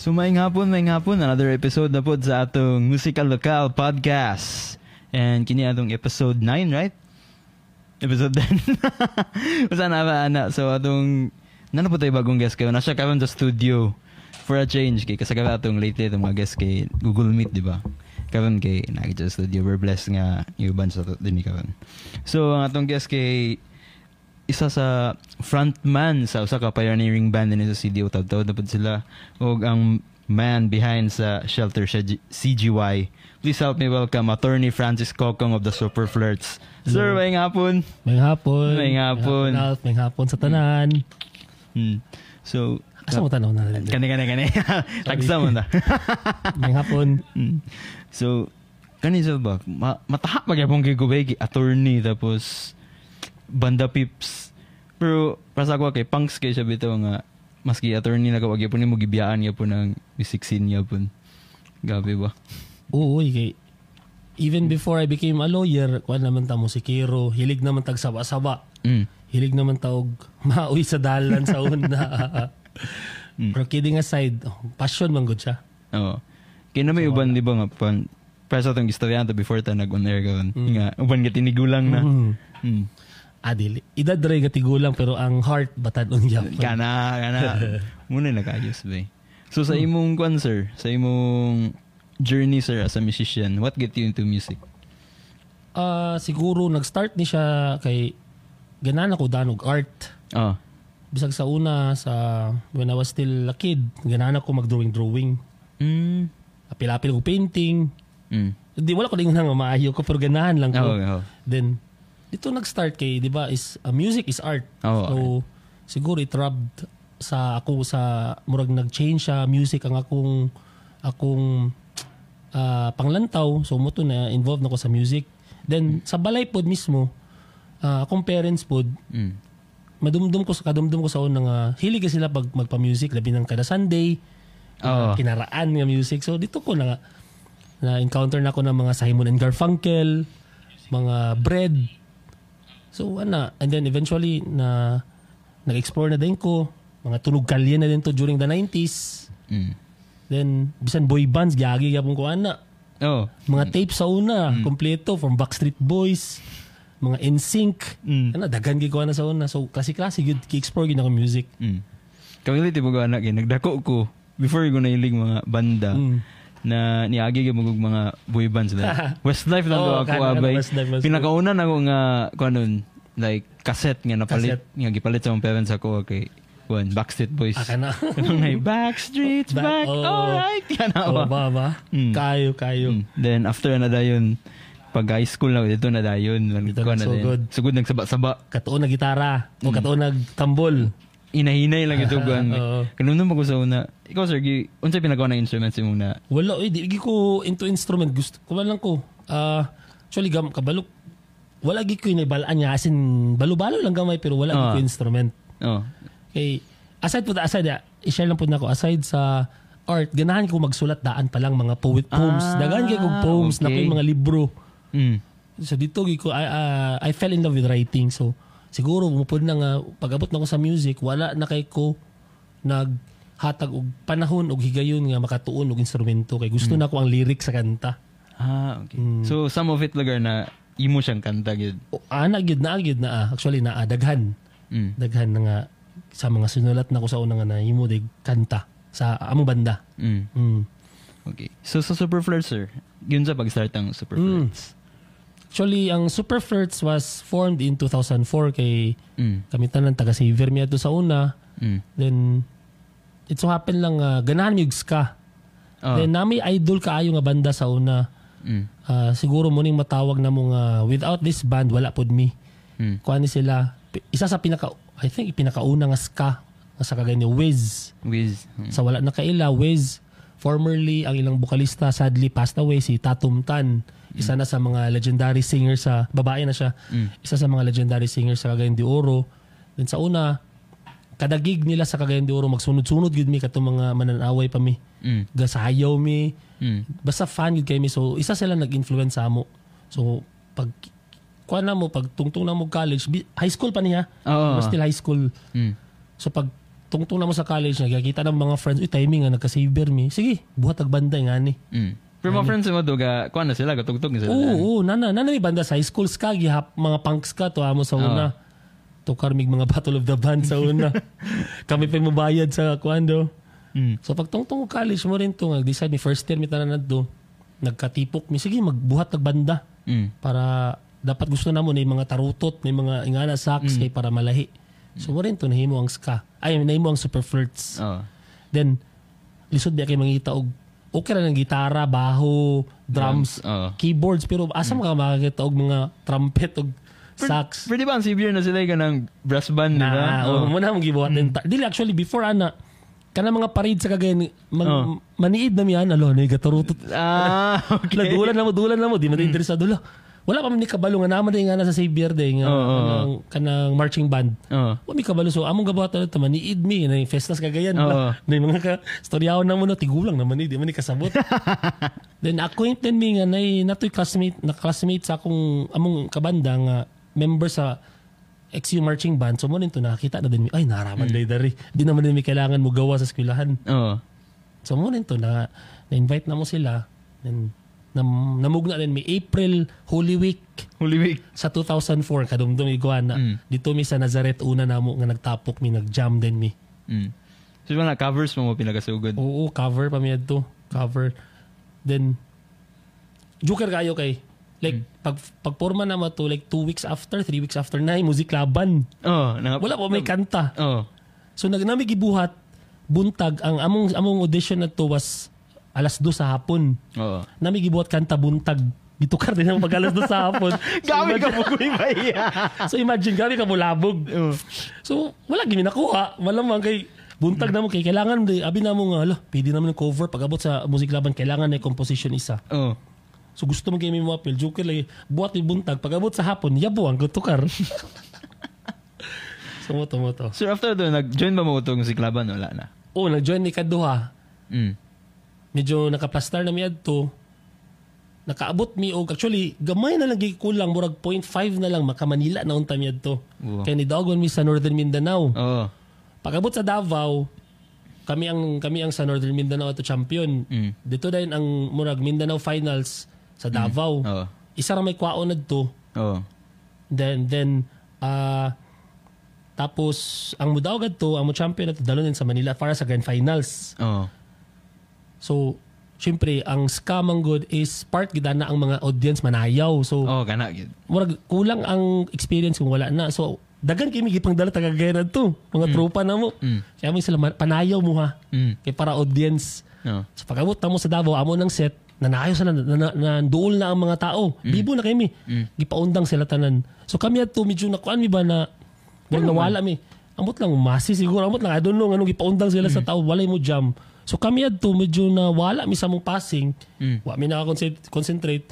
So maing hapon, another episode na po sa atong Musical Local Podcast. And kini atong episode 9, right? Episode 10. Basta na ba, ana? So atong, nana po tayo bagong guest kayo. Nasa karon sa studio for a change. Kay kasagawa atong lately itong mga guest kay Google Meet, di ba? Karon kay nakita sa studio. We're blessed nga yung band sa din karon. So ang atong guest kay isa sa frontman sa usa ka pioneering band din sa CDO tawtawd na pud sila og ang man behind sa Shelter si GY. Please help me welcome Attorney Francis Kokong of the Superflirts. Sir, maayong hapon. Maayong hapon sa tanan. So asa mo tanaw na? Kani. Tagsa mo na. Maayong hapon. So kani sa bak mataha pagyapon kay gubay attorney tapos banda pips pero para ko kay punks kay siya bitaw nga maski attorney na kawagya po ni mo gibiyaan niya po ng music scene niya po gabi ba oo kay even before I became a lawyer kwan naman ta musikero hilig naman tag saba-saba hilig naman ta og maoy sa dalan sa una pero kidding aside passion man gud siya oo kay na may so, uban di ba nga pan presa tong istorya ta before ta nag on air karon nga uban gyud tinigulang na Adil, edad rin katigulang pero ang heart batanon yapon. Kana. Muna nag-ayos ba eh. So sa imong kwan sir, sa imong journey sir as a musician, what get you into music? Siguro nag-start ni siya kay ganan ako danog art. Bisag sa una sa when I was still a kid, ganan ako mag-drawing. Apil-apil ko painting. Hindi wala ko ding nang maayo ko pero ganahan lang ko. Then dito nag-start kay, di ba, is music is art. So, siguro it rubbed sa ako sa murag nag-change siya music ang akong panglantaw. So, muto na involved na ako sa music. Then, sa balay pod mismo, akong parents pod, kadumdum ko sa unang hilig sila pag magpa-music, labi ng kada Sunday, kinaraan nga music. So, dito ko na-encounter na ako ng mga Simon and Garfunkel, mga bread. So ana, and then eventually na nag-explore na din ko mga tunog kalye na din to during the 90s. Then bisan boy bands gyagi gyapon ko ana. Mga tapes sa una, kompleto from Backstreet Boys, mga NSYNC. Ana daghan gyud ko ana sa una. So klase-klase gyud ki-explore gyud ako music. Kawili tibo ko ana kay nagdako ko before ko nailig mga banda. Na niagi gyud mo mga boy bands na Westlife na do ako abay pinakauna na ko nga kanon like cassette nga napalit nga gipalit sa mong parents ako kay kuan Backstreet Boys kana nang Backstreet back alright kana ba kayo then after na dayon pag high school na dito na dayon kuan na din sugod nang saba-saba katuon na gitara o katuon nag tambol inahinay lang ito guan. Kanunong pag-usaw na, ikaw sir, unsay pinagawa ng instruments mo na? Wala, di ko into instrument. Gusto ko lang ko. Actually, kabalok. Wala gi ko inaibalaan niya. As in, balo-balo lang gamay pero wala gi ko instrument. Okay. Aside, i-share lang po na ako. Aside sa art, ganahan ko magsulat daan pa lang mga poems. Dagahan kayo kong poems na ko mga libro. So dito, I fell in love with writing. So, siguro mupod na nga pag-abot na ko sa music wala na kay ko naghatag og panahon og higayon nga makatuon og instrumento kay gusto na ko ang lyrics sa kanta. So some of it lugar na imo siyang kanta gid. Na gid na. Actually naa daghan. Daghan na nga sa mga sinulat na ko sa una nga na imo dig kanta sa among banda. Okay. So sa Superflirts sir, yun sa pag-start ang Superflirts. Actually, ang Superflirts was formed in 2004 kay kami tanan taga-saver niya ito sa una. Then, it so happen lang, ganahan yung ska. Then, nami idol kaayo nga banda sa una. Siguro muning matawag na mong without this band, wala pod mi. Kuhani sila, isa sa pinakauna nga ska sa Cagayan de Oro City. Wiz. Sa wala na kaila, Wiz. Formerly, ang ilang bukalista, sadly, passed away, si Tatum Tan. Isa na sa mga legendary singer sa, babae na siya, isa sa mga legendary singer sa Cagayan de Oro. Then sa una, kada gig nila sa Cagayan de Oro, magsunod-sunod yun mi, katong mga mananaway pa mi. Gasayaw mi. Basta fan yun kayo mi. So, isa sila nag-influence sa mo. So, pag, kuha na mo, pag tungtong na mo college, high school pa niya. Still high school. So, pag tungtong naman sa college, nagkakita ng mga friends, uy, timing nga, nagka-saver mi. Sige, buhat tagbanday nga ni. Pero mga friends mo duga, kuha na sila, katugtog na sila. Oo, nana may banda sa high schools ka, gihap, mga punks ka, to amo sa una. To karmig mga battle of the band sa una. Kami pa yung mabayad sa kwando. So pag tungtong college mo rin to, nag-decide ni first year, may tananad do, nagkatipok mi, sige, magbuhat tagbanda. Para dapat gusto na mo na mga tarutot, na mga ingana sax, kay para malahi. So mo rin to, nahin mo ang ska. Ay, nahin mo ang Superflirts. Then, lisod niya kayo mangita og okay na ng gitara, baho, drums, keyboards. Pero asa mo ka makakita og mga trumpet og sax. Pwede ba ang severe na sila yung ng brass band? Na, o muna mong gibuhat. Dili, actually, before ana, kana mga parade sa Cagayan, maniid na miyan, alo, na yung gatarutot. Okay. Dulan na mo. Di matainteresado lang. Wala pa man ni kabalo nga naman nga nasa Xavier day nga kanang marching band. Wala mi kabalo so among gabuhat ta man ni Idmi na festas Cagayan. Nay mga ka storyaon na mo na tigulang naman di man ni kasabot. Then acquainted mi nga nay natoy classmate sa akong among kabanda nga member sa XU marching band. So mo nito nakita na din mi ay naraman day dari. Di naman din mi kailangan mo gawa sa eskwelahan. So mo nito na invite na mo sila. Then namugna din mi April Holy Week sa 2004 kadumdum iguana dito mi sa Nazareth una namo nga nagtapok mi nagjam din mi. So wala covers mo pinagasugod. Oo, cover pa mi adto. Cover. Then Joker kayo kay like pagporma na mo to like 2 weeks after, 3 weeks after na music laban. Wala pa may kanta. So nagnami gibuhat buntag ang among audition na to was 2:00 sa hapon. Nami gibuhat kanta buntag. Dito ka rin ang pag 2:00 sa hapon. So, gamit ka mo kuya. So imagine, gamit ka mo labog. So wala gini nakuha. Malamang kay buntag na mo. Kay kailangan, abi na mo nga, ala, pwede naman ng cover. Pag abot sa music laban, kailangan na composition isa. So gusto mo kayo may mapil. Joker lagi, buhat ni buntag. Pag abot sa hapon, yabo ang gutukar. So moto. So after doon, nag-join ba mo itong music laban? Wala na? Oo, nag-join ni Kaduha. Medyo nakaplastar na mi adto. Nakaabot mi og actually gamay na lang gikulang murag 0.5 na lang maka Manila na unta mi adto. Kay ni Dogon mi sa Northern Mindanao. Pagabot sa Davao, kami ang sa Northern Mindanao ato champion. Dito din ang murag Mindanao finals sa Davao. Isa ra may kwaon adto. Then tapos ang mudaog adto, ang mo champion ato dalon sa Manila para sa grand finals. So, syempre, ang ska manggod is part gid na ang mga audience manayaw. So, kulang ang experience kung wala na. So, dagan kami gipangdala taga-Gaya to. Mga tropa na mo. Kaya may sila panayaw mo ha. Kaya para audience. So, pag-abot na mo sa Davao, amo ng set, nanayaw sila, nandool na ang mga tao. Bibo na kami. Gipaundang sila tanan. So, kami ato, medyo nakuan mi ba na nawala mi. Amot lang, umasi siguro. Amot lang, I don't know, anong gipaundang sila sa tao. Walay mo jam. So kami adto medyo na wala mi sa mong passing. Wa mi naka-concentrate.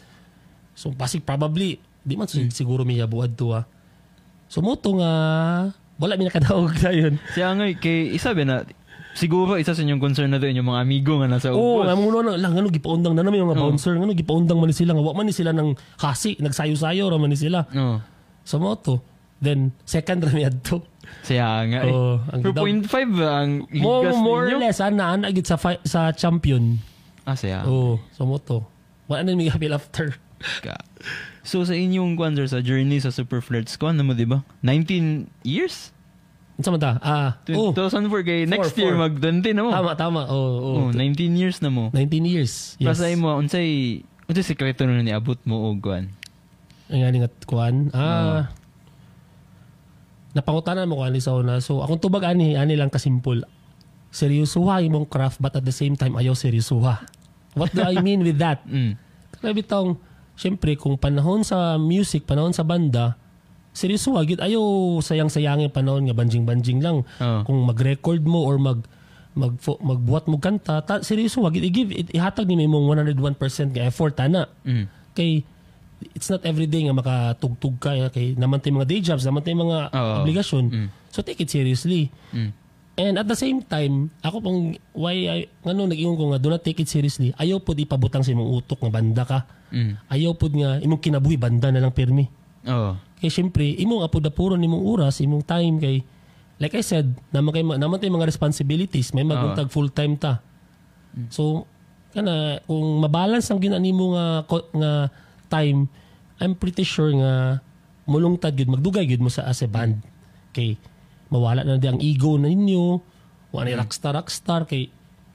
So passing probably. Di man siguro mi yabo adto. So moto nga wala mi nakadaog dayon. Siya nga kay isa ba na siguro isa sa inyong concern na to inyong mga amigo nga nasa upos. Oo, namuno lang ano gipaundang na nami mga bouncer ngano gipaundang man sila nga wa man ni sila nang kasi nagsayo-sayo ra man ni sila. So moto. Then second ra mi adto. Siya nga ang 4.5 ang ligas ninyo? More or less, agit sa champion. Siya. So moto. Wala na may kapil after. So sa inyong kwan, sir, sa journey sa Superflirts, kwan na mo, diba? 19 years? Sa mata? 2004 kay next year mag-20 na mo. Tama. 19 years na mo. 19 years, yes. Pasay mo, unsay sekreto na niabot mo o kwan? Ang galing at kwan? Napangutanan mo ko ani sa una. So, akong tubag ani lang kasimple. Seryosuha imong craft but at the same time ayaw seryosuha. What do I mean with that? Kaya bitong, syempre, kung panahon sa music, panahon sa banda, seryosuha, ayaw sayang-sayangin panahon nga banjing-banjing lang. Kung mag-record mo or magbuhat mo kanta, seryosuha, ihatag ni mo imong 101% nga effort, tana. Kay it's not everyday nga makatugtog ka. Okay? Naman tayong mga day jobs, naman tayong mga obligasyon. So take it seriously. And at the same time, ako pang nag-iwan ko nga, do not take it seriously. Ayaw po ipabutang sa imong utok nga banda ka. Ayaw po nga, imong kinabuhi, banda na lang pirmi. Kaya syempre, imong apod-apuron, imong oras, imong time, kay like I said, naman tayo mga responsibilities. May maguntag full-time ta. So, kana, kung mabalance ang ginani mo nga time, I'm pretty sure nga mulungtad yun, magdugay yun mo sa as a band. Okay. Mawala na ang ego na ninyo. Wala na rockstar. Kay,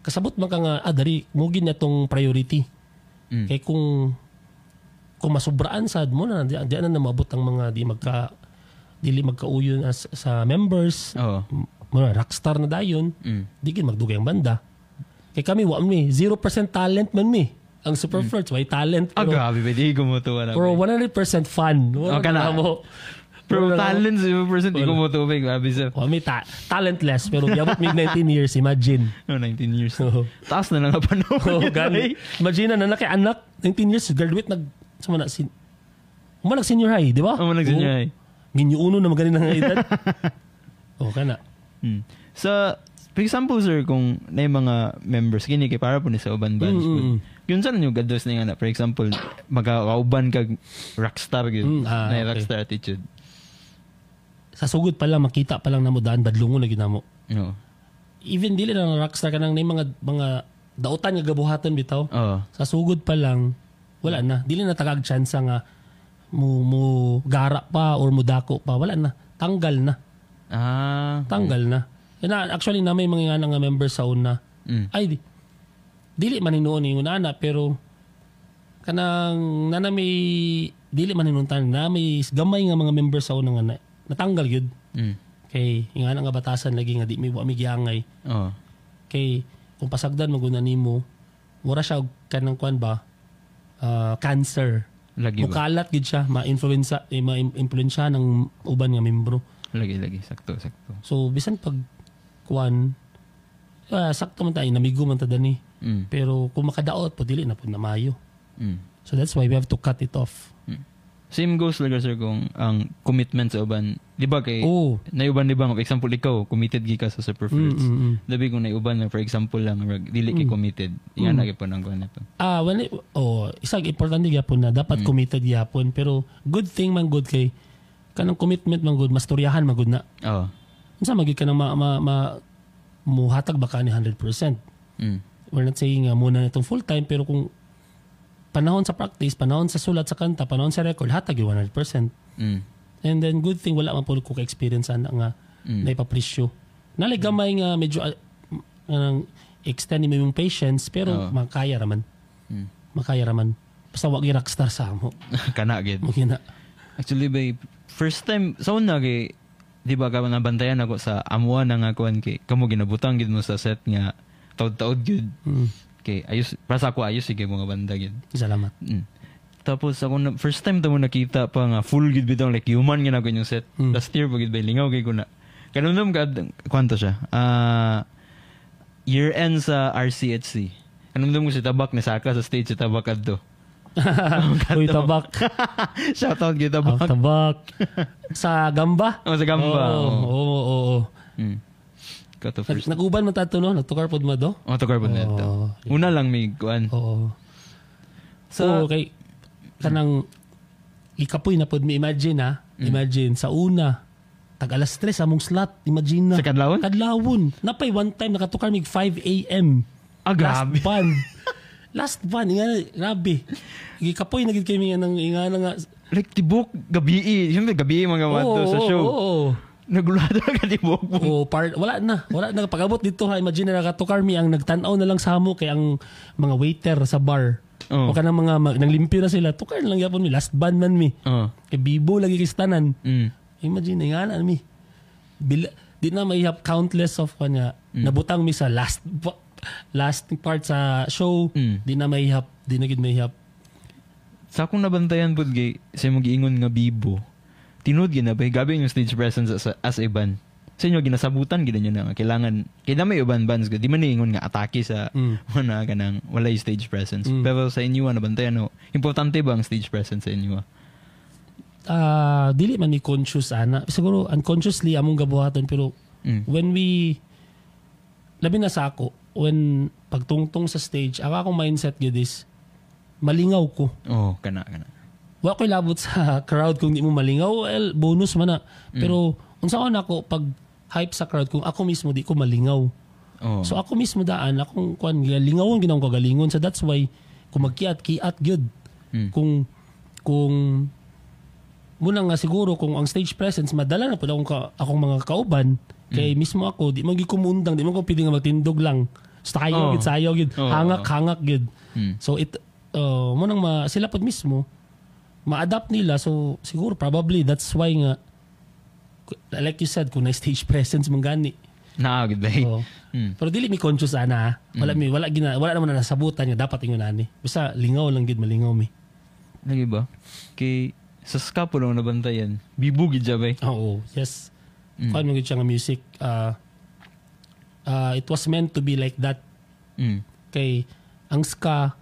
kasabot man ka nga, dari, mugin na itong priority. Kaya kung masubraan sad mo na, diyan na mabot ang mga dili magkauyon sa members. Oo. Mga rockstar na dayon. Di kin magdugay ang banda. Kaya kami, wa mi, 0% talent man mi. Ang Superflirts, way talent. Ah, grabe ba, di gumutuwa na. Pero 100% fun. Okay na. Pero talent, 0%, di gumutuwa ba. Grabe sa... Wa mi, talentless. Pero yabot mi 19 years, imagine. No, 19 years. Taas na lang napanong. Imagine na naki anak, 19 years, graduate, umanag senior high, di ba? Umanag senior high. Minyuuno na magaling na ng edad. Okay na. So, for example, sir, kung na mga members kini kay para po ni sa uban bands. Yun saan nyo gados na yung anak? For example, magkauban kag rockstar yun. Na rockstar attitude. Sa sugod pa lang, makita pa lang na mo daan, badlungo na ginamo. No. Even dili na rockstar ka nang na mga dautan nga gabuhatan bitaw. Sa sugod pa lang, wala na. Dili na tagag chance nga mo gara pa or mo dako pa. Wala na. Tanggal na. Tanggal na. Actually, na may mga nga member sa una. Ay, dili maninoon yung una, pero kanang na may dili maninoon tayo, na may gamay nga mga member sa una nga na, natanggal yun. Kay, yung nga nga batasan lagi nga di may wamigiyangay. Kay, kung pasagdan maguna ni mo, mura siya kanang kwan ba, cancer. Lagi mukalat gid siya, ma-influensya ng uban nga membro. Lagi. Sakto. So, bisan pag kuan, sakto man tayo, namigo man ta dani. Pero kung makadaot po, dili na po na mayo. So, that's why we have to cut it off. Same goes lang, sir, kung ang commitment sa uban. Di ba kay, naiuban, di ba? For example, ikaw, committed ka sa Superflirts. Dabi kung naiuban na, for example lang, dili kay committed. Iyan na po ng kuhan na to. Isang importante yapon na, dapat committed yapon. Pero, good thing man good kay, kanang commitment man good, masturyahan man good na. Unsa magid ka nang muhatag baka ni 100%. We're not saying muna itong full time, pero kung panahon sa practice, panahon sa sulat sa kanta, panahon sa record, hatag yung 100%. And then good thing wala man po ko ka-experience na nga na ipapresyo. Naligamay nga medyo extend mo yung patience, pero makaya raman. Makaya raman. Basta wag i-rockstar sa mo. Kana gid. Mugina. Actually, by first time, saon na kay, di ba, nabantayan ako sa amuan na nga kuhan kay, kamo ginabutang gid mo sa set nga, taod-taod gid. Kay, ayos, prasa ako ayos, sige mga banda gid. Salamat. Tapos, ako na, first time tamo nakita pa nga, full gid bitong, like human nga na ko yung set. Last year, pagid ba, lingaw kay ko na. Kanunam ka, kwanto siya? Year end sa RCHC. Kanunam ko si Tabak, nasaka sa stage si Tabak adto. Uy, Tabak. Shoutout kay Tabak. Tabak. Sa Gamba? Sa Gamba. Oo. Nag-uban man tato, no? Nagtukarpod mo do? Nagtukarpod na ito. Una lang may kuan. So, okay. Kanang ikapoy na pod mi imagine, ha? Imagine, sa una, tag-alas 3, among slot. Imagine na. Sa kadlawon? Kadlawon. Napay one time, nakatukar mig 5 a.m. Last band. Last one, ingana, grabe. Kapoy, naging kami ingana nga. Like, tibok, gabi. Siyempre, gabi mga wanto sa show. Nagulado na ka, tibok. Wala na. Pag-abot dito, ha, imagine na nakatukar mi ang nagtanaw na lang sa mo kay ang mga waiter sa bar. O ka ng mga, naglimpyo na sila. Tukar na lang yapon mi. Last band man mi. Kay Bibo, lagi kistanan. Imagine, ingana mi. Di na may countless of kanya. Nabutang mi sa last part sa show, di na mahihap. Sa akong nabantayan po, sa yung mag-iingon nga Bibo, tinood yun na ba, gabi yung stage presence as a band. Sa inyo, ginasabutan, gina nyo na nga, kailangan may ibang bands, di man iingon nga atake sa wana ka ng walay stage presence. Pero sa inyo, nabantayan, importante ba ang stage presence sa inyo? Dili man ni conscious, ana. Siguro, unconsciously, among gabuhatan, pero when we, labi na sa ako, when pagtungtong sa stage, akong mindset gid is malingaw ko. Kana. Wa ko labot sa crowd kung di mo malingaw, bonus man na. Pero unsa ko nako pag hype sa crowd kung ako mismo di ko malingaw. Oh. So ako mismo daan, akong kuan lingawan ginawang kagalingon. So that's why kung magkiat-kiat gyud. Mm. Kung muna nga siguro kung ang stage presence madala na po akong akong mga kauban kay mismo ako di magikumundang di man ko pwede nga magtindog lang. Sayaw gid, sayaw gid, hangak-hangak gid. So it munang sila pod mismo ma-adapt nila, so siguro probably that's why nga like you said kung na stage presence man gani na gid bay. Pero dili mi conscious ana. Wala naman na nasabutan nga dapat ingon ani. Basta lingaw lang gid, malingaw mi. Lagi ba? Kay sa ska po lang nabantayan. Bibugid siya ba eh? Oo, yes. Kaya magigit siya nga music. It was meant to be like that. Kay ang ska,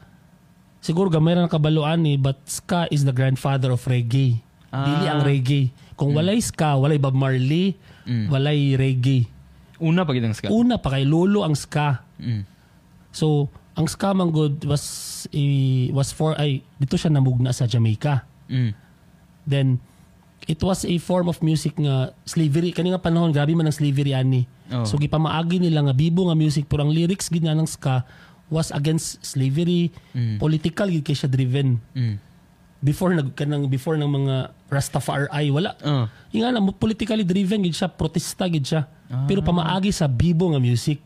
siguro gamay na nakabaluan eh, but ska is the grandfather of reggae. Dili ang reggae. Kung walay ska, walay Bob Marley, walay reggae. Una pa kitang ska? Una pa kay lolo ang ska. So, ang ska man good was dito siya namugna sa Jamaica. Then it was a form of music nga slavery kani nga panahon grabe man ang slavery ani. So gipamaagi nila nga bibo nga music pero ang lyrics gid nga ng ska was against slavery, political gid kay siya driven. Before ng mga Rastafari wala. Ingana mo politically driven gid siya, protesta gid siya. Pero pamaagi sa bibo nga music.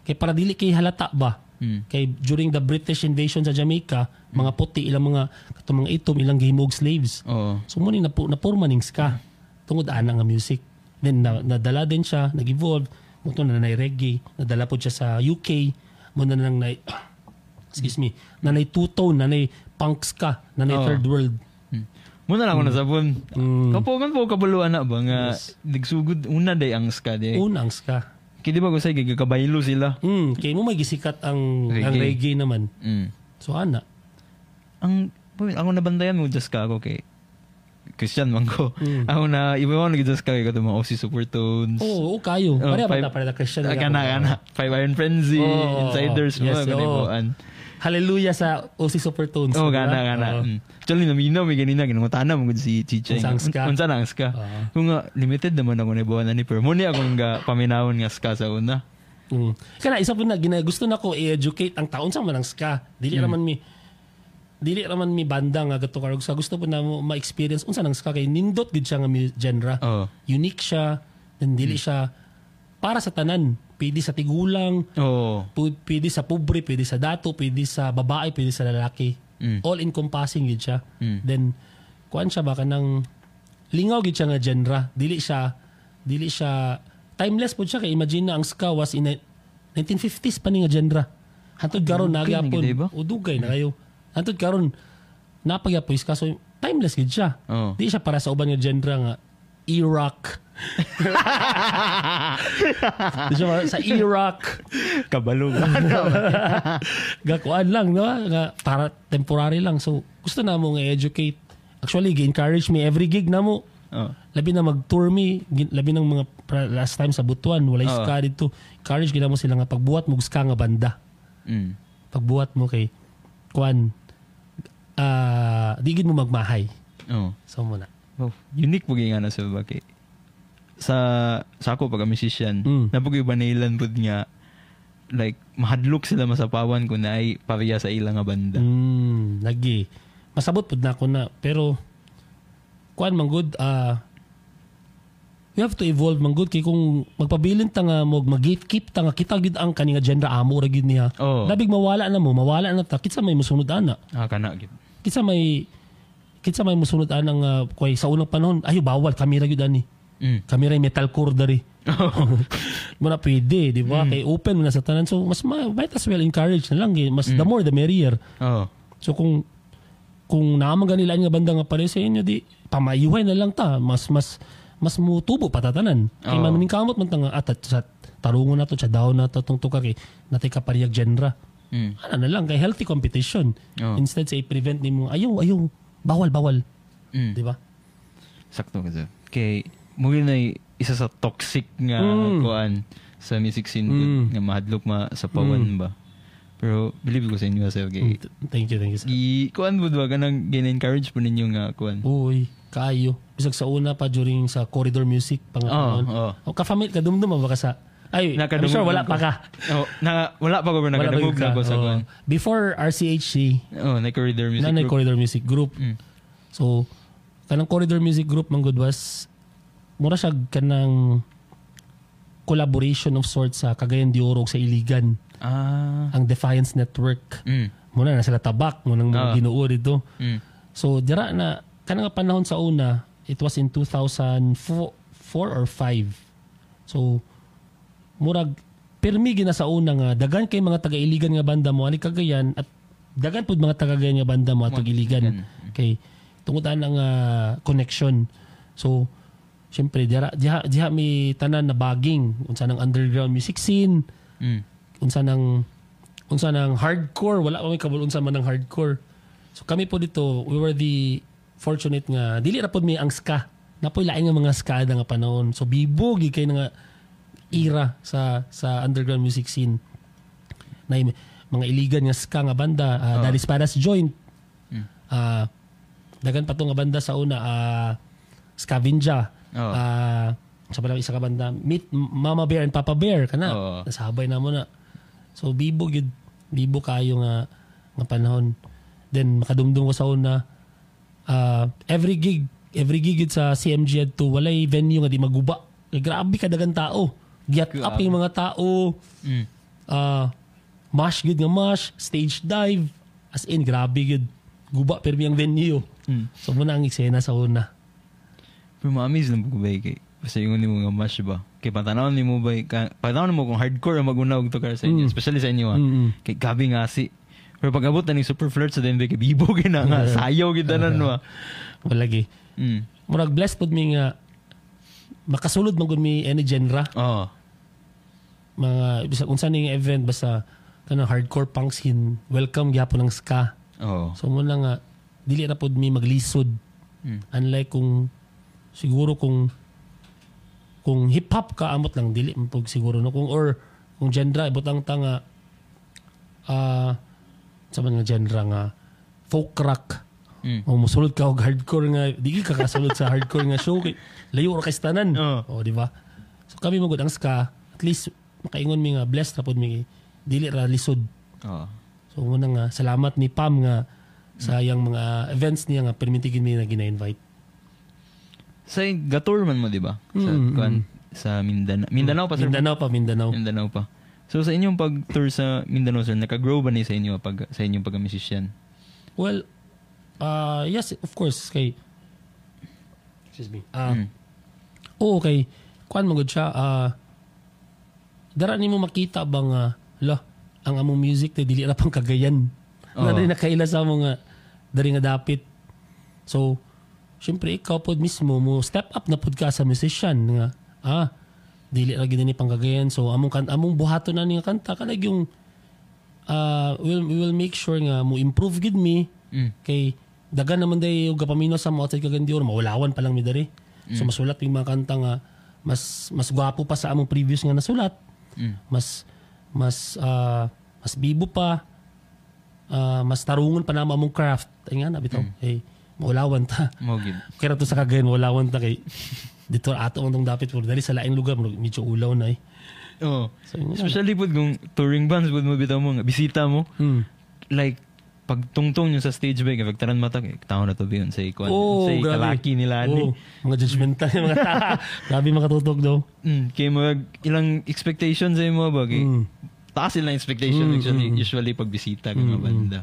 Kay para dili kay halata ba? Kay during the British invasion sa Jamaica, mga puti, ilang mga katong mga itom, ilang gihimog slaves. So muna na-formanings ka tungod ana nga music. Then nadala din siya, nag-evolve, muto na nanay-reggae, nadala po siya sa UK, muna na nanay, nanay two-tone, nanay punks ka, nanay third world. Muna lang ako nasabon. Kapogan po kabuluan na ba nga nagsugod una day ang ska day? Una ang ska. Kaya di ba kasi gagakabaylo sila? Kaya mo may gisikat ang reggae naman. So ana. Ako nabantayan mo just ka ako kay Christian Mangko. Ako na iba mo nag-just ka kay mga Aussie Supertones. Oo, kayo. Pareha Christian. Kana. Five Iron Frenzy, Insiders. Yes, Hallelujah sa Aussie Supertones. Oo, kana. Actually, naminaw may ganina. Ginamutana mo si Chicheng. Unsa na ang ska. Kung limited naman ako na ibuhan na ni Permoni akong paminawon nga ska sa una. Kaya isa po na, gusto na ko i-educate ang taon sa manang ska. Dili raman mi banda nga gato karog sa. Gusto po na ma-experience unsa nang ska kay nindot gid siya nga genre. Unique siya. Then dili siya para sa tanan. Pwede sa tigulang. Pwede sa pobre, pwede sa dato, pwede sa babae, pwede sa lalaki. All-encompassing yun siya. Then, kuan siya baka ng lingaw yun siya nga genre. Dili siya, timeless po siya. Kaya imagine na ang ska was in 1950s pa nga genre. Hantod karon nagyapon. Udugay na kayo. Hantod karon napagyapoy ska. So, timeless yun siya. Dili siya para sa uban nga genre nga E-rock. Sa E-rock. Kabalungan. Gakuan lang, no? Para temporary lang. So, gusto na mo nga educate. Actually, encourage me. Every gig na mo. Labi na mag-tour me. Labi ng mga last time sa Butuan. Walay ska dito. Encourage gina mo sila nga pagbuhat mo. Ska nga banda. Pagbuhat mo kay kuan. Digid mo magmahay. So, muna. Unique po nga na sa bakit. Sa ako pag musician, napag iba nailan po nga like mahadlok sila masapawan ko na ay pariya sa ilang nga banda. Lagi. Masabot po na ako na pero kuan manggod you have to evolve manggod kay kung magpabilin ta nga mag-gatekeep ta nga kita gid ang kaninga genre amo ra gid niya. Labig mawala na ta kitsa may musunod ana. Kana gid. Kitsa may musunod ana nga kuy sa unang panahon ayo bawal kamera gid ani. Kami rin metalcore dari. Muna pwede, di ba? Kaya open mo na sa tanan. So, mas might as well encourage na lang. Mas the more, the merrier. So, kung nakamanganilaan nga banda nga pare sa inyo, di, pamayuhay na lang ta. Mas mutubo patatanan. Kaya maningkamot man ta nga, sa tarungo na to, sa daon na to, itong tuka kay natay kapariyag genre. Ano na lang, kay healthy competition. Instead, say, prevent ni mo, ayaw, bawal. Di ba? Sakto ka dyan. Kay muli na isa sa toxic nga kuan sa music scene nga mahadlok masapawan ba. Pero believe ko sa inyo, sir. Thank you. Kuan mo ba? Ganang encourage po ninyo nga kuan? Uy, kaayo. Bisag sa una pa during sa Corridor Music pangalan. Oh, ka-family ka dumdum ba ka sa? Ay, I'm sure wala pa ka. Oh, na wala pa ko nagadumog na ko sa kuan. Before RCHC. Oh, na Corridor Music Group. Na Corridor Music Group. Mm. So kanang Corridor Music Group man gud was mura siya kanang collaboration of sorts sa Cagayan de Oro sa Iligan. Ang Defiance Network. Mm. Muna na sila tabak, munang ginuo dito. Mm. So, dira na, kanang panahon sa una, it was in 2004 or 5. So, murag, pirmi gina sa una nga, dagan kay mga taga-Iligan nga banda mo, aling Cagayan, at dagan po mga taga-Cagayan nga banda mo, at Iligan. Okay. Tungutan ang connection. So, siyempre, diha may tanan na baging, unsa ng underground music scene, unsa nang hardcore, wala pa may kabulon sa man ng hardcore. So kami po dito, we were the fortunate nga dili ra pod mi ang ska, napoy lain nga mga ska nga panahon. So bibo gi kay nga era sa underground music scene na mga Iligan nga ska nga banda, Daddy's Paradise Joint, dagan pa to nga banda sa una, Scavenger, sa pala isa ka banda, Meet Mama Bear and Papa Bear kana, nasabay na mo na. So bibo kayo nga panahon. Then makadumdum ko sa una, every gig sa CMG adto walay venue nga di maguba. Grabe kadagan tao. Giat up yung mga tao. Mash gid nga mash, stage dive, as in grabe gid. Guba pero yung venue. So muna ang eksena sa una. Pero ma-amaze lang ko ba kay basta yung ni mo nga mash ba? Kay pantanaw ni mo ba? Pantanaw mo kung hardcore ang magunaw to kar sa inyo. Especially sa inyo kay gabi nga si. Pero pag abot na ni Superflirts sa DMV, kay bibo gina nga. Sayaw gina na nga. Walagi. Murag blessed po mi nga makasulod magod mi any genre. Mga bisag unsa ning event basta kanang hardcore punks hin welcome gyapon ang ska. So mo na nga dili ra pod mi maglisod. Unlike kung siguro kung hip-hop ka, amot lang, dili pag siguro. No? Kung genre, butang tanga, saman nga genre nga, folk rock. O musulod ka, og hardcore nga, di ka kasulod sa hardcore nga show. Layo ra kay tanan. O, di ba? So kami magod ang ska, at least, makaingon mi nga, blessed na po mi, dili ra lisod. So muna nga, salamat ni Pam nga, sa yung mga events niya nga, permitigin mi na gina-invite. Sa gatour man mo, di ba? Sa Mindanao. Mindanao pa. So, sa inyong pag-tour sa Mindanao, sir, nakagrow ba niya sa inyo sa inyong pag-musician? Well, yes, of course. Kay, excuse me. Oo, kay, kuan magod siya, dara ni mo makita bang, ang among music, dili ra pang Cagayan. Dari nakaila sa among, dari nga dapit. So, siyempre, ikaw po mismo mo step up na po ka sa musician nga dili lagi din ni Cagayan. So among buhato na ni kanta kanag yung we will make sure nga mo improve gid mi kay dagan naman day og gapamino sa outside Cagayan de Oro, maulawan pa lang mi diri. So masulat yung mga kanta nga mas gwapo pa sa among previous nga nasulat. Mas bibo pa, mas tarungon pa na among craft. Ay nga na bitaw. Hey, maulawan ta. Kaya na ito sa Cagayan, maulawan ta kay dito ato ang itong dapit. Dali sa laing lugar, medyo ulaw na eh. So, especially po kung touring bands, po mo bitaw mo, bisita mo, like, pagtungtong nyo sa stage bag, pagtaran mata, tao na ito ba yun sa ikuan, sa ikalaki nila. Mga judgmental yung mga tao. Grabe makatutok daw. Kaya mag, ilang expectation sa mga bagay. Taas ilang expectation usually pag bisita ka mga banda.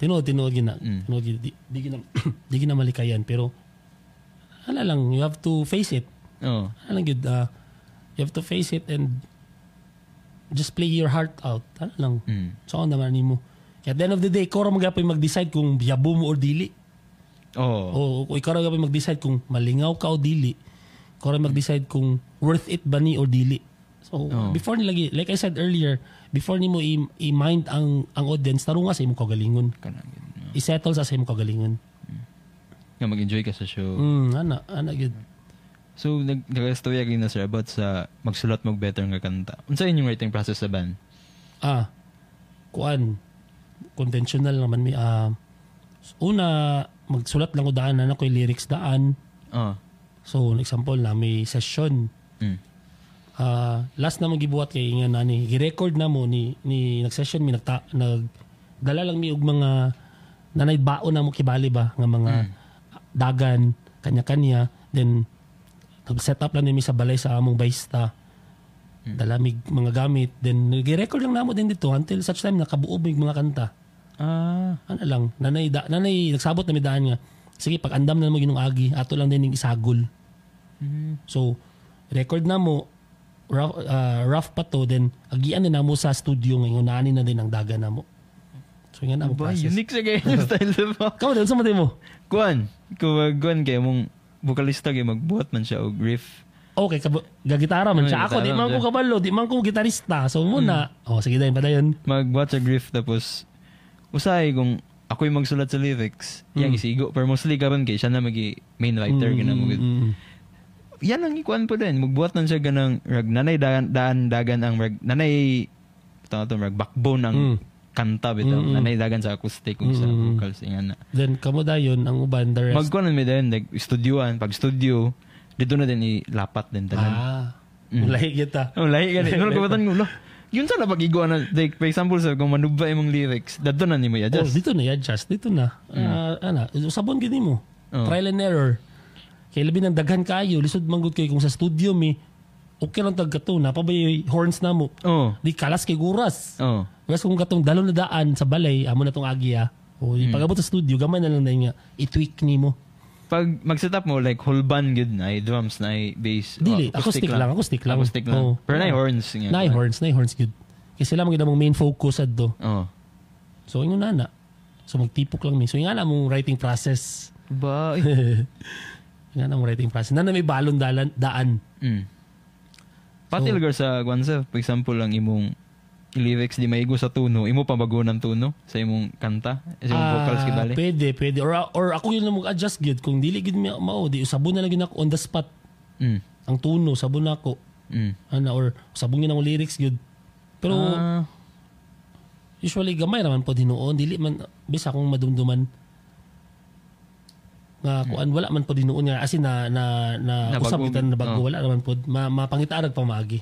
Tinood gina. Di gina malikayan. Pero, ala lang, you have to face it. Ala lang yun. You have to face it and just play your heart out. Ala lang. So, ano naman mo. At the end of the day, ikaw rin magapay mag-decide kung yabo mo o dili. O ikaw rin magapay mag-decide kung malingaw ka o dili. Ikaw rin mag-decide kung worth it ba ni o dili. So, before nilagi, like I said earlier, before nimo i-mind ang audience, tarunga sa imong kagalingon. I-settle sa imong kagalingon. Nga mag-enjoy ka sa show. Ana good. So, nag-istorya kayo na, sir, about sa magsulat, mag-better nga kanta. Unsa inyong writing process sa band? Kuan. Conventional naman. Una, magsulat lang ko daanan ako yung lyrics daan. So, example na may session. Last na magibuhat kay nga na ni record na mo ni nag-session mi nagdala lang mi og mga nanay baon na mo kibali ba nga mga dagan kanya-kanya then nag-set up lang ni mi sa balay sa among bayista. Dalamig mga gamit then nag-record lang namo din dito until such time nakabuo mig mga kanta. Ano lang nanay nagsabot na mi daan nga sige pag andam na mo ginung agi ato lang din ning isagol. So record na mo rough pa to then agian din na mo sa studio ngayon naanin na din ang daga na mo. So yan ang process. Unique sa ganyan yung style mo. Kamo din, sumatay mo? Kuwan kayo mong vocalista kayo magbuhat man siya o riff. Okay, gagitara man siya. Ako, di man ko kabalo, di man ko gitarista. So muna, sige dahil pa dayon. Magbuhat siya riff tapos usay kung ako yung magsulat sa lyrics, yan isigo. Pero mostly karon kayo siya na mag-main writer ka na mo. Yan ang ikuan po din. Magbuhat nun siya ganang rag nanay dagan ang rag nanay rag backbone ang kanta bitaw. Nanay dagan sa acoustic kung sa vocals. Yan na. Then kamo dayon ang uban the rest. Magkuanan mi din like studyoan. Pag studio dito na din ilapat din tanan. Ulahi kita. Ulahi gani. Nuro kabatan ko. Yun sana pag iguanan like for example sir kung manubay imong lyrics dadto na nimo i-adjust. Dito na i-adjust dito na. Ana usabon gini mo. Trial and error. Kaya labi ng daghan kayo, lisod manggod kayo kung sa studio mi, okay lang tagkato, napabay horns na mo. Di kalas kay guras. Guras kung katong dalon na daan sa balay, amo na tong agya. Pag-abot sa studio, gamay na lang na nga, i-tweak ni mo. Pag mag-set up mo, like whole band good na, drums na, bass. Dili, acoustic lang. Pero na horns. Na horns good. Kasi sila magiging main focus at do. So yun na na. So magtipok lang mi. So yun na mong writing process. Yan ang writing process. Na may balon daan. Pati lugar sa Guanza, for example, ang imong lyrics di maigo sa tuno, imo pa bago ng tuno sa imong kanta? Sa imong vocals kibali? Pwede. Or ako yun lang mag-adjust gid. Kung dili gid mao, di sabon na lang yun ako on the spot. Ang tuno, sabon na ako. Or sabon yun ang lyrics gid. Pero usually gamay naman po dinoon. Dili man, bisa akong madumduman. Nga kuan wala man pod dinuon nga as in na usab kita na bago wala naman pod mapangitarag pa maagi.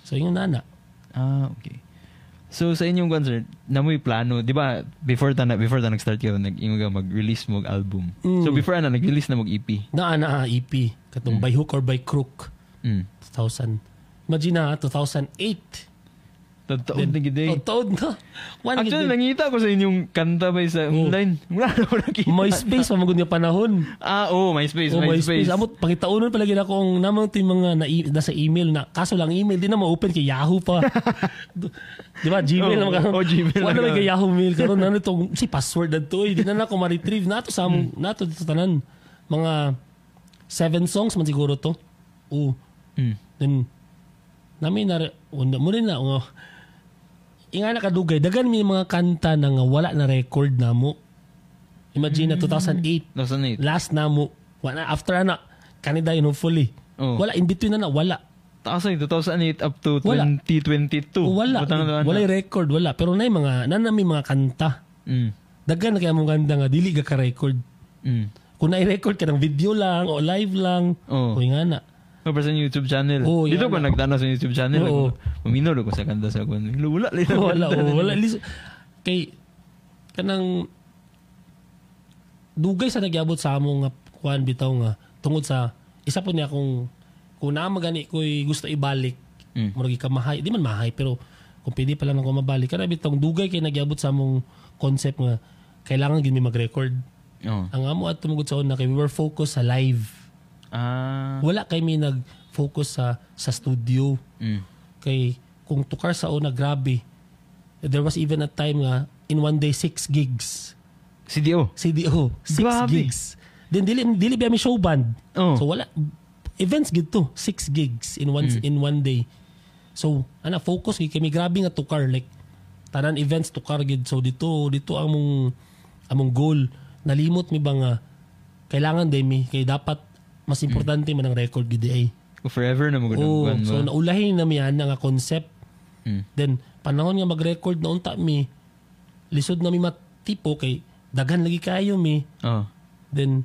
So yun na. Okay. So sa inyong concert, namoy plano, di ba? Before ta nag-start kayo nag-ingo mag-release mo album. So before ana nag-release na mo EP. Na EP katong by hook or by crook. 2000. Imagine na 2008. Tataod na gid eh. Actually, nangita ko sa inyong kanta ba sa online. Wala na ko nakita. MySpace, mamagod nga panahon. MySpace. Amot, pakitaunan pala gina kung namang ito yung mga nasa email na, kaso lang email, di na ma-open kay Yahoo pa. Di ba? Gmail na mga. Gmail wala na kay Yahoo mail. Karoon na itong, si password na ito eh. Di na ako ma-retrieve. Nato sa among, nato dito tanan. Mga 7 songs man siguro to. Then, namin na, muna na, inga na kadugay, dagan may mga kanta na nga wala na record na mo. Imagine na 2008. Last na mo. Wala, after na, Canada yun hopefully. Wala, in between na wala. Taasay, 2008 up to wala. 2022. Wala record, wala. Pero na yung mga, nanami mga kanta. Dagan na kaya mong ganda nga, dili ka record. Kung na-record ka ng video lang, o live lang, o inga na. Pero sa YouTube channel. Dito ko nagtanaw sa YouTube channel. Uminor ko sa kanta sa kwan. Wala. Kay kanang dugay sa nagyabot sa among kwan bitaw nga tungod sa isa po niya kung na magani ko'y gusto ibalik. Murag ikamahay. Di man mahay pero kung pwede pa lang ako mabalik. Kaya bitong dugay kay nagyabot sa among concept nga kailangan gini mag-record. Ang amo at tumugod sa una kay we were focused sa live. Wala kami nag-focus sa studio. Kay kung tukar sa una, grabe. There was even a time nga, in one day, 6 gigs. CDO. 6 gigs. Then, dili ba may show band. So, wala. Events gito. 6 gigs in one day. So, focus kami. Grabe nga tukar. Like, tanan events tukar gid. So, dito among goal. Nalimot mi ba nga, kailangan din mi. Kaya dapat, mas importante man ang record gid ay. Forever na mo ganun. So naulahin na mi ana nga concept. Then panahon nga mag-record na unta mi lisod na mi matipo kay daghan lagi kayo mi. Oh. Then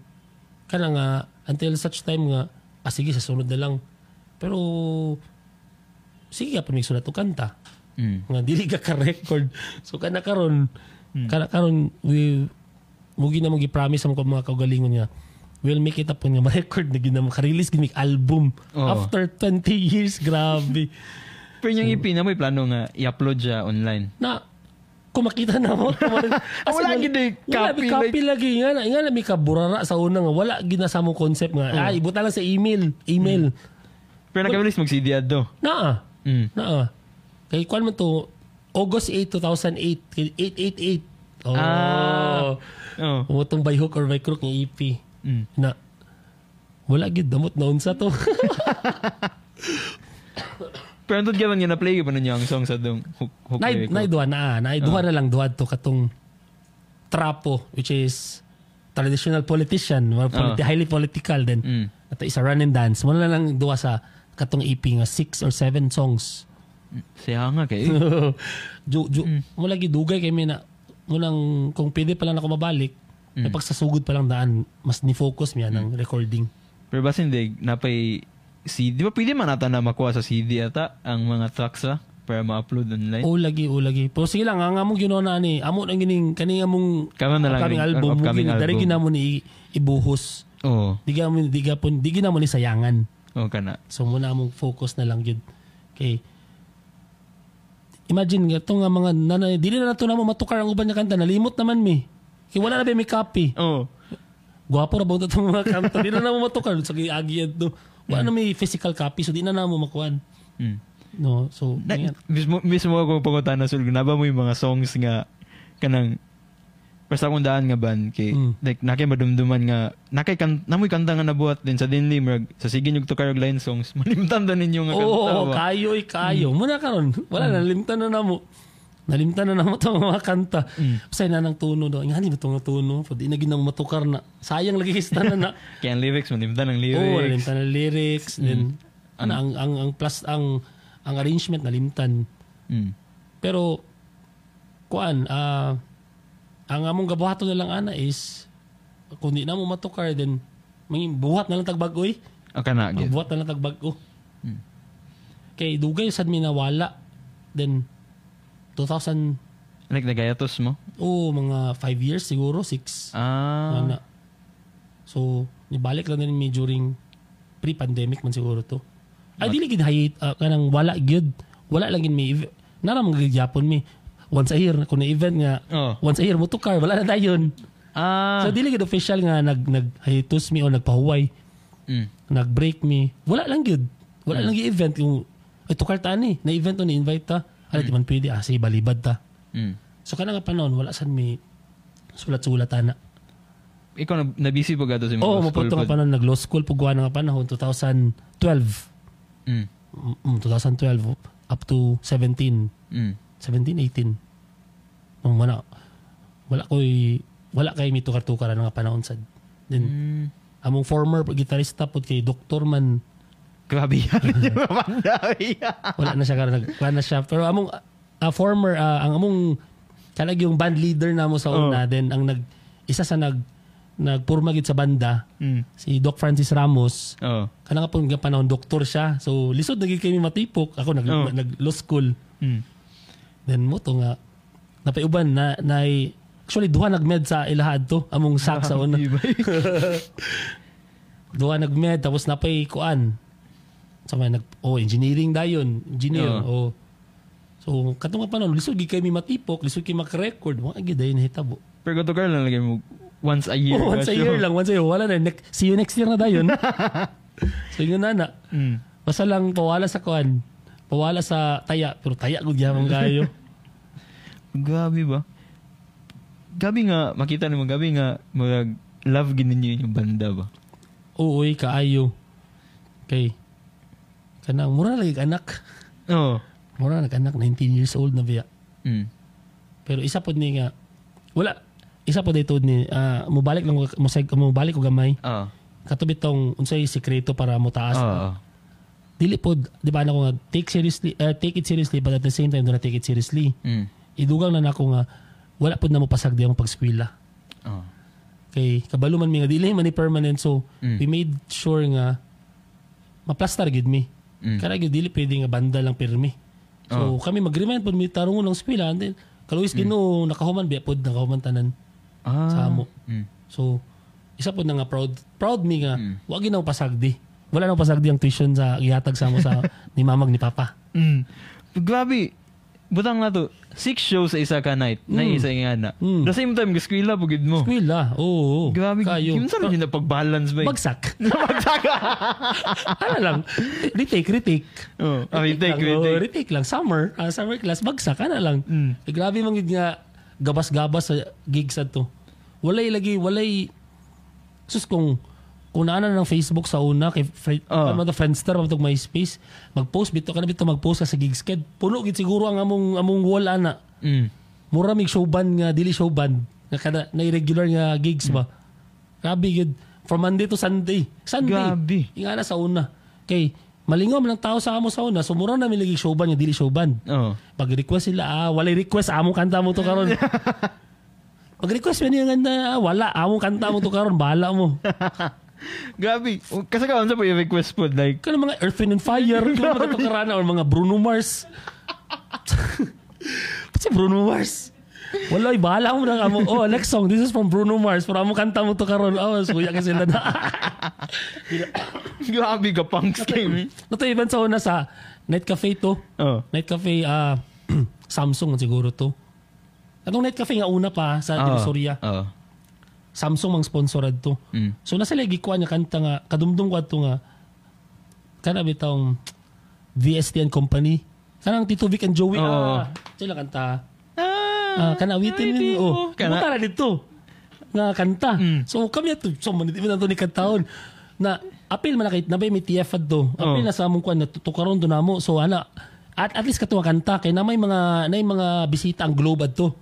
kana nga until such time nga sige sa sunod na lang. Pero sige pa mig sunod to kanta. Mm. Nga dili ka record. So kana karon we mugi na promise sa mga kaugalingon nga we'll make it up nga ma-record na ginam ka-release gimik album after 20 years grabe. Pero yung EP na may plano nga i-upload siya online. Na kumakita na mo. Wala gid copy lagi nga na mi kaburara sa una nga wala gid na sa mo concept nga. Ay ibuta lang sa email. Pero nag-release mag CD adto. Naa. Kay kwan man to August 8, 2008, 888. Umutong by hook or by crook ng EP. Na wala gid damot na unsa to. Pero andod gaman nga na-play pa ninyo ang song sa dong hook. Naiduha na lang duha to katong trapo which is traditional politician, highly political then. Ato isa run and dance. Muna lang duha sa katong EP nga 6 or 7 songs. Siya nga kay. Mula gid dugay kay mi na munang kung pwede pa lang ako mabalik, kapag sasugod pa lang daan, mas ni-focus niya ng recording. Pero basta hindi, napay CD. Di ba pwede man ata na makuha sa CD ata ang mga tracks sa para ma-upload online? O lagi. Pero sige lang, nga mo ginoon na ani. Amo ang gining, kanina mong upcoming album, dari ginamon ibuhos. Oo. Di ginamon ni sayangan. Oo, kana. So muna mong focus na lang yun. Okay. Imagine nga itong mga nanay, dili na ito na matukar ang uban niya kanta. Nalimot naman mi. Kaya wala na ba may copy. Oo. Oh. Gwapo na ba itong mga kanta. Di na matukar. So agi ito. Wala na may physical copy. So di na makuhaan. No, so, mismo ako pagkota na sulog. Naba mo yung mga songs nga kanang basta akong daan nga ban. Kay, like, nakay madumduman nga. Namoy kanta nga nabuhat din sa Dinlim. Sa sige nyo tukar og line songs. Malimtan na ninyo nga kanta. Oo, kayo. Muna karon wala, nalimtan na namo itong mga kanta. Pasay na ng tuno daw. Ingani ba itong tuno? Pwede na ginang matukar na. Sayang lagi kista na na. Kaya ang lyrics, malimtan ng lyrics. Then, ang arrangement nalimtan. Pero, ang among gabuhato na lang ana is kung di na mo matukar then buhat na lang tagbag-o eh. Okay na. Buhat na lang tagbag-o. Kay dugay sad mi nawala then 2000 like nagayatos mo? Oo, mga 5 years siguro, 6. Ana. So nibalik lang din mi during pre-pandemic man siguro to. Ay dili gid hayit kanang wala gyud. Wala lang gid mi. Naram gyud Japon mi. Once a year, kung na-event nga, once a year, motukar, wala na tayo yun. So, dili gid official nga, nag-hiatus me o nagpahuway, nag-break me. Wala lang yun. Wala lang yung event. Yung, tukar taan eh. Na-event o na-invite ta. Alat, di man pwede. Sige, balibad ta. So, kanang panon, wala saan may sulat-sulat ana. Ikaw, nabisi po gato sa mga law school? Oo, mapagto nga panon. Nag-law school po gawa na nga panahon, 2012. 2012, up to 17. 17, 18. Nung wala kay may tukar-tukaran nga panahon sad. Then, among former gitarista po kay Dr. Man. Grabe yan. Wala na siya pero among former, ang among talag yung band leader na mo sa una. Then, ang isa sa nagpurmagid sa banda, si Doc Francis Ramos. Kana nga po nga panahon, doktor siya. So, lisod naging kami matipok. Ako, nag-law school. Then mo to nga napaiuban na actually duha nagmed sa ilahad to among sak sa una. Duha nagmed tapos napay kuan. Sama engineering dayon, engineer. So katong panon lisod gi kay mi matipok, lisod kay mak-record, wa gid dayon hitabo. Pero to girl lang lagi mo once a year. Once a year. Wala na see you next year na dayon. So yun na. Basta lang pawala sa kuan. Pawala sa taya, pero taya ko gyamang kayo. Gabi ba? Gabi nga, makita naman, gabi nga, mag-love gininyo yung banda ba? Oo, kaayo. Okay. Kanang, mura na lagi anak. Oo. Mura na anak, 19 years old na biya. Pero isa po ni nga, wala, isa po dito ni, mubalik ko gamay. Katubit tong, unsay sikreto para mutaas. Dili po, di ba na ko nga, take it seriously, but at the same time, do not take it seriously. Idugang na ako nga, wala po na mo pasag di ang pag-skwila. Kay kabaluman mi nga dili man ni permanent, so we made sure nga maplastar gid mi. Kaya gid dili pwede nga banda lang pirmi. So kami mag-remind pud mi tarungon lang eskwela, and then kaluis Ginoo nakahuman biya pud nakahuman tanan. Sa amo. So isa pud nga proud mi nga wa ginaw pasagdi. Wala nang pasagdi ang tuition sa gihatag sa amo sa ni mamag ni papa. Grabe. Butang na to. 6 shows sa isa ka night. Na isa nga na. The same time, eskwela pugid mo. Eskwela, oo. Grabe. Yung sabi niyo na pag-balance ba yun? Bagsak. Bagsak. Ano lang. Retake. Oh, retake lang. Summer class, bagsak. Ano lang. Grabe mga nga gabas-gabas sa gigs at to. Walay. Sus kung naanan ng Facebook sa una, kay mga Friendster, pag MySpace, mag-post, bito mag-post ka sa gigsked. Puno, siguro ang among wall, ana. Mura mig showband nga, dili showband, na irregular nga gigs ba. Grabe, good. From Monday to Sunday. Grabe. Yung ana sa una. Kay, malingom lang tao sa amo sa una, so mura namin lagi showband nga, dili showband. Pag-request sila, walay request, among kanta mo to karon. Pag-request mo niya nga, wala, among kanta mo to karon, bahala mo. Gabi. Kasi kaon sa po yung request po. Like, kaya mga Earth, Wind and Fire, kaya mga tukarana, or mga Bruno Mars. Kasi Bruno Mars. Wala, bahala mo na kamo. Oh, next song, this is from Bruno Mars. Para mo kanta mo to karon. Oh, suya kasi sila na. Gabi, gapunks game. Ito event sa una sa Night Cafe to. Night Cafe, Samsung siguro to. Atong Night Cafe nga una pa sa Divisoria. Samsung mang sponsorad to. So nasa lagi ko niya kanta nga kadumdum ko ato nga kana bitong VST and Company. Kanang Tito Vic and Joey. Sila kanta. Kana witin ni Kana dito. Nga kanta. So kami ato so man even ato ni kantaon na apil man nakita na bay MTF adto. Apil na sa among kuan natutukaron do namo. So ana at least katuwa kanta kay na may mga bisita ang Globe adto.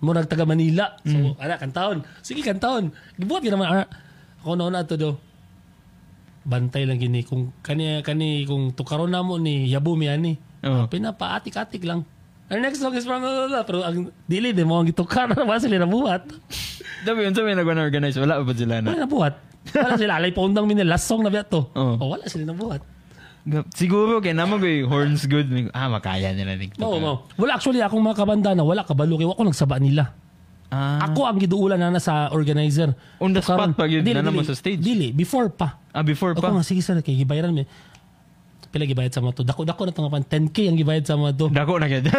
Mo nagtaga Manila. So, ala, kantaon. Sige, kantaon. Gibuhat ka naman. Ako noon na ito do. Bantay lang gini. Kung tukaroon na mo ni Yabumi, ani. Pinapaatik-atik lang. Our next song is from... Pero ang dili, di mo ang itukar. Wala sila nabuhat. Dabi yun, sabi nag-organize. Wala ba sila na? Wala nabuhat. Wala sila. Alay paundang minil. Last song na biyato. Wala sila nabuhat. Siguro kay naman ko horns good makaya nila nito. Wala actually akong mga kabanda na wala kabalo kay ako nagsaba nila. Ako ang giduulan na sa organizer. On the spot pa gyud na naman sa stage. Dili before pa. Before pa. Ako nga sige sir kay gibayaran mi. Pila gibayad sa mga to? Dako na tong 10K ang gibayad sa mga to. Dako na gyud.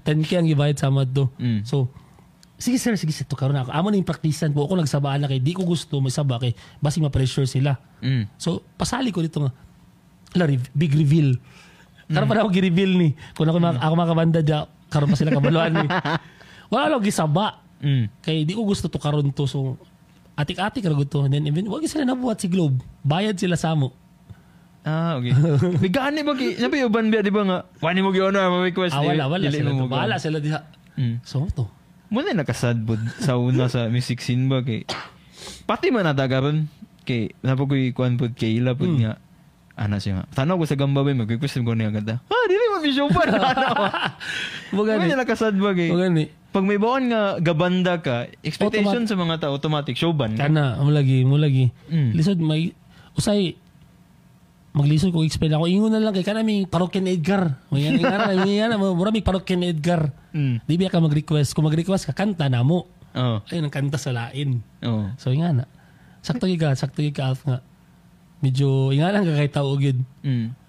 10K ang gibayad sa mga to. So sige sir to karon ako. Amo ning praktisan po ako nagsabaan na kay di ko gusto may saba kay basing ma-pressure sila. So pasali ko dito nga big reveal. Karoon pa na ako gi-reveal ni. Kung ako makabanda dyan, karoon pa sila kabaluan ni. Wala lang, gisaba. Kaya di ko gusto to karoon to. So, atik-atik ragot to. And then, wag sila nabuhat si Globe. Bayad sila sa mo. Okay. Bigaan ni Bagi. Sabi, uban biya, di ba nga? Wani mo gano'n na request ni. Wala sila. Bahala sila diha. So, to. Muna nakasad po sa una sa music scene ba? Pati man natagaroon. Kaya, napag ko ikuan po kay Ila po nga. Ana siya nga. Tanaw ko sa gamba ba, mag-request ko niya agad. Dili mo may show pa na. Huwag nila kasad ba kayo. Pag may baon nga gabanda ka, expectation sa mga tao, automatic showban. Kana, mulagi. Lisod, may, usay, maglisod ko explain ako. Ingon na lang kay kana may Parokya ni Edgar. May nga na, maraming Parokya ni Edgar. Di ba ka mag-request? Kung mag-request ka, kanta na mo. Ayun, ang kanta sa lain. So, nga na. Sakto yung ka, Alf nga. Medyo, yung nga lang kakaitao agad.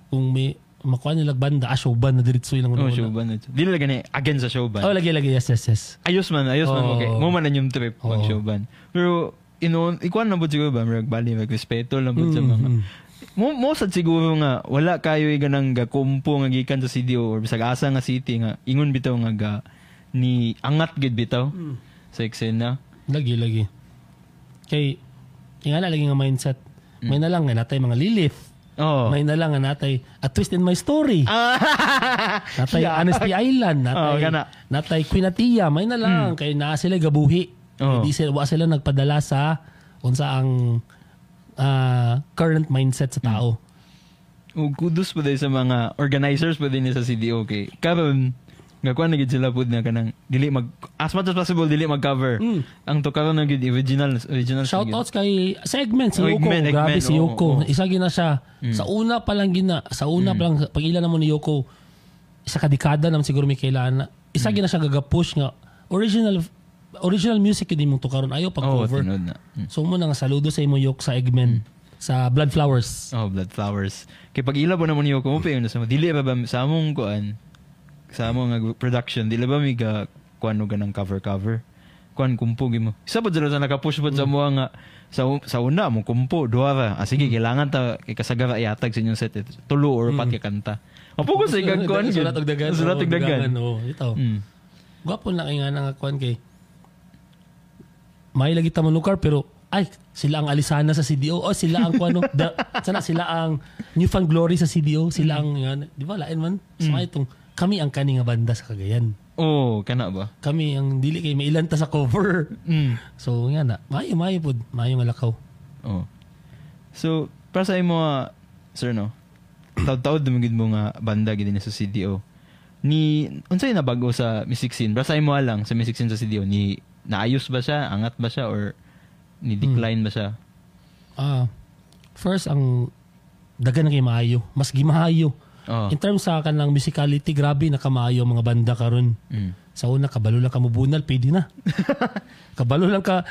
Kung may makuha nilang banda, showban na diritso yun. Showban na ito. Di lalaga na again sa showban. Lagi. Yes. Ayos man, okay. Mumanan yung trip pag showban. Pero, ikuan na po siguro ba? Magbali, magrespeto lang po sa mga. Mosad siguro nga, wala kayo ganang gakumpo nga gikan sa CDO or sa asa nga city nga, ingon bitaw nga ni angat gid bitaw sa eksena. Lagi. Kay, yung nga lagi nga mindset. May na lang nga natay mga Lilith. May na lang nga natay A Twist In My Story. Natay Honesty Island. Natay Queen Atia. May na lang. Kaya naa sila gabuhi. Hindi sila nagpadala sa unsa ang current mindset sa tao. Kudos pa din sa mga organizers pa din sa CDO. Karon, Ngakuan na gid sila pud na kanang dili mag as much as possible dili mag-cover. Ang tukaron na gid original shoutouts kay segments si Yoko. Grabe si Yoko. Isa gina siya. Sa una pa lang pagila na mo ni Yoko. Isa ka dekada naman siguro may kailan. Isa gina siya gaga-push nga original music din mong tukaron ayo pag-cover. So mo nang saludo sa imo Yoko sa Eggman. Sa Blood Flowers. Oh, Blood Flowers. Kay pagila po na mo ni Yoko mo pa yun sa dili ba sa among kuan. Sa mo nga production, dili ba miga kuano ganang cover? Kuan kumpo gimo. Isa pa dala sa naka-push pa sa mo nga sa una mo kumpo duha. Sige kailangan ta kay kasagara ihatag sa inyong set ito. Tulo or pat ka kanta. Apo ko sa igag kuan sulat ug dagan. Oh, ito. Gwapo na kay nga nga kuan kay. May lagi ta manukar pero ay sila ang Alisana sa CDO. Oh, sila ang kuano. Sana sila ang New Found Glory sa CDO. Sila ang di ba lain man. So itong kami ang kaninga banda sa Cagayan. Oh, kana ba? Kami ang dili kay mailan ta sa cover. So nga na, maayo pud, maayo nga lakaw. Oh. So, para sa imo sir no. Taud-taud dumigid mo nga banda gid ni sa CDO. Ni unsay na bag-o sa music scene? Para sa imo lang sa music scene sa CDO ni naayos ba siya, angat ba siya or ni decline ba siya? First ang dagan kay maayo, mas gimaayo. Oh. In terms sa kanang musicality, grabe nakamaayo mga banda karon. Sa una kabalo lang ka mubunal, pwede na. Kabalo lang ka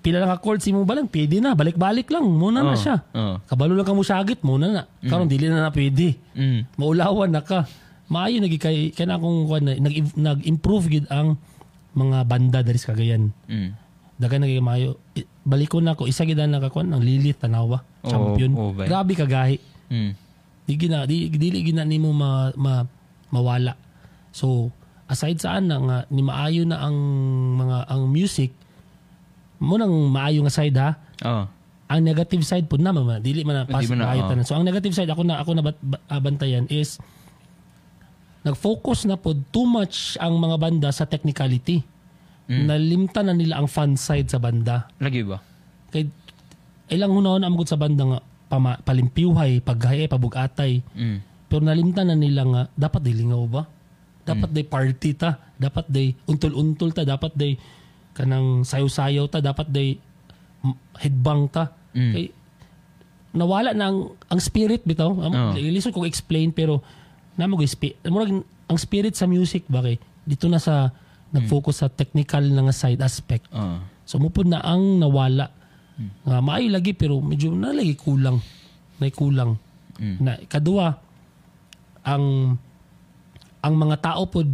pila lang chords imo balang, pwede na. Balik-balik lang muna na siya. Kabalo lang ka musagit muna na. Karon dili na pwede. Maulawan na ka. Maayo nagi kay na akong nag-improve gid ang mga banda dari sa Cagayan. Dagan nagi maayo. Balikon na ko isa gid na ka kon ang Lilith tanawa, champion. Grabe kagahi. Dili gina nimo mawala. So aside saan na nga ni maayo na ang mga ang music mo nang maayo nga side ha. Ang negative side pud na mama dili man na pass maayo tanan. So ang negative side ako na bantayan is nag-focus na pud too much ang mga banda sa technicality. Nalimtan na nila ang fan side sa banda. Lagi ba? Kay ilang hunahon amgod sa banda nga palimpiyuhay, paghay, pabugatay. Pero nalimtan na nila nga, dapat dilingaw ba? Dapat day party ta. Dapat day untul-untul ta. Dapat day kanang sayaw-sayaw ta. Dapat day headbang ta. Kay, nawala na ang spirit bitaw. Listen kong explain pero ang spirit sa music ba kay? Dito na sa nag-focus sa technical na nga side aspect. So mupod na ang nawala. Maayo lagi pero medyo na lagi kulang. Na kadua ang mga tao pod,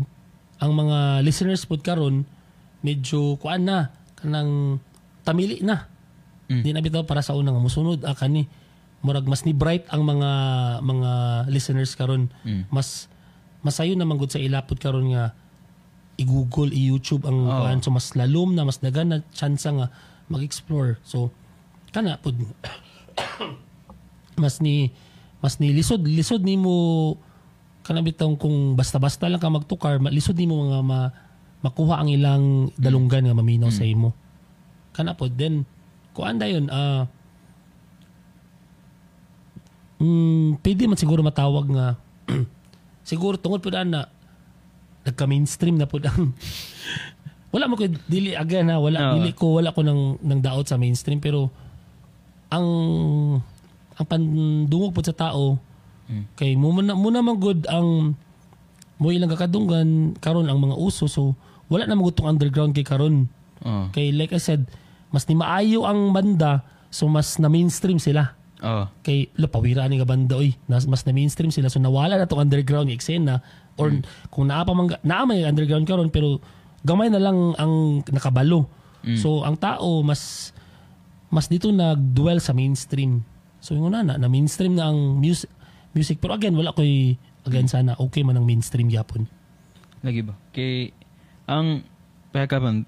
ang mga listeners pod karon medyo kuan na kanang tamili na. Di na bitaw para sa unang musunod kani murag mas ni bright ang mga listeners karon. Mas masayo na manggod sa ilapod karon nga i-Google, i-YouTube ang kuan so mas lalom na mas dagan na tsansa nga mag-explore. So, kana pud mas ni lisod ni mo kana bitaw kung basta-basta lang ka magtukar, lisod ni mo mga makuha ang ilang dalunggan nga maminaw sa imo. Kana pud then kuan dayon pwede man siguro matawag nga siguro tungod pud ana nagka-mainstream na pud ang wala mo ko dili again ha wala ko nang daot sa mainstream pero ang pandungog po sa tao kay muna man good ang mo ilang kakadunggan karon ang mga uso so wala na magutong underground kay karon. Kay like I said mas ni maayo ang banda so mas na mainstream sila. Kay pawira ni nga banda oy mas na mainstream sila so nawala na tong underground eksena or kung naa man underground karon pero gamay na lang ang nakabalo. So ang tao mas dito nag-dwell sa mainstream. So yung na mainstream na ang music pero again wala koy sana okay man ang mainstream yapon. Lagi ba? Kay ang pagkapan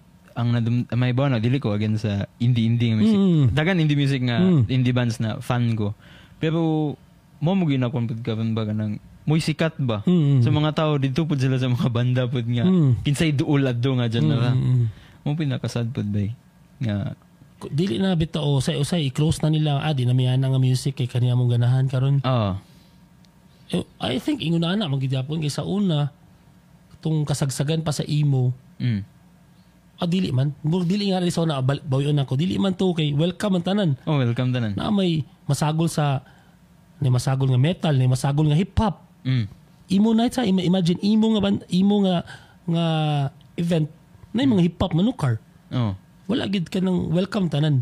may ba na dili ko again sa indie music. Dagan indie music nga indie bands na fan ko. Pero mo mugina kon pud kapan ba kanang mo'y sikat ba? Sa mga tao, dito po sila sa mga banda po nga. Kinsay duol-addo nga dyan na. Mo pinakasad po ba? Nga. Dili na bitaw, usay, i-close na nila. Di na mayana nga music kay kaniya mong ganahan karon. I think, ingunaan na, magigapon kay sa una, tong kasagsagan pa sa emo. Dili man. Dili nga rin sa na bawion ako. Dili man to kay welcome ang tanan. Oh, welcome tanan. Na may masagol sa may masagol nga metal, may masagol nga hip hop. Emo night sa imagine emo nga band, emo nga event na yung mga hip hop manukar. Oh. Wala gid ka ng welcome tanan.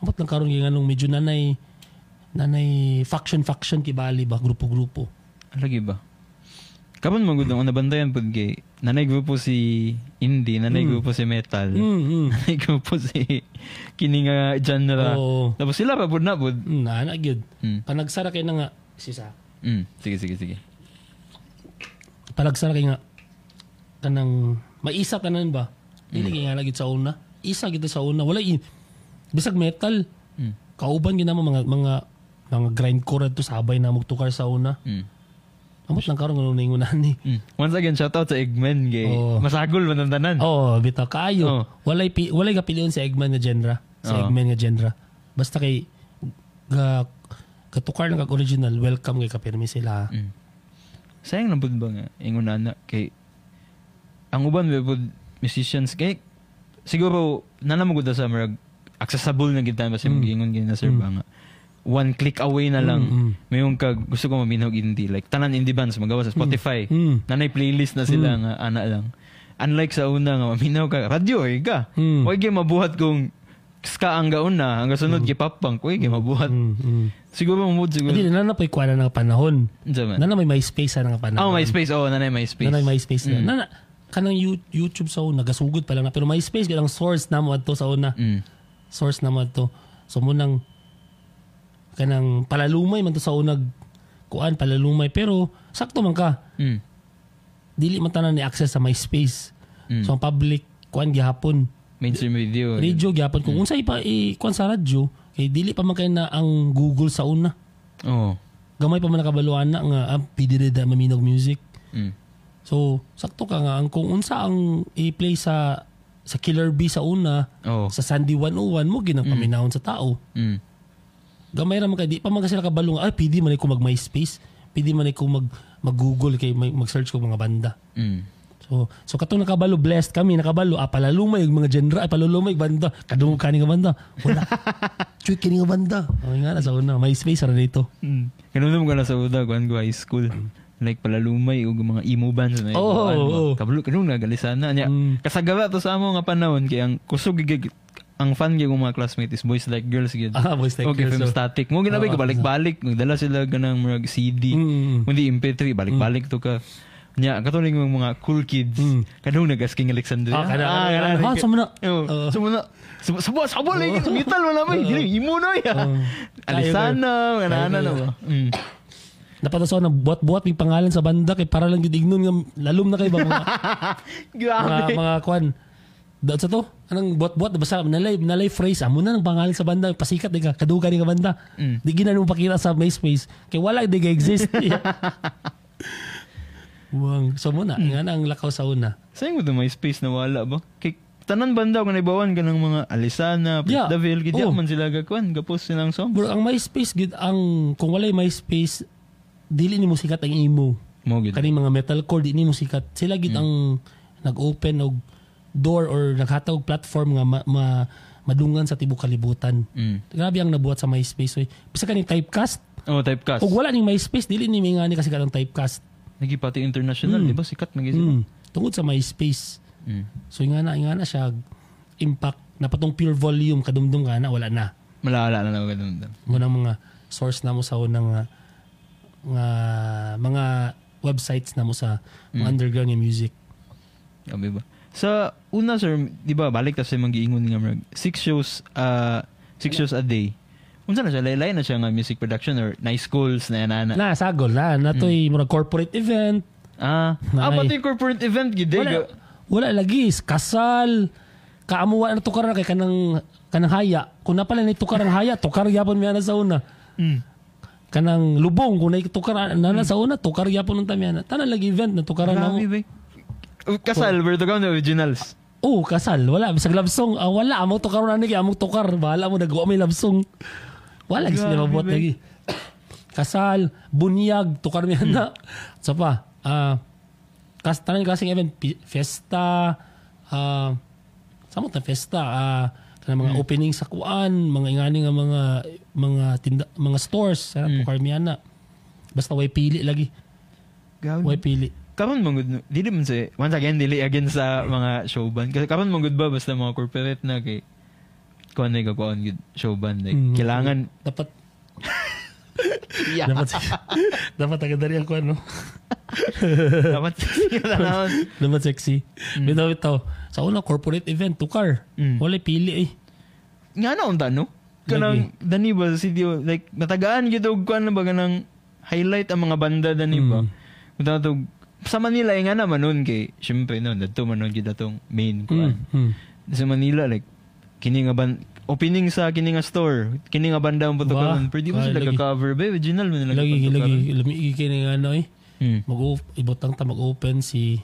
Amot lang karon gyud nganong medyo nanay faction kibali ba grupo-grupo. Alagi ba? Kapan magud ang nabantayan pud kay nanay grupo si indie, nanay grupo si metal, nanay grupo si kini nga genre. Oh. Tapos sila pa pud na pud. Na gyud. Panagsara kay na nga sisa. Sige. Panagsara kay nga kanang maisa kanan ba? Dili kay nga lagi sa una. Isa gid sa una. Wala bisag metal. Kauban gid na mga grindcore to sabay na mugtukar sa una. Amot lang karon nga ningunan ni. Once again, shout out sa Eggman gay. Oh. Masagol man ang tanan. Oh, bitaw kaayo. Oh. Walay kapilion sa Eggman nga genre. Basta kay katukar lang kag original, welcome kay kapirmi sila. Sayang lang pud ba nga ingunan na kay ang uban pud musicians kay siguro nanamugod sa merag accessible na gid tayo kasi ingon gid na sir ba nga. One click away na lang. Mayong gusto ko maminaw indie. Like, tanan indie bands, magawa sa Spotify. Nanay playlist na sila nga, ana lang. Unlike sa una nga, maminaw ka, radyo, eh ka. Huwag kayo mabuhat kung ska ang gauna, ang kasunod, kipapang, huwag kayo mabuhat. Siguro mamuod, siguro. Hindi, nanapay kuha na ng panahon. Nanay may MySpace na ng panahon. Oh, MySpace, oo, nanay MySpace. Nanay MySpace na. Nanay, kanang YouTube sa una, gasugod pala na. Pero MySpace, ganang source na mo ato sa una. Source na mo ato. So, munang kanang palalumay man to sa unag kuan palalumay pero sakto man ka. Dili man tanan ni access sa MySpace. So ang public kuan gihapon mainstream video. Radio gihapon kung unsay pa kuan sa radyo kay dili pa man kay na ang Google sa una. Oh. Gamay pa man nakabaluan na nga pidire da maminog music. So sakto ka nga ang kung unsa ang i-play sa Killer B sa una sa Sandy 101 mo ginang paminahon sa tao. Gamay ra man kay di pa man kasi nakabalong pwede man ko mag MySpace, pwede man ko mag Google kay mag-search ko mga banda. So katong nakabalo blessed kami nakabalo palalumay yung mga genre palalumay banda kadung kani nga banda wala chuy kini nga banda nga na sa una MySpace ra dito. Kanunam ko na sa una kuan ko high school like palalumay og mga emo bands na kabalo kanung nagalisana nya kasagara to sa amo nga panahon kay ang kusog gig ang fan yung mga classmates is boys like girls gid. Boys like okay, girls. Okay, static. Mo ginabay ka balik-balik, magdala sila ganang mga CD, kundi MP3 balik-balik to ka. Nya, katuloy yung mga cool kids. Kadung nagasking Alexandria. Sumuna. Sabol lagi metal wala may imo noy. Alisana, ana na ba. Napatasaw na buhat-buhat may pangalan sa banda kay para lang gid ignon nga lalum na kay ba mga. Mga kwan. Daot sa to, anong buhat-buhat, basta nalay phrase, muna ng pangalan sa banda, pasikat din ka, kaduga din ka banda. Di ginan mo pakira sa MySpace, kaya wala din ka exist. So muna, nga na ang lakaw sa una. Sayang mo ito MySpace na wala ba? Kaya tanan banda kung naibawan ka ng mga Alisana, Davil, gidya man sila gagkuhan, gapos silang songs. Bro, ang MySpace, kung wala yung MySpace, dili ni mo sikat ang emo. Kani mga metalcore, di ni mo sikat. Sila gid ang nag-open o door or naghatag platform nga madungan sa tibok kalibutan. Grabe ang nabuhat sa MySpace. Bisa kaning Typecast? Oh, Typecast. Kung wala ning MySpace, dili ni mingani kasi katong Typecast. Nagipati international, di ba? Sikat nagisikat. Tungod sa MySpace. So ingana siya impact na patong pure volume kadumdum ka na wala na. Malala na kadumdum. Muna mga source na mo sa unang mga websites na mo sa underground music. Grabe ba? Sa una sir, di ba balik kasi mag-iingon nga mag 6 shows shows a day. Unsa na siya laylay na siya nga music production or nice schools na ana. Na sagol na toy mura corporate event. Pati corporate event gid wala lagi kasal kaamuan na tukar na kay kanang haya. Kun na pala ni tukar ang haya, tukar gyapon mi ana sa una. Kanang lubong kun na tukar na sa una, tukar gyapon unta mi ana. Tanan lagi event na tukaran na mo. Kasal, where to go na originals? Kasal. Wala. Bisag love song. Wala. Among tukar na nagi. Among tukar. Bahala mo. Nagawa may love song. Wala. Kasi na mabuhat nagi. Kasal. Bunyag. Tukar mo yan na. Sa pa. Tarang klaseng event, fiesta, samot na fiesta, kanang mga opening sa kuan, mga ingani nga mga stores sa Carmiana. Basta way pili lagi. Gawin. Way pili. Karon mong good, dili man say once again dili again sa mga showband. Kasi karon mong good ba basta mga corporate na kay kuan na gagawon good showband like kailangan dapat dapat agad dari ang kuan no. dapat sexy. Bitaw sa una corporate event tukar. Wala pili eh. Nga na unta no. Kanang dani ba si Dio like natagaan gyud og kuan na ba kanang highlight ang mga banda dani ba. Kung sa Manila, eh nga naman nun kay, syempre nun, dito manon kita tong main kuan. Sa Manila, like, kininga band, opening sa kininga store, kininga banda ang putukan. Pero di ba sila ka-cover ba? Original mo nilang putukan. Lagi, kininga ano eh. Ibotang ta mag-open si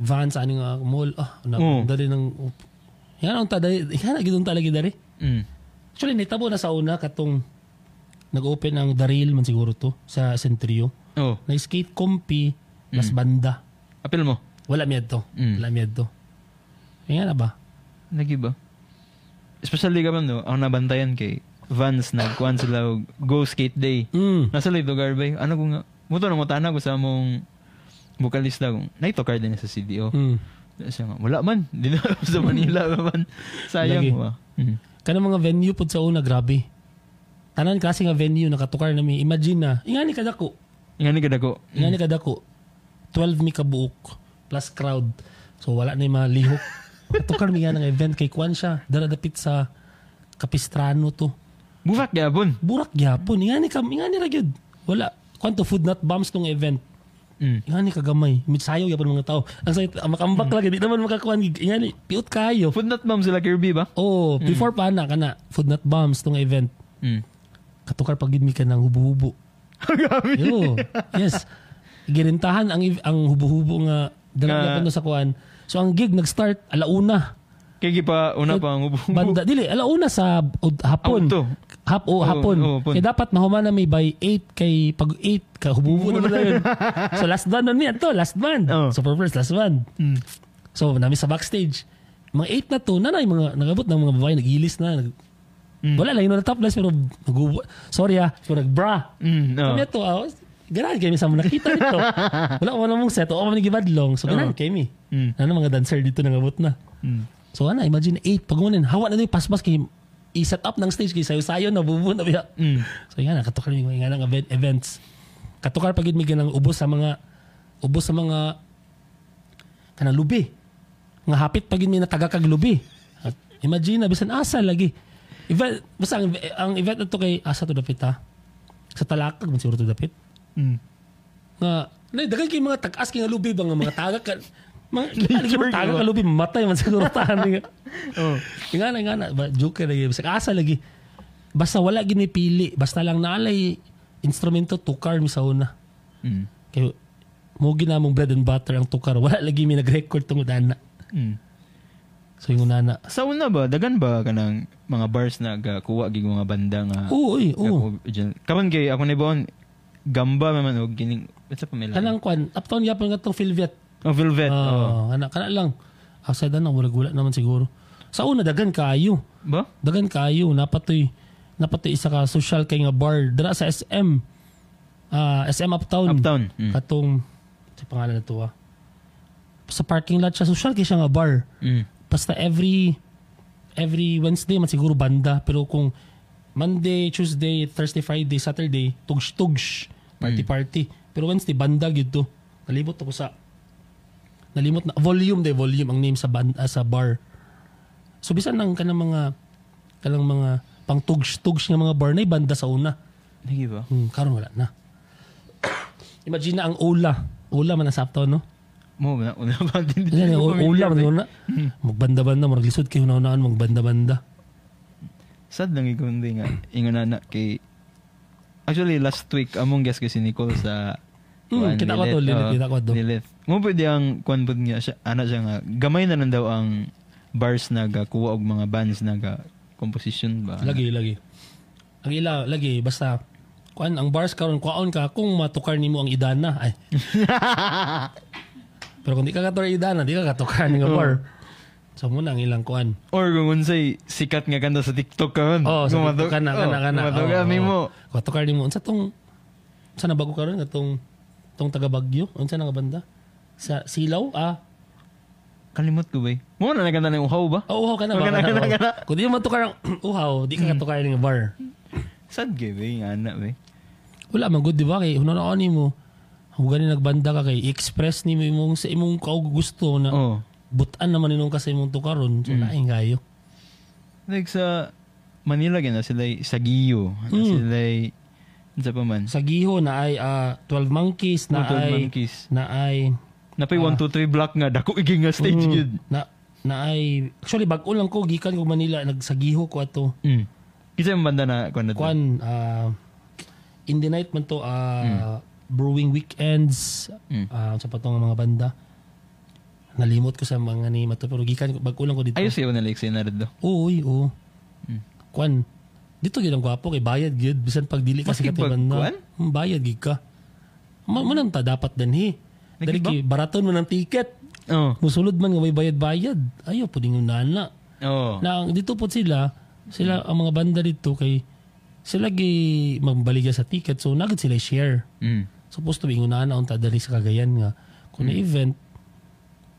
Van sa aning mall. Dali ng, yan ang tadali, yan ang gitong talagi dali. Actually, naitabo na sa una katong nag-open ang Daril man siguro to sa Centrio. Oh. Na-skate kompi, mas banda. Apil mo? Wala miyad to. Wala miyad to. Kaya nga na ba? Nagi ba? Especially ka man, no? Ang nabantayan kay Vans nagkuhan sila Go Skate Day. Nasa late lugar ba? Ano kung nga? Muto na mutana ko sa among bukalista kung naitokar din sa CDO. Wala man. Di na sa Manila ba man? Sayang ba? Kaya mga venue po sa una, grabe. Tanan kasi nga venue nakatukar na may imagine na ingani kadako 12 mi kabuok plus crowd so wala na yung mga lihok katukar mi nga ng event kay kuan siya daradapit sa Capistrano to burak gyapon ingani ra gyud wala kuan to food not bombs tong event ingani kagamay mitsayo gyapon mga tao ang sayit makambak lagi di naman makakuan ingani piut kayo food not bombs sila Kirby ba oh before pa na kana food not bombs tong event katukar pag gidmi ka ng hubo-hubo. Yo, yes. Girintahan ang hubo-hubo nga dalaga pa sa kuan. So ang gig nag-start alauna. Kaya pa una pa ang hubo-hubo. Banda dili alauna sa hapon. Hapon. Kaya dapat mahuman na may by 8 kay pag 8 ka hubo-hubo na yun. So last band na niya to, last band. Superflirts last band. So nami sa backstage. Mga 8 na to, nanay mga nagabot ng mga babae nagilis na. Wala lang yun na topless pero sorry pero nagbra. Kami ito, ganaan kami sa mga nakita nito. Wala ko naman mong set. O kami nagibadlong. So ganaan kami. Ano mga dancer dito nangabot na. So ano, imagine 8. Pag umanin, hawa na doon yung paspas kay i-set up ng stage kay sayo-sayo na bubuo na biya. So yan, katukar yung mga nga ng events. Katukar pag yun may ganang ubos sa mga kanang lubi. Nga hapit pag yun may natagakag lubi. Imagine na, bisan asa lagi. Event, basta ang event na ito kay Asa to Dapit ha. Sa Talakag, man siguro to Dapit. Dagan kayo mga tag-as kayo nga lubi ba nga mga tagak ka. Mga tagak ka lubi, matay man siguro tahan nga. Ingana. Joke na lagi. Basta Asa lagi. Basta wala ginipili. Basta lang naalay instrumento tukar mi sa una. Kaya mugi na mong bread and butter ang tukar. Wala lagi mi nag-record tungod ana. So yung unana. Sa una ba, dagan ba ka ng mga bars na kuha gig mga banda nga? Oo. Karon kay ako na ibon, gamba naman o gining, what's up pamela? Kanang kwan, uptown yapon nga itong Philvet. Philvet. Kana lang. Outside na, wala naman siguro. Sa una, dagan kayo. Ba? Dagan kayo. Napatoy isa ka social kay nga bar. Dara sa SM. SM Uptown. Katong, sa pangalan na ito ha. Sa parking lot siya, social kay siya nga bar. Basta every Wednesday man siguro banda pero kung Monday, Tuesday, Thursday, Friday, Saturday tugs party pero Wednesday banda gito. Nalimot na volume ang name sa band sa bar. So bisan nang kanang mga pang tugs nga mga bar na banda sa una. Nagi ba? Karon wala na. Imagine na ang Ola man sa uptown no. Mo na una pa din dili ulam na magbanda-banda maglisod kay una-unaan magbanda-banda sad lang igundi nga ingonana kay actually last week among guest kasi Nicole sa kita ko to Lilith mo pwede ang kuan pud niya siya ana siya nga gamay na nandaw ang bars na gakuha og mga bands na composition ba lagi ang ila lagi basta kuan ang bars karon kuaon ka kung matukar nimo ang idana ay. Pero kung di ka katukar idana, di ka katukar nga bar. So muna ang ilang kuan. Or kung unsay sikat nga kanta sa TikTok karon. Oh, so kana. Matukar nimo. Katukar nimo unsa tong sana bago karon katong tong taga Baguio, unsa nga banda? Sa Silaw kalimot ko ba? Mo na naganda ng uhaw ba? Oh, uhaw ka na ba? Kana. Kung di mo matukar ang uhaw, di ka katukar nga bar. Sad ka ba yung anak ba? Wala man good, di ba? Kaya hunanaan ni mo, huwag nagbanda ka kay express ni mo sa imong gusto na oh. Butan naman ninong ka sa imong tukaron. So, laing kayo. Like sa Manila, gano'n sila sa Giyo. Sila sa pa man? Sa Giyo na ay 12 Monkeys, na 12 ay... Monkeys. Na ay... Napay 1, 2, 3 block nga. Dako iging nga stage yun. Na ay... Actually, bago lang ko, gikan ko Manila. Nagsagiho ko ato. Kita yung banda na kuan na kuan, in the night man to, Brewing Weekends, sa patong mga banda. Nalimot ko sa mga name to, pero gikan ko, bagulang ko dito. Ayos yun na like sa inarad do? Oo. Kuan, dito yun ang gwapo, kay bayad yun. Bisan pag dili kasi ka yung banda. Kuan? Bayad yun ka. Manang ta, dapat din he. Dali ki, baraton mo ng ticket. Musulod man nga may bayad-bayad. Ayaw po din yung nana. Na, dito po sila ang mga banda dito kay sila gi magbaligya sa ticket so nagud sila share. Supposed to be ingunahan na unta dali sa Cagayan nga kun event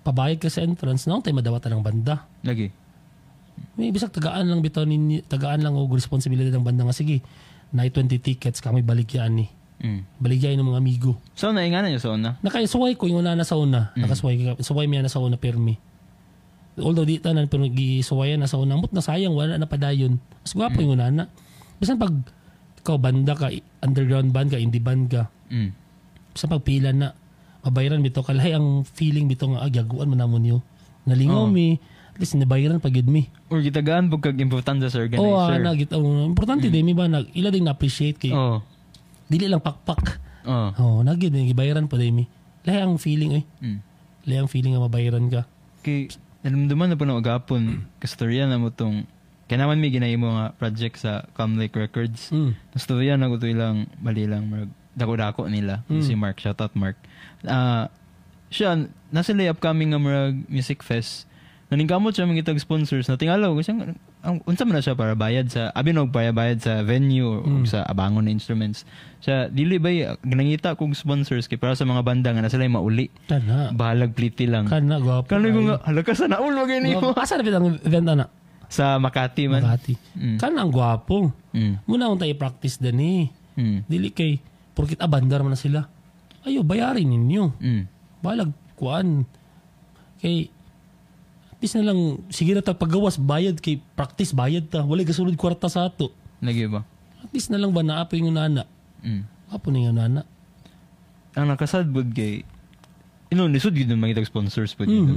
pabayad ka sa entrance na untay madawatan ang banda. Lagi. May bisag tagaan lang bitaw ninyo, tagaan lang og responsibilidad ng banda nga sige. Na 20 tickets kami baligyan ni. Baligyan ng mga amigo. So naingana yo sa una. Nakaisuway ko ingunahan na sa una. Nakasuway mi na sa una permi. Although di tanan pero gisuwayan na sa unang mut na sayang wala na padayon. Mas gwapo yung unana. Bisan pag ikaw banda ka, underground band ka, indie band ka. Bisan pagpila na mabayaran bito kalay ang feeling bito nga agyaguan man namon yo. Nalingaw mi at least nabayaran pagid mi. Or gitagaan pag kag importante sa organizer. Importante din mi ba nag ila ding appreciate kay. Dili lang pakpak. Nagid gibayaran pa din mi. Lahi ang feeling Lahi ang feeling nga mabayaran ka. Kay nalamdaman na po ng agapon, kastorya na mo itong, kaya naman may ginayin mo nga project sa Comlake Records. Kastorya na ko ito ilang, bali lang, dako-dako nila. Si Mark, shoutout Mark. Siya, nasa lay upcoming nga marag music fest, naningkamot siya mga itong sponsors na tingalaw ko siya, unsa man na siya para bayad sa, abinog para bayad sa venue o sa abangon na instruments. Siya, dili ba, nangita kong sponsors kaya para sa mga banda nga na sila yung mauli. Kana. Bahalag pliti lang. Kana, gwapo. Kana yung nga, halaga sa naul, wag yun mo. Asa na ang event na? Sa Makati man. Makati. Kana ang gwapo. Muna akong tayo practice din Dili kay, porkit abandar man na sila. Ayo, bayarin ninyo. Bahalag kuan. Kay, na lang, sige na ta paggawas, bayad kay practice, bayad ta. Walay kasunod kwarta sa ato. Lagi ba? At least na lang ba naapo yung nana? Apo na yung nana. Ang nakasad bod kay, nisod yun ng mga sponsors po dito.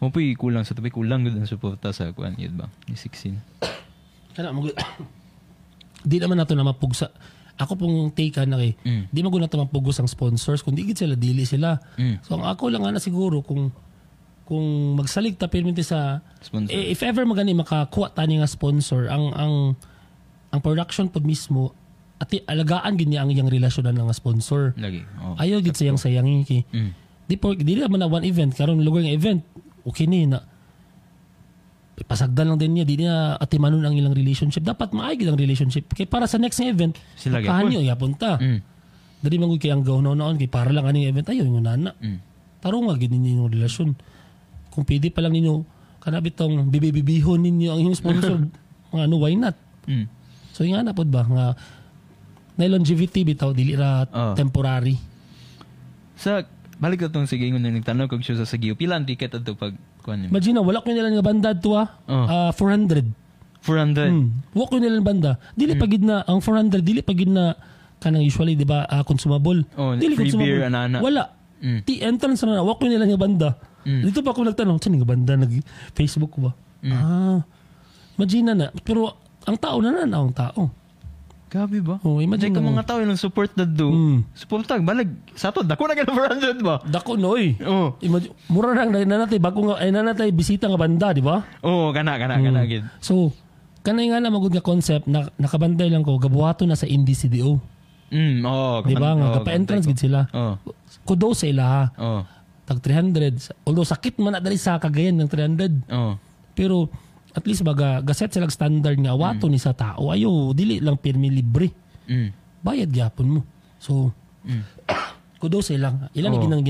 Mapoy kulang sa tabi, kulang yun ang suporta sa kuan yun ba? Ni 16. Kala, di naman nato na mapugsa. Ako pong take na kay, di magun nato mapugos ang sponsors, kung digit sila, dili sila. So ang ako lang na siguro kung magsalig tapirmin sa sponsor. If ever magani makakuha tani nga sponsor ang production pod mismo at alagaan gid niya ang iyang relasyonan nga sponsor lagi. Ayaw gid sayang sayangin ki di man na one event karon lugar nga event okay ni na pasagdan lang din niya di niya atimanon ang ilang relationship dapat maayog ang relationship kay para sa next nga event kahanyo yapunta dali mangud kay ang gawon noon kay para lang aning event ayo ingon na tarong nga gid ninyo relasyon. Kung pwede pa lang ninyo, kanabit tong bibibihon ninyo ang inyong sponsor, why not? So yung nga na po ba, nga, na longevity bitaw, dili ra temporary. Sa, balik na itong sige, kung nagtanong kung siya sa Sagio, pila ang ticket ato pag, kuhan niyo? Imagine na, wala ko nila nga banda ito 400. 400? Wala ko nila nga banda. Dili pagid na, ang 400, dili pagid na, kanang usually, di ba, consumable. Dili free consumable. Beer, anana. Wala. Entrance na, wala ko nila nga banda. Dito pa ako nagtanong, saan nga banda? Nag-Facebook ba? Imagine na. Pero ang tao na ang tao. Gabi ba? Imagine ka mga tao yung support na do. Support tag, balag. Sa to, dako na ka na 400 ba? Dako no eh. Mura lang na natin, bago nga, ay na natin bisita nga banda, di ba? Oo, kana. So, kanay nga na magod nga concept na nakabanday lang ko gabuhato na sa indie CDO. Oh, di ba nga kapa-entrance gid sila. Oh. Kudos sa ila ha. Oh. Tag 300. Although sakit man na dali sa Cagayan ng 300. Oh. Pero at least baga gaset sila standard nga wato ni sa tao. Ayo dili lang pirmi libre. Bayad gyapon mo. So kudos sa ila. Ilan ni ginang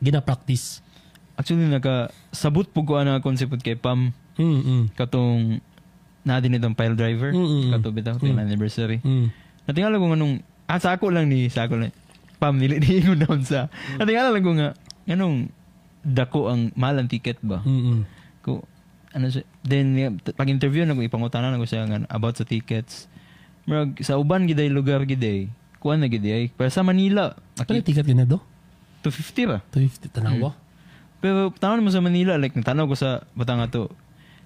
gina-practice. Actually nakasabot pug ko ana concept kay Pam. Katong na din itong pile driver katong bitaw ng anniversary natingala ko nganong sa ako lang pamili ni ko down sa natingala lang ko nga nganong dako ang malang ticket ba ko ano siya then pag interview nako ipangutana nako siya nga about sa tickets murag sa uban giday lugar giday kuan na giday para sa Manila akit ticket gina do 250 ba 250 tanawa pero tanaw mo sa Manila like tanaw ko sa Batanga to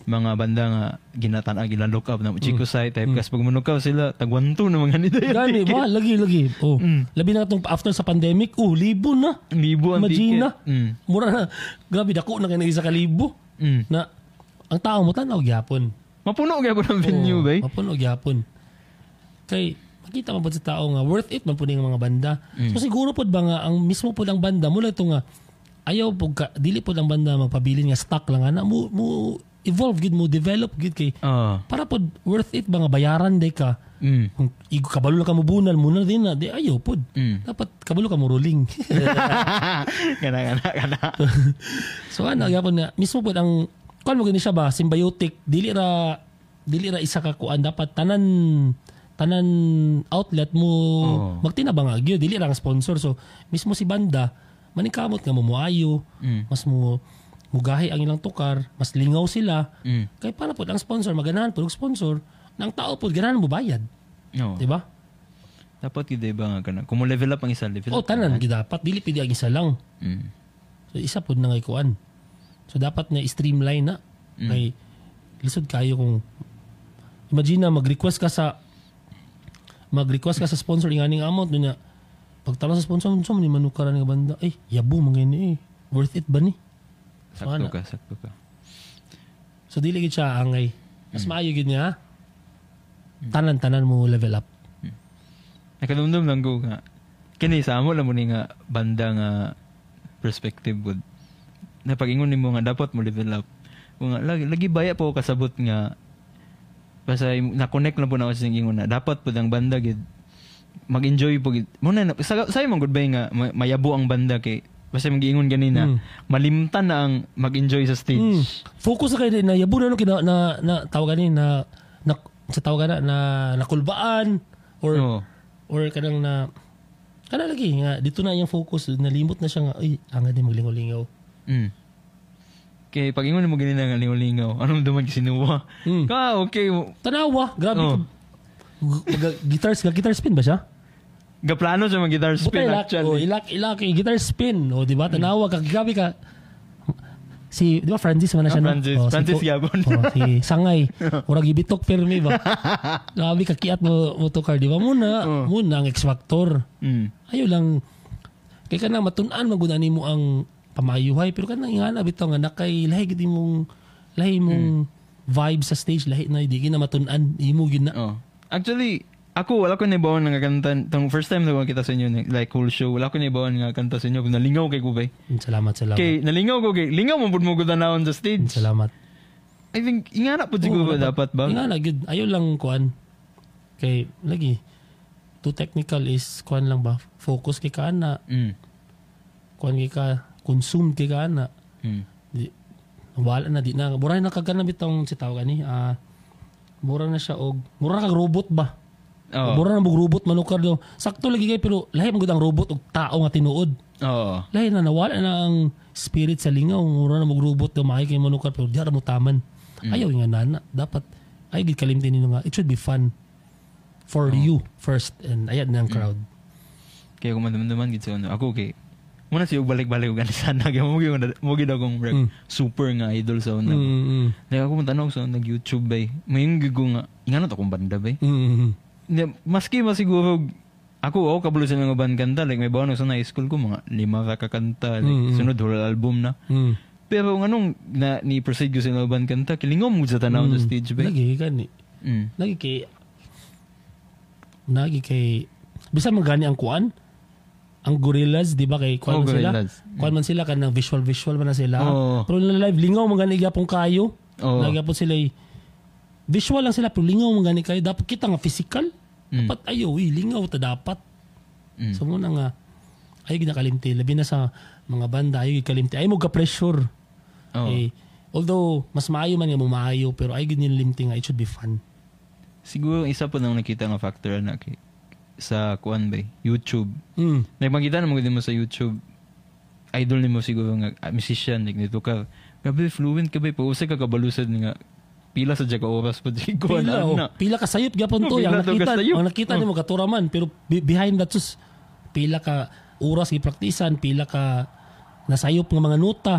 mga banda nga ginatan-a gina-look up na Chico Sai Typecast pag mo-look up sila tagwanto na mga nida gani ba lagi oh labi na katong after sa pandemic libo ang ticket mura na grabe dako na kay isa ka libo na ang tao mo tanaw gyapon mapuno gyapon ang venue bay mapuno gyapon kay makita man pud sa tao nga worth it man pud ning mga banda so siguro pud ba nga ang mismo pud ang banda mula to nga ayaw po ka, dili po ang banda magpabilin nga stock lang ana mo evolve gid mo develop gid kay para pod worth it ba nga bayaran day ka kung kabalo na ka mo bunal mo na din na di ayaw pod dapat kabalo ka mo rolling kana so ano gyapon na mismo pod ang kon mo gani siya ba symbiotic dili ra isa ka kuan dapat tanan outlet mo magtinabang agyo dili ra ang sponsor so mismo si banda manikamot nga mumuayo, mas mugahi ang ilang tukar, mas lingaw sila. Kaya para po ang sponsor, maganahan po ang sponsor, ng tao po, ganahan mo bayad. No. Diba? Dapat yun, diba nga ka na? Kung mo level up ang isa, level up. Tanan, dapat. Dili pwede ang isa lang. So, isa po na ngaykuan. So, dapat na streamline na. Kaya, lisod kayo kung imagine na mag-request ka sa sponsor, inganing amount, doon na, pagtalo sa sponsor mo ni manukaran nga banda ay yabo mga ini worth it ba ni sakto ka so dili gid siya angay mas maayo gid niya tanan mo level up nakadumdum lang ko nga kini sa amo lang mo ni nga banda nga perspective good na pag-ingon nimo nga dapat mo level up nga lagi baya po kasabot nga basta na-connect lang po na sa ingon na dapat pud ang banda gid mag-enjoy po. Muna, sayo mong goodbye nga, mayabo ang banda kay basta mag-iingon ganina, malimtan na ang mag-enjoy sa stage. Focus na kayo na yabo na nakulbaan or kanang kanang lagi nga, dito na yung focus, nalimot na siya nga, ay, angad din maglingaw-lingaw. Kaya pag-ingon mo ganina nga, lingaw-lingaw, anong duman kisinuwa? Okay. Tanawa, grabe Guitar spin ba siya? Gaplano siya mag-guitar spin actually. Ilaki guitar spin. O diba? Tanawa ka. Gabi ka. Si, diba Francis man na siya? Francis Gabon. Si Sangay. Urag ibitok firme ba? Gabi ka kiat mo tukar. Diba? Muna ang X-Factor. Ayaw lang. Kaya ka na matunaan magunanin mo ang pamayuhay. Pero ka nang ihanap ito nga nakay lahi mong vibe sa stage. Lahi na hindi na matunaan. Imugin na. Actually, ako wala ko naibawan nga kanta tong first time na kita sa inyo like whole show. Wala ko naibawan nga kanta sa inyo kung nalingaw kay Kubay. Salamat. Kay nalingaw ko kay lingaw mo pud mo gudanaon sa stage. Salamat. I think ingana pud siguro dapat ba? Ingana gid. Ayaw lang kuan. Kay lagi too technical is kuan lang ba? Focus kay kana. Kuan kay ka consume kay kana. Wala na di na. Buray na kagana bitong sitaw kani. Mura na siya og mura kag robot ba? Mura na bug robot manukar do. Sakto lagi kay pero lahi man gud ang robot og tao nga tinuod. Lahi na nawala na ang spirit sa lingaw. Mura na bug robot do maay kay manukar pero di ra mo taman. Ayaw nga nana. Dapat ay gid kalimtin nino nga it should be fun for you first and ayad na ang crowd. Kay ko man gid sa ano. Ako kay muna siya balik-balik og sana kay mo gid akong super nga idol sa una. Like ako tanong sa nag-YouTube bay. Mayong gigo nga ingano ta kung banda bay. Maski masiguro ako kabalo sa mga band kanta like may baon sa high school ko mga 5 ka kanta like sunod whole album na. Pero nganong na ni proceed sa laban kanta, kilingom mo sa tanaw sa stage ba? Lagi gani. Lagi kay bisan man gani ang kuan. Ang Gorillaz, di ba kay kuan man sila? Kuan man sila kanang visual man na sila. Oh. Pero na live lingaw man gani gyapon kayo. Oh. Lagi po sila visual lang sila pero lingaw man gani kayo. Dapat kita nga physical. Dapat ayo lingaw ta dapat. So muna nga ay ginakalimti labi na sa mga banda ay gikalimti ay mo ka pressure. Oh. Although mas maayo man nga maayo pero ay ginilimti nga it should be fun. Siguro isa pa nang nakita nga factor na kay sa kuan ba YouTube. Nagmakita na mo din mo sa YouTube idol nimo siguro nga musician like nito ka. Gabi fluent ka ba pa usa ka kabalusad nga pila sa jaga oras pa di kuan na. Pila ka sayop gyapon to yang nakita. Ang nakita nimo katuraman pero behind that sus pila ka oras ipraktisan, pila ka nasayop ng mga nota.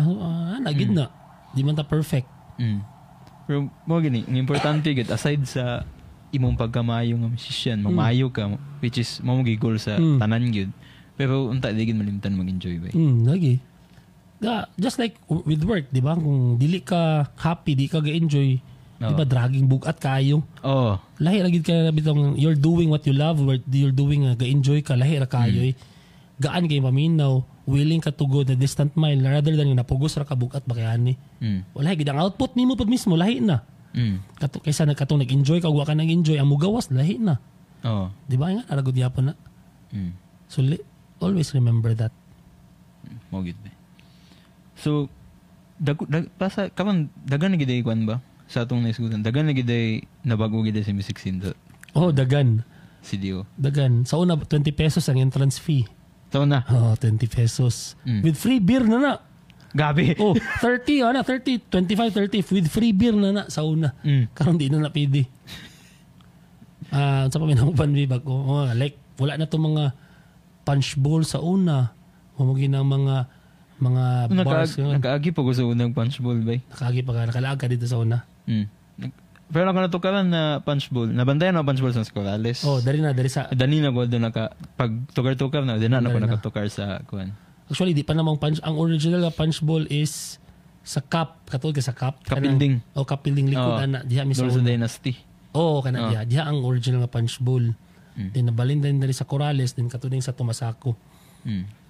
Nagid na. Di man ta perfect. Pero mo gani, ang importante gid aside sa imong pagkamayo nga musician, mamayo ka which is mao gigol sa tanan gyud. Pero unta di gid malimtan mag-enjoy ba. Lagi. Just like with work, di ba? Kung dili ka happy, di ka ga-enjoy, di ba dragging bugat kayo? Oo. Lahi ra gid kay bitong you're doing what you love, you're doing ga-enjoy ka, lahi ra kayo. Gaan kay paminaw, willing ka to go the distant mile rather than napugos ra ka bugat ba kayani. Wala gid ang output nimo pud mismo lahi na. Kaysa nagkatong nag-enjoy ka, wa ka nag-enjoy, ang mugawas lahi na. Oo. Di ba nga aragod yapon na. So always remember that. Mo gid ba. So pasa kaman dagan gid kwan ba sa atong naisgutan. Dagan gid nabago gid sa music scene. Oh, dagan. CDO. Dagan. Sa una 20 pesos ang entrance fee. Taon na? Oo, 20 pesos. With free beer na na. Gabi. Oh, 30, 30, 25, 30. With free beer na na sa una. Karon di na napidi. Sa paminamupan, bibag ko. Like, wala na itong mga punch bowl sa una. Humugin ang mga bars. Nakaagi pa ko sa unang punch bowl, bay? Nakaagi pa ka. Nakalaag ka dito sa una. Pero ako natukaran na punch bowl. Nabantayan na punch bowl sa Corales. Oh, dari na. Dari na ko doon pag-tukar-tukar na. Dari na ako nakatukar sa kuhan. Actually, di pa namang punch. Ang original na punch bowl is sa cup. Katulad ka sa cup. Kapilding. O, kapilding likod. Diyan mismo. Doon sa Dynasty. Oo, kanadiya. Diyan ang original na punch bowl. Then nabalindan na rin sa Corales. Then katulad yung sa Tomasaco.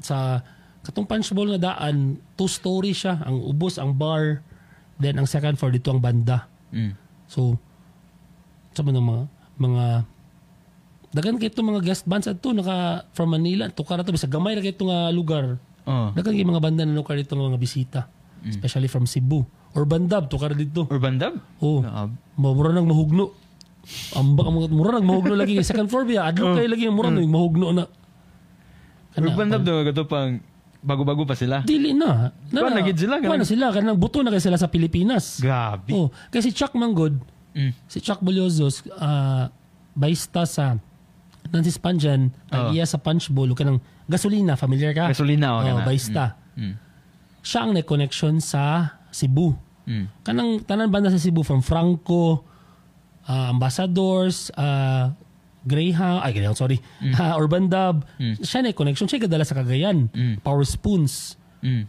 Sa katong punch bowl na daan, two-story siya. Ang ubos, ang bar. Then ang second floor, dito ang banda. So, sabi ng mga dagan kayo mga guest bands at ito, naka from Manila, tukar na ito, sa gamay na kayo itong lugar. Dagan kayo mga banda na nukar dito mga bisita, especially from Cebu. Urban Dub, tukar dito. Urban Dub? Oo. Mura nang mahugno. Mura nang mahugno lagi. Second floor ba? Adlo kayo lagi, mura nang mahugno na. Urban Dub daw, ito pang bago-bago pa sila? Dili na. Kuan na gid sila. Kuan na sila. Kanang buto na kayo sila sa Pilipinas. Grabe. Oh, kasi Chuck Manggod, si Chuck Balozos, baista sa Francis Panjan, iya sa Punch Bowl, kanang Gasolina, familiar ka? Gasolina, okay na. Baista. Siya ang nag-connection sa Cebu. Kanang tanan banda sa Cebu from Franco, Ambassadors, Greyhound, Urban Dub. Siya na connection. Siya kadala sa Cagayan. Power Spoons.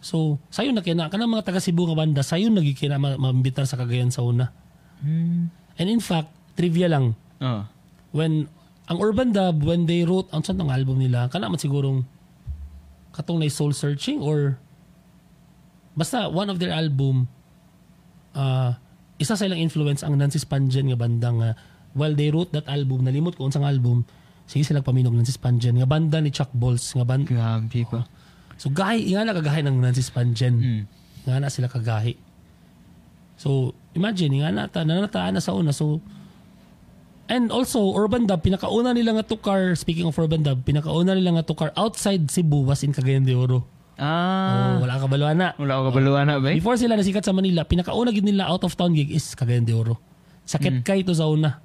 So, sayo na kina. Kanang mga taga-Cebu nga banda, sayo nagkikina mambitar sa Cagayan sa una. And in fact, trivia lang. When, ang Urban Dub, when they wrote, ang saan ang album nila, kanaman sigurong katong na soul searching or basta one of their album, isa sa ilang influence ang Nancy Spangen nga banda nga while they wrote that album, nalimot ko unsang album, sige sila paminog ng Nancy Spangen, nga banda ni Chuck Balls, nga banda. Grabe pa. So, nga na kagahi ng Nancy Spangen. Nga na sila kagahi. So, imagine, nga na, nananataan na sa una. So, and also, Urban Dub, pinakauna nila nga tukar, speaking of Urban Dub, pinakauna nila nga tukar outside Cebu was in Cagayan de Oro. Wala ka baluana. Wala ka baluana, ba? Before sila nasikat sa Manila, pinakauna gid nila out of town gig is Cagayan de Oro. Sa Ketkay to sa una.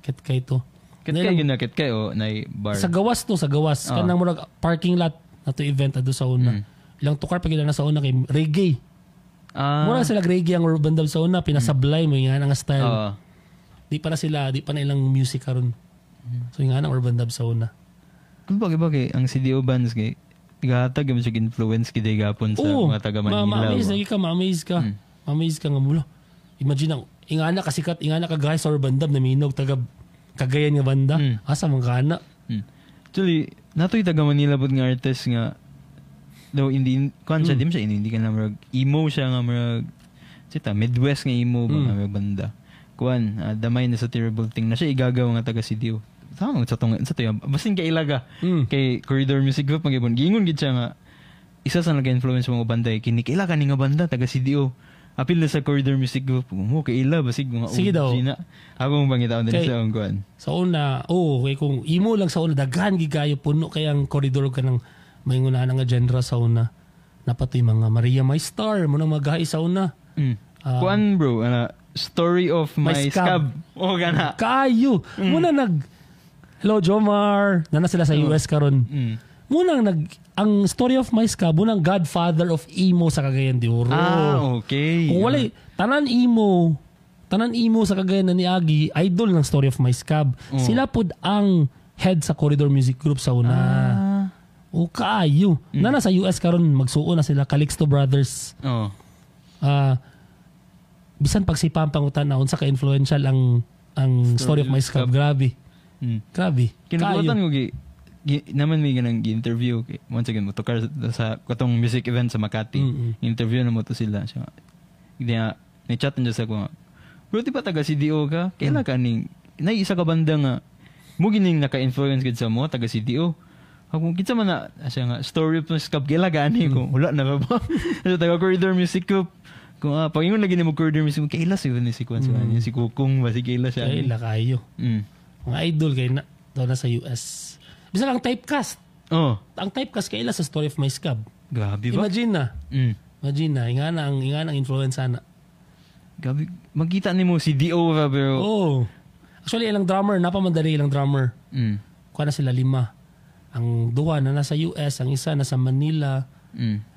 Ketkay to. Ketkay yun na, Ketkay o na bar? Sa gawas to, sa gawas. Kanang murag parking lot na to event ado sa una. Ilang tukar pag na sa una kay reggae. Mura sila reggae ang Urban Dub sa una. Pinasablay mo yung nga style. Di pa na sila, di pa na ilang music karon. So yung nga ng Urban Dub sa una. Kung bagay-bagay, ang CDO bands kay gata gamo sig influence kiday gapon sa mga taga Manila. Ma-amaze ka. Amaze ka nga mulo. Imagine ang ingana ka sikat, ingana ka guys or bandam na minog taga Cagayan nga banda. Asa man kana? Actually, natoy taga Manila pud nga artist nga daw hindi kwansa dim sa hindi ka na marag emo siya nga marag sita Midwest nga emo mga banda. Kuan, damay na sa terrible thing na siya igagaw nga taga Sidio. Tama sa tong sa tuyo. Basin kay Ilaga kay Corridor Music Group magibon. Gingon gid siya nga isa sa nag-influence mga banda kini kay Ilaga ning banda taga Sidio. Apil na sa Corridor Music Group. Okay, ila basig mga OG na. Habang bangitaon din sa kuan. Sa una, kay kung imo lang sa una daghan gigayo puno kay ang corridor kanang maingunahan nga genre sa una. Napatoy mga Maria My Star mo nang magahi sa una. Kuan bro, Story of My Scab. O gana. Kayo. Muna Hello Jomar, nana sila sa US karon. Munang ang Story of My Scab, munang godfather of emo sa Cagayan de Oro. Okay. Kung wala, tanan emo sa Cagayan na ni Agi, idol ng Story of My Scab. Sila pud ang head sa Corridor Music Group sa una. O kaayo. Nana sa US karon magsuon na sila Calixto Brothers. Bisan pag si Pampangutan na unsa ka influential ang Story of My Scab, grabe. Grabe. Kinukutan ko naman may ganang interview kay once again motokar sa katong music event sa Makati. Interview na mo to sila siya. Diya ni chat nyo sa ko. Bro, di pa taga CDO ka? Kaila ka ning naisa ka banda nga mo gining naka-influence gid sa mo taga CDO. Ako kinsa man na siya nga Story of My Scab kaila gani ko. Wala na ba? Sa taga Corridor Music Group. Kung pangingon lagi ni mo Corridor Music Group kaila si ni sequence ani si Kokong ba si kaila siya. Kaila kayo. Mga idol kay na daw na sa US. Bisa lang typecast. Ang typecast kaila sa Story of My Scab. Grabe ba? Imagine na. Imagine na. Ingana ang influence sana. Grabe. Magkita ni mo si D.O. pero... Actually, ilang drummer. Napamandali ilang drummer. Kuha na sila 5. Ang 2 na nasa US. Ang 1 nasa Manila.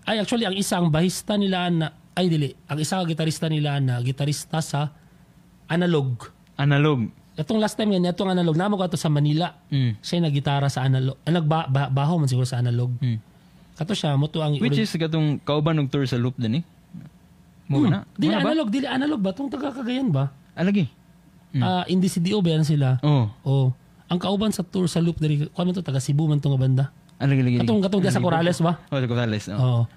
Ay, actually, ang isa, ang bahista nila na... Ay, dili. Ang isa, ang gitarista nila na gitarista sa Analog. Itong last time yan, itong Analog, namo ko ito sa Manila. Siya yung nag-gitara sa Analog. Nagbaho man siguro sa Analog. Kato siya, mo to ang... Which is katong kauban ng tour sa loop din eh. Muna. Dili analog ba? Itong taga-Cagayan ba? Alagi. Hindi si D.O. ba yan sila? Oo. Ang kauban sa tour sa loop din eh. Kuha man ito, taga-Cebu man itong banda. Alagi. Katong sa Corales ba? Sa Corales.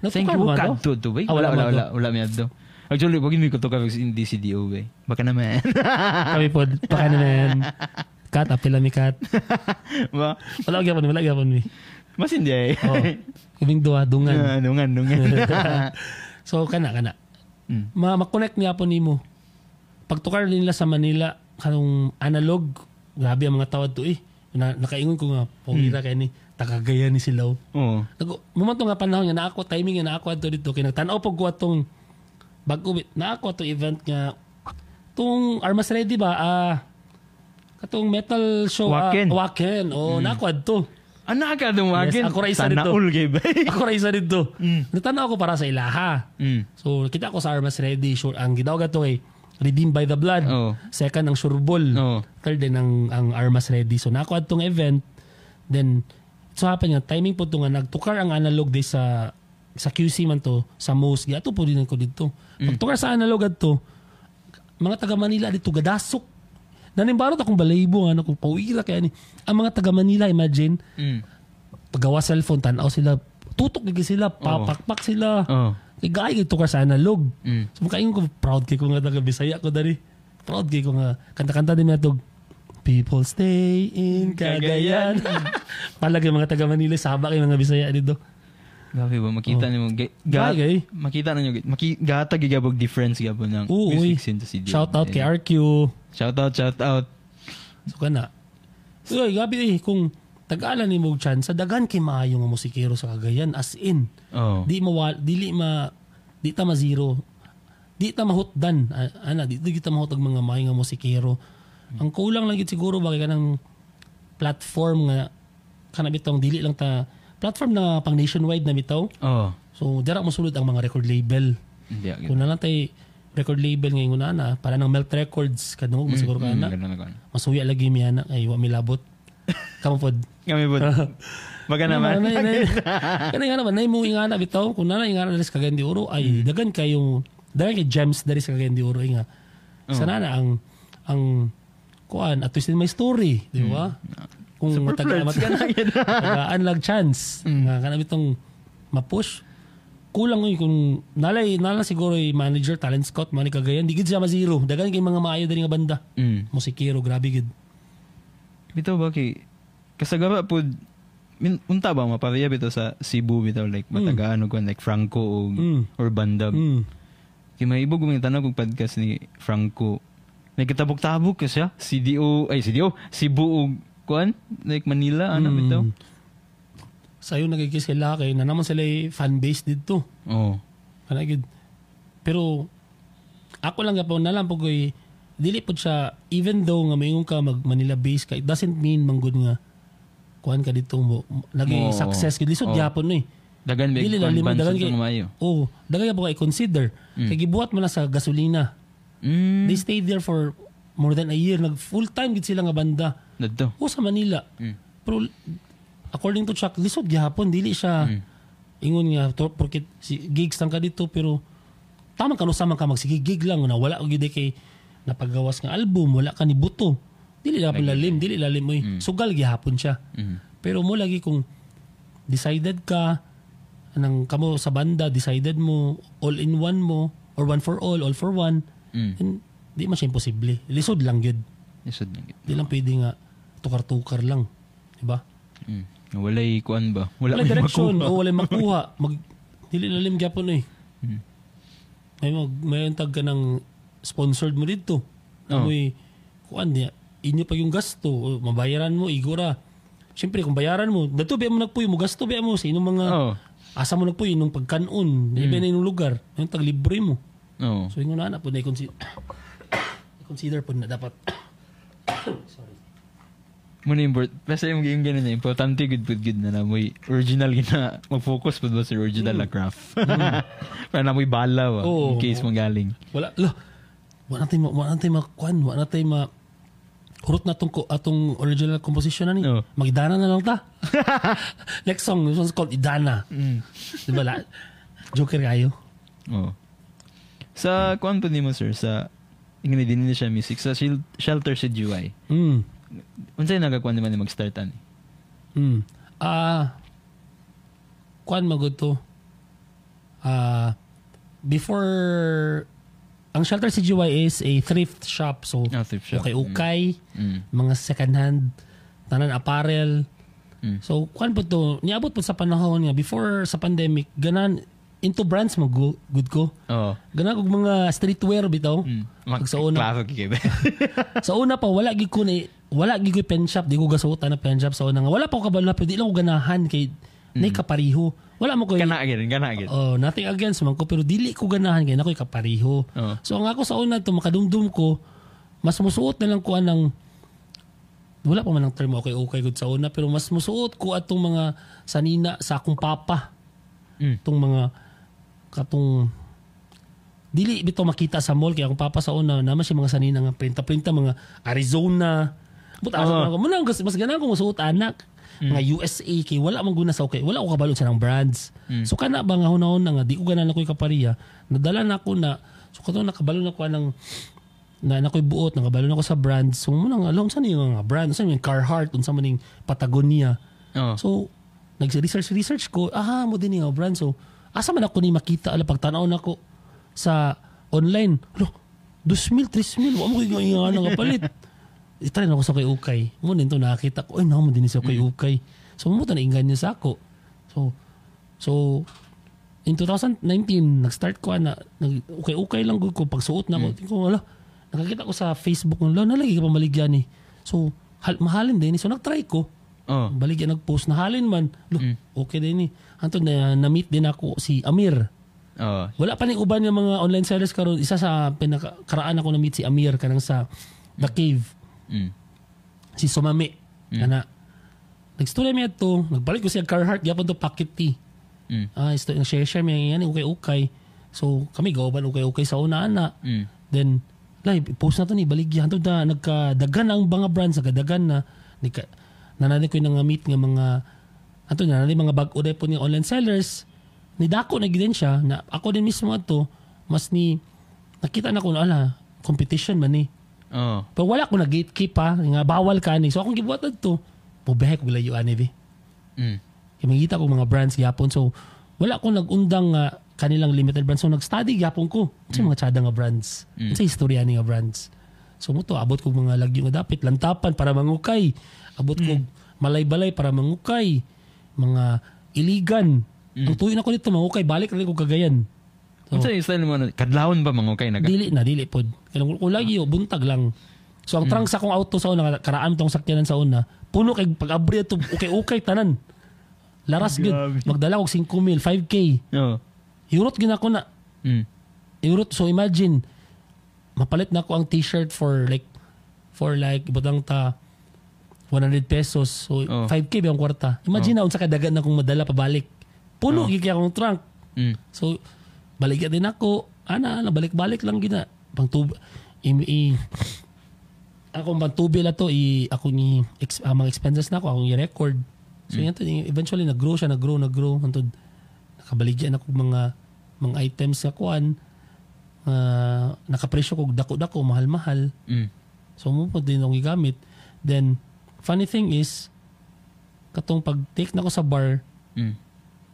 Thank you. Wala miyad do. Actually, pag hindi ko ito kasi hindi si D.O. eh. Baka naman. Kami po, baka naman. Kat, apila mi kat. Wala agyapan mi. Mas hindi eh. Kaming dungan. Dungan. So, kana. Makonect niya po ni mo. Pagtukar nila sa Manila, kanong Analog, grabe ang mga tawad to eh. Nakaingon ko nga, pawira kayo ni, takagaya ni Silaw. Mumanto nga panahon nga, timing nga, to dito. Kinagtanaw po ko atong bag-ubit na ako itong event nga. Itong Armas Ready ba? Katong metal show. Waken. Nakuad to. Naka itong Waken? Yes, ako isa dito. Ako isa dito. Natanaw ako para sa ilaha. So, nakita ko sa Armas Ready. Sure, ang ginawa ka ito eh. Redeemed by the Blood. Second, ang Sureball. Third, din ang Armas Ready. So, nakuad itong event. Then, so happen nga, timing po ito nga. Nagtukar ang Analog day sa QC man to, sa most, gato po din ko dito. Pagtukar sa Analog to, mga taga-Manila dito, gadasok. Nanimbarot akong balaybo, kung pawira kaya ni. Ang mga taga-Manila, imagine, paggawa cellphone, tanaw sila, tutok naging sila, papakpak sila. Igay, itukar sa Analog. So, makain ko, proud kayo ko nga taga-Bisaya ko dari. Proud kayo ko nga. Kanta-kanta din natog. People stay in Cagayan. Palagi mga taga-Manila, sabak yung mga Bisaya dito. Grabe ba? Makita niyo. Makita na niyo. Gata gigabog difference gabo ng music scene to CD. Shout out kay RQ. Shout out. So ka na. Uy, gabi kung tagalan ni mo chance, dagan kay maayo nga musikero sa Cagayan as in. Di ta ma zero. Di ta mahutdan. Di kita mahutag mga maayo nga musikero. Ang kulang lang gid siguro ba kay kanang platform nga kanabitong dili lang ta platform na pang nationwide na bitaw. So, dira mosulod ang mga record label. Kung na lang tayo record label ngayon na, para ng Melt Records, kanong siguro ka na. Masuya lagi miya na, ay wamilabot. Kamupod. Kamupod. Magana man. Kana nga naman, naimong ingana bitaw. Kung nana ingana na rin sa Cagayan de Oro, ay dagan kayong, dagan kay gems na rin sa Cagayan de Oro. Nga. Sana na ang kuan, A Twist In My Story. Di ba? Kung Superflirts ka na yun. Unlock chance. Kana bitong mapush. Kulang yun kung nalay siguro yung manager, talent scout, mga ni Cagayan, di gid siya ma-zero. Dagan kay mga maayo din nga banda. Musikero, grabe gid. Bitaw ba kay kasagara po, unta ba mapareya bitaw sa Cebu bitaw like matagaan o like Franco o Urban Dub. Kaya may ibo guming tanaw kung podcast ni Franco. Nagkatabok-tabok ka siya. CDO, Cebu o kuan? Like Manila, ano bitaw? Sa'yo nagkikis kay Laki na naman sila ay fan-based dito. Oo. Panagid. Pero, ako lang kapag nalang po ko'y dili po siya, even though nga mayroon ka mag-Manila-based ka, it doesn't mean manggod nga kuhan ka dito mo. Lagi success. Lisod yapon no eh. Dagan ba yung bansan sa mayo? Oo. Dagan po kayo consider. Kaya gibuhat mo na sa Gasolina. They stayed there for more than a year. Nag-full-time git sila nga banda. Dito? Oo, sa Manila. Pero, according to Chuck, lisod gihapon, dili siya ingon nga porket si gigs lang ka dito pero tama ka no sama ka magsigig lang na wala og gid kay napagawas nga album, wala ka ni buto. Dili lang lalim, dili lalim mo. Sugal gihapon siya. Pero mo lagi kung decided ka nang kamo sa banda, decided mo all in one mo or one for all for one. And di man siya imposible. Lisod lang gid. Lisod lang gid. Di lang pwede nga tukar-tukar lang, di ba? Walay kuan ba? Walay direksyon o walay makuha. Dili-lalim gyapon eh. May tag ka ng sponsored mo dito. May kuan niya. Inyo pa yung gasto. O, mabayaran mo, igura. Siyempre, kung bayaran mo, dato biya mo nagpuyo mo, gasto biya mo. Sa inong mga asa mo nagpuyo, inong pagkanon. Iba na yung lugar. Yung taglibre mo. So, yung nana po na i-consider po na dapat. Sorry. Muna import. Basta yung gano'n na importante, good na na mo'y original gina. Mag-focus po ba sa original na craft? Para na mo'y bala ba? In case mong galing. Wala. Lo, wala natin makuhan. Wala natin hurot na atong original composition na ni. Mag-idana na lang ta. Next song, this one's called Idana. Diba la? Joker kayo. Sa kuhan po ni mo, sir, sa ingin din siya music, sa Shelter si GY. Unsay nagakuan naman ni mag-start ani? Kuan maguto. Before ang Shelter si GY is a thrift shop, so Ukay-Ukay, mga second hand, tanan apparel. So kuan po to, niabot po sa panahon nga before sa pandemic, ganan into brands mo good ko. Ganag og mga streetwear bitaw. Sa una. Sa una pa wala gid ko pen shop, di ko gasuotan na pen shop sa una nga. Wala pa ko kabalo pero di lang ko ganahan kay nay kapariho. Wala mo ko gana agin. Nothing against man ko pero dili ko ganahan kay nakoy kapariho. So ang ako sa una to makadumdum ko mas musuot na lang ko anang wala pa man ang term okay good sa una pero mas musuot ko atong mga sanina sa akong papa. Tong mga katong dili bitaw makita sa mall kaya kung papasaon na naman si mga sanina nga printa mga Arizona but asa ko muna mas ganang ko musuot anak mga USA kay wala man guna sa okay wala ko kabalo sa nang brands so kana ba nga hunahuna nga di ko ganan ako kapariya nadala na ako na so kato nakabalo na ko nang na nakoy buot nakabalo na ko sa brands so muna nga along sa ni nga brands sa ni Carhartt unsa man ning Patagonia so nag-research ko mo din nga brand so asa man ako ni makita ala pagtanaw nako sa online. Lo, 2,000, 3,000. Wa mo gyud nga nga palit. Itry na ko sa Ukay-Ukay. Mo nito nakita ko, ay namo din sa Ukay-Ukay. So mo ta na inganyo sa ako. So in 2019 nag-start ko na Ukay-Ukay lang gud ko pagsuot na ko. Tingko ala. Nakakita ko sa Facebook ng lo, nalagi ka pamaligyan ni. So mahalin din so nag-try ko. Balik yan, nag-post na halin man. Look, okay din eh. Anto, na-meet din ako si Amir. Wala pa ning uban yung mga online sellers karon. Isa sa pinakaraan ako na-meet si Amir kanang sa The Cave. Si Sumami. Nag-story niya ito. Nagbalik ko siya Carhartt. Yapon ito, pocket tea. Nag-share niya yan. Ukay-Ukay. So, kami gawaban Ukay-Ukay sa una na. Then, post na ito ni Baligyan. Anto, nagkadagan ang mga brands. Nagkadagan na. Nananin ko yung nga-meet ng mga, ato na, mga bag-uday po ng online sellers. Ni dako na gidin siya, na ako din mismo ato, mas ni, nakita na ko na, ala, competition man eh. Oh. Pero wala ko na gatekeep ha, nga bawal ka ni. So akong gibuatad to, pubehe ko layuan eh. Magkita ko mga brands yapon. So wala ko nag-undang kanilang limited brands. So nag-study yapon ko. Kasi mga tsada nga brands. Kasi historia nga brands. So muto, abot ko mga lagyo nga dapit. Lantapan para mangukay. Abot ko malay-balay para mangukay. Mga Iligan. Ang tuyo na ko nito, mangukay. Balik na rin ko Cagayan. So, ano sa mga kadlawon ba mangukay? Dili na, dili po. Kailang ko lagi, buntag lang. So ang trunks akong auto sa una, karaan itong sakyanan sa una, puno kay pag-abri ito, ukay-ukay, tanan. Laras good. Magdala ko 5,000, 5K. Oh. Eurot gina ko na. Eurot. So imagine, mapalit na ko ang t-shirt for like, ibutang ta, 100 pesos. So 5K ba yung kwarta. Imagine na, unsa kadagan na kung madala pabalik. Puno, kaya akong trunk. So, baligyan din ako. Ana, balik-balik lang gina. Akong pang-tubi na to, mga expenses na ako, akong i-record. So yan to, eventually nag-grow siya, nag-grow. Antod, nakabaligyan ako mga items sa kuan. Nakapresyo ko dako-dako, mahal-mahal. So mupod din akong gigamit. Then, funny thing is, katong pag-take na ko sa bar,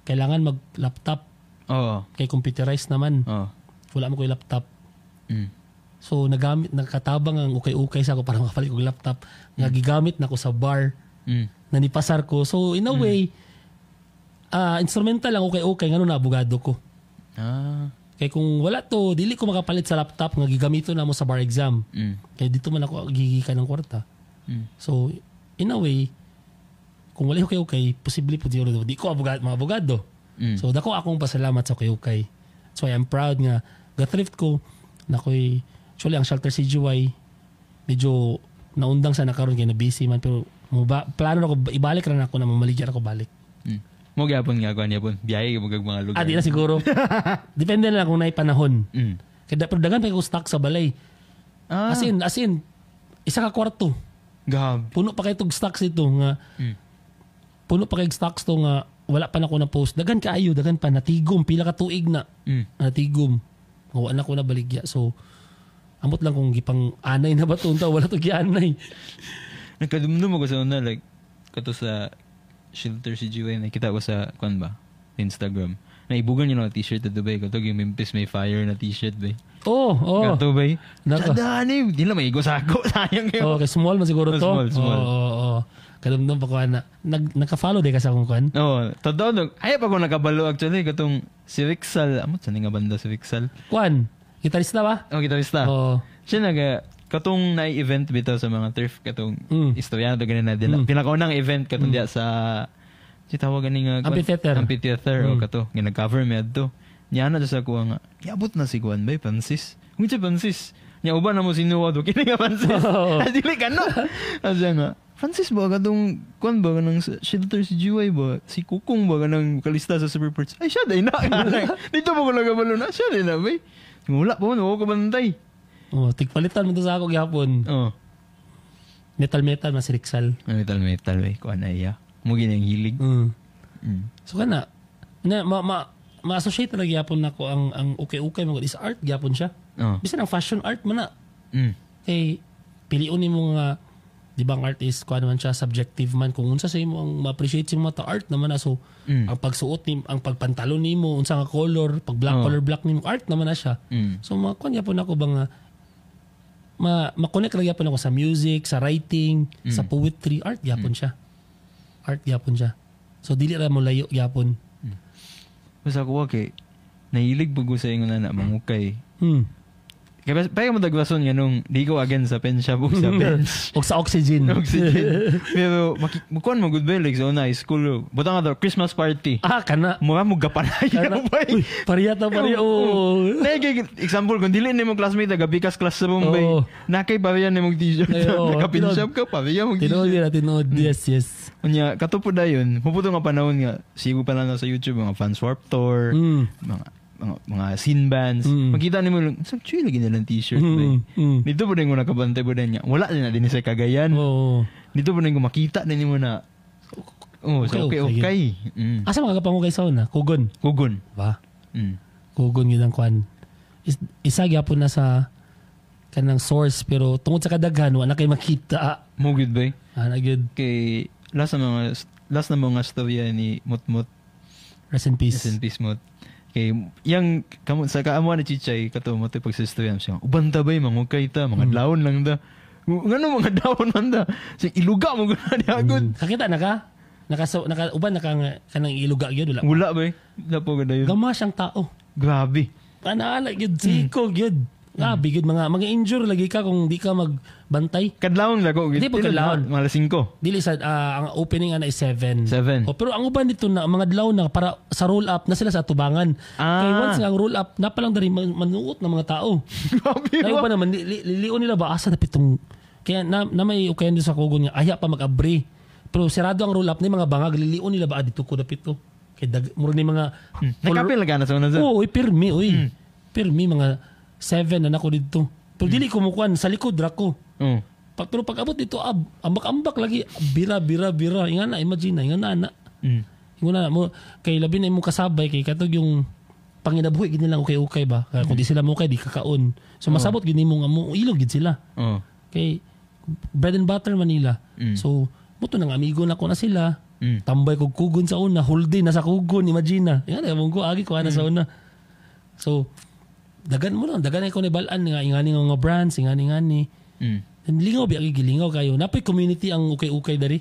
kailangan mag-laptop. Kay computerized naman. Wala mo ko yung laptop. So nagamit, nakatabang ang ukay-ukay sa ako para makapalit ko yung laptop. Nagigamit na ko sa bar. Nanipasar ko. So, in a way, instrumental lang okay-okay. Ngano na, abogado ko. Kaya kung wala to, dili ko makapalit sa laptop nga gigamito na mo sa bar exam. Kaya dito man ako gigika ng kwarta. So, in a way, kung wala okay-okay, posible po di ko mga abogado. So, dako akong pasalamat sa okay-okay. So, I'm proud nga. Ga-thrift ko na ko'y actually, ang Shelter si GY medyo naundang sa nakaroon kaya na busy man. Pero, plano ako, ibalik rin ako na mamaligyan ako balik. Magyapon nga, kuhan yapon. Biyay, magag mga lugar. Di na siguro. Depende na lang kung naipanahon. Kaya dagan pa ako stuck sa balay. As in, isa ka kwarto. Gab. Puno pa kayo itong stocks ito. Puno pa kayo stocks ito nga wala pa na ako na post. Dagan ka ayo, dagan pa. Natigom, pila ka tuig na. Natigom. Ngawa na ko na baligya. So, amot lang kung gipang anay na ba ito. Wala ito gianay. Nagkadumdum ako sa una, like, kato sa Shelter si GY, nakita ko sa, kwan ba? Instagram. Naibugan yun ako t-shirt na Dubai. Kato, yung Memphis May Fire na t-shirt, ba? Oo. Kato, ba? Sada, ano yun? Hindi lang maigo sa ako. Sayang yun. Okay, small man siguro to. Small. Oo. Kadumdum pa ko, na. Nakafollow din ka sa akong kwan? Oo. Totoo. Ayaw pa ko nakabalo, actually. Katong si Rixal. Amot, saan nga banda si Rixal? Kwan? Gitarista ba? Oo, gitarista. Oo. Siya naga... Katong na-event bitaw sa mga turf, katong istoryado, ganun na din. Pinakaunang event, katong diya sa, si tawag nga, amphitheater, o kato, ginag-cover med to. Niya na sa kuha nga, yabot na si Juan Bay, Francis. Kung siya Francis, niya uba na mo sinuwa to, kini nga Francis. Dili ka no. Asya nga, Francis ba, katong, Juan ba, kanang Shelter si GY ba, si Kokong ba, kanang kalista sa Superflirts. Ay, siya day na. Dito ba ko nagabalo na, siya day na, bay. Mula po, huwag ka bantay. Tigpalitan mo ito sa ako gihapon. Metal mas Rixal. Metal eh. Kuha na iya. Mugin ang hilig. So ka na. Ma-associate na gihapon na ko ang ukay-ukay. Is art gihapon siya. Bisa ng fashion art mo na. Kaya piliunin mo nga. Di ba ang artist kuha naman siya subjective man. Kung unsa sa imo ang ma-appreciate sa imo ta art naman na. So ang pagsuot ni ang pagpantalo ni mo. Unsa nga color. Pag black color black ni mo. Art naman na siya. So kuha gihapon na ko ba nga. Ma-connect lang yapon ako sa music, sa writing, sa poetry. Art yapon siya. So, dili ra mo layo yapon. Basta ako, okay. Nahilig bago sa inyo na mangukay. Kaya pa'y ka matagwason nga nung di ko again sa pen shop o sa bench. O sa oxygen. Pero, magkuhan mo good balik sa una, school. Butang nga daw, Christmas party. Kana. Mura mo gapanaya ba? Pariya. Example, kung dili na yung classmate, nagabikas class sa Bombay, nakay pariya na yung t-shirt. Nakapin shop ka, pariya mong t-shirt. Tinood. Yes. Unya, katupod na yun. Muputong nga panahon nga, sigo pa lang na sa YouTube, mga fan swap tour, mga mga scene bands. Makita ni mo, saan chill lagi nilang t-shirt ba? Dito po rin ko nakabantay po rin niya. Wala na din sa Cagayan. Oh. Dito po rin ko makita din mo na oh, okay. Asa makakapangukay sa una? Kugon. Ba? Kugon yun ang kwan. Isa gyapon na sa kanang source pero tungod sa kadaghan wala kay makita. Mugid ba? Ah, good. Kay last na mga storya ni Mutmut. Rest in peace Mut. Kay yang kamo sa kaamuan ni Chichay kato mo tay pagsistorya siya. Uban ta bay mangukay ta mga dawon lang da. Ngano mga dawon man da? Sa iluga mo guna di agud. Nakita na ka? Naka uban naka kanang iluga gyud wala. Wala bay. Dapo gud dayon. Gamas ang tao. Grabe. Ana gyud siko gyud. Grabe gid mga injure lagi ka kung di ka magbantay. Kadlawon lago gid. Di pa kadlawon. Mga 5. Dili sa ang opening ana is 7. Oh, pero ang uban dito na mga dlaw na para sa roll up na sila sa atubangan. Kay once ang roll up na palang dari manuot ng mga tao. Grabe. Dayo pa naman lilion nila ba asa na pitong kaya na may ukayan din sa kugon nga aya pa mag-abri. Pero sirado ang roll up ni mga bangag lilion nila ba dito ko dapito. Kay muro ni mga nakapil na gana sa una. Oo, pirmi mga 7 na ako dito. Pero dili kumukuan sa likod rako. Pero pag abot dito, ambak-ambak lagi. Bira. Ingana, imagine na. Ingana na. Kay labi na yung kasabay. Kay katog yung panginabuhi, gini lang okay ba? Kung di sila mukay, di kakaon. So masabot, gini mo nga mo. Ilog, gini sila. Kay bread and butter Manila. So, buto ng amigo na ko na sila. Tambay ko kugon sa una. Holdin, nasa kugon. Imagine na. Ingana, mong ko, agi ko na sa una. So, dagan mo lang. Dagan ko ni balaan. Ingani nga brands. Ingani. Lingaw ba? Gilingaw kayo. Napoy community ang ukay-ukay dari.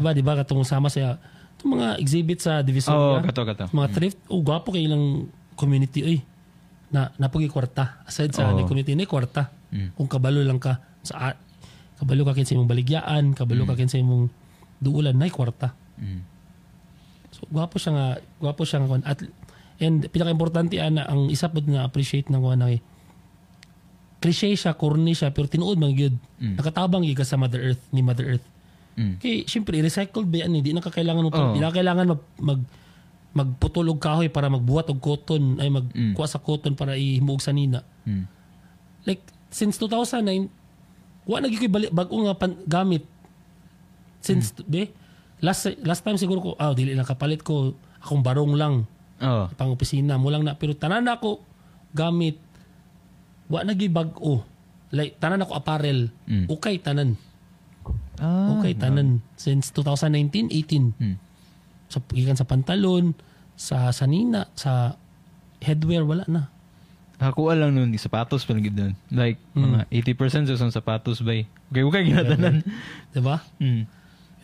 Diba? Katong sama sa itong mga exhibit sa Divisoria. Kato. Mga thrift. Gwapo kayo lang community. Oy. Napoy kwarta. Aside sa community na kwarta. Kung kabalo lang ka. Kabalo ka kinsa imong baligyaan. Kabalo ka kinsa imong duulan na kwarta. So, gwapo siya nga. At and pinaka-importante ana ang isa po na appreciate ng kuha na kay cliche siya, corny siya, pero tinuod mga good. Nakatabang iga sa Mother Earth ni Mother Earth. Kaya siyempre, recycled ba yan? Hindi na kakailangan magputol og kahoy para magbuhat og cotton, ay magkuha sa cotton para ihimuog sa nina. Like, since 2009, wala naging ko'y bagong gamit. Since, last time siguro ko, dili na kapalit ko, akong barong lang. Pang-opisina mo lang na. Pero tanan ako gamit. Wa nagibag-o. Like, tanan ako apparel. Okay, tanan. Since 2019, 18. So, ikan sa pantalon, sa sanina, sa headwear, wala na. Nakakuha lang nun, sapatos pa lang doon. Like, mga 80% sa isang sapatos ba eh. Okay, ginatanan. Diba?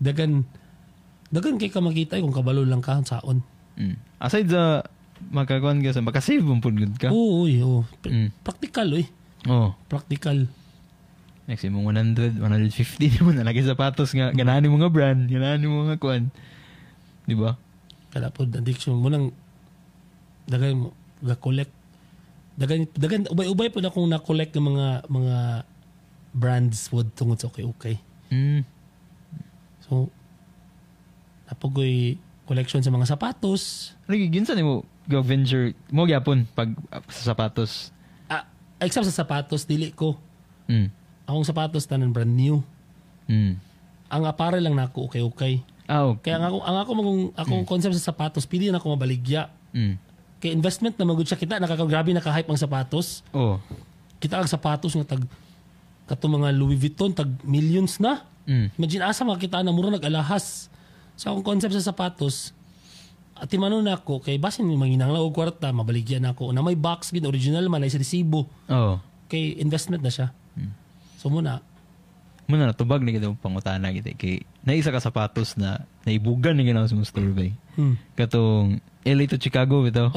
Dagan kayo ka makita kung kabalo lang ka saon. Aside sa magkakuan ka sa makasave mong punod ka? Oo. Practical. Practical. Next, yung 100, 150 di mo na lagi sapatos nga. Ganahan yung mga brand. Ganahan yung mga kuan. Diba? Kalapod, addiction mo nang dagay mo, collect. Dagan, ubay po na kung na-collect ng mga brands wood tungod sa okay. So, napagoy collection sa mga sapatos. Lagi, ginsan mo go-venture mo gyapon pag sa sapatos? Except sa sapatos, dili ko. Akong sapatos tanan brand new. Ang apparel lang na ako, okay. Kaya ang akong concept sa sapatos, pili na ako mabaligya. Kaya investment na magod siya kita, nakakagrabe nakahype ang sapatos. Kita ang sapatos nga kato mga Louis Vuitton, tag millions na. Imagine asa makakita na mura nag-alahas. So, akong concept sa sapatos, at imanon na ako, kay basin mo manginang lang o kwarta, mabaligyan ako. Na may box, gin, original man, ay sa resibo. Kay investment na siya. So, muna natubag na kita pangutaan na kita. Kay naisa ka sapatos na naibugan na ginawa sa mga store ba? Katong LA to Chicago ito.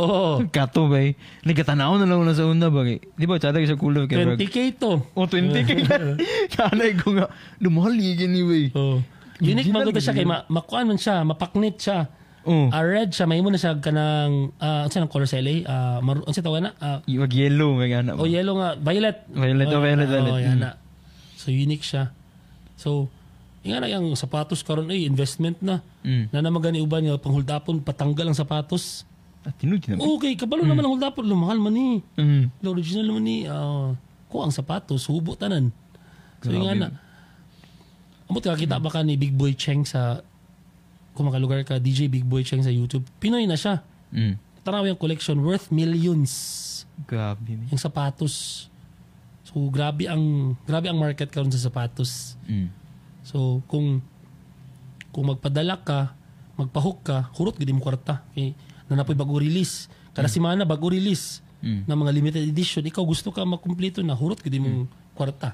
Kato ba? Nagkatanaw na lang sa una ba? Di ba, tsada ka siya kulo. 20K to. 20K na. Tanay ko nga, lumaligyan ni ba? Unique man siya kay makuan man siya, mapaknit siya. Red siya, may mo na siya kanang anong color sa LA? Ano siya tawagan na? Yellow nga na. Yellow nga, violet. Violet. So unique siya. So, ingana yang sapatos karon ay investment na. Na namagani uban nga panghuldapon patanggal ang sapatos. At tinuti naman. Okay, kabalo naman ang dapat lumahal man ni. The original naman ni ko ang sapatos, hubo tanan. So yung ana. Amot ka kita baka ni Big Boy Cheng sa kung makalugar ka, DJ Big Boy Cheng sa YouTube. Pinoy na siya. Tanaw yung collection worth millions. Grabe. Yung sapatos. So grabe ang market karon sa sapatos. So kung magpadala ka, magpahook ka, hurot gid mo kwarta. Okay. Na napoy bago release. Kada semana bago release ng mga limited edition. Ikaw gusto ka makumpleto na hurot gid mo kwarta.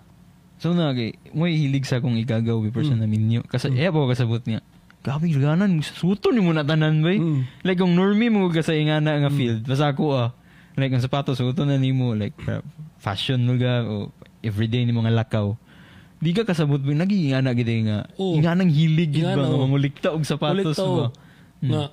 So nagay, mo hilig sa akong igagaw person namin niyo. Kasi po kasabot niya. Grabe ganan, suto ni mo na tanan bay. Like ang normie mo ga sa ingana nga field. Basta ako like ang sapatos suto na nimo like fashion mo ga o everyday ni mga lakaw. Di ka kasabot bay nagingana gid nga. Inganang hilig gid ba mangulikta og sapatos mo. Na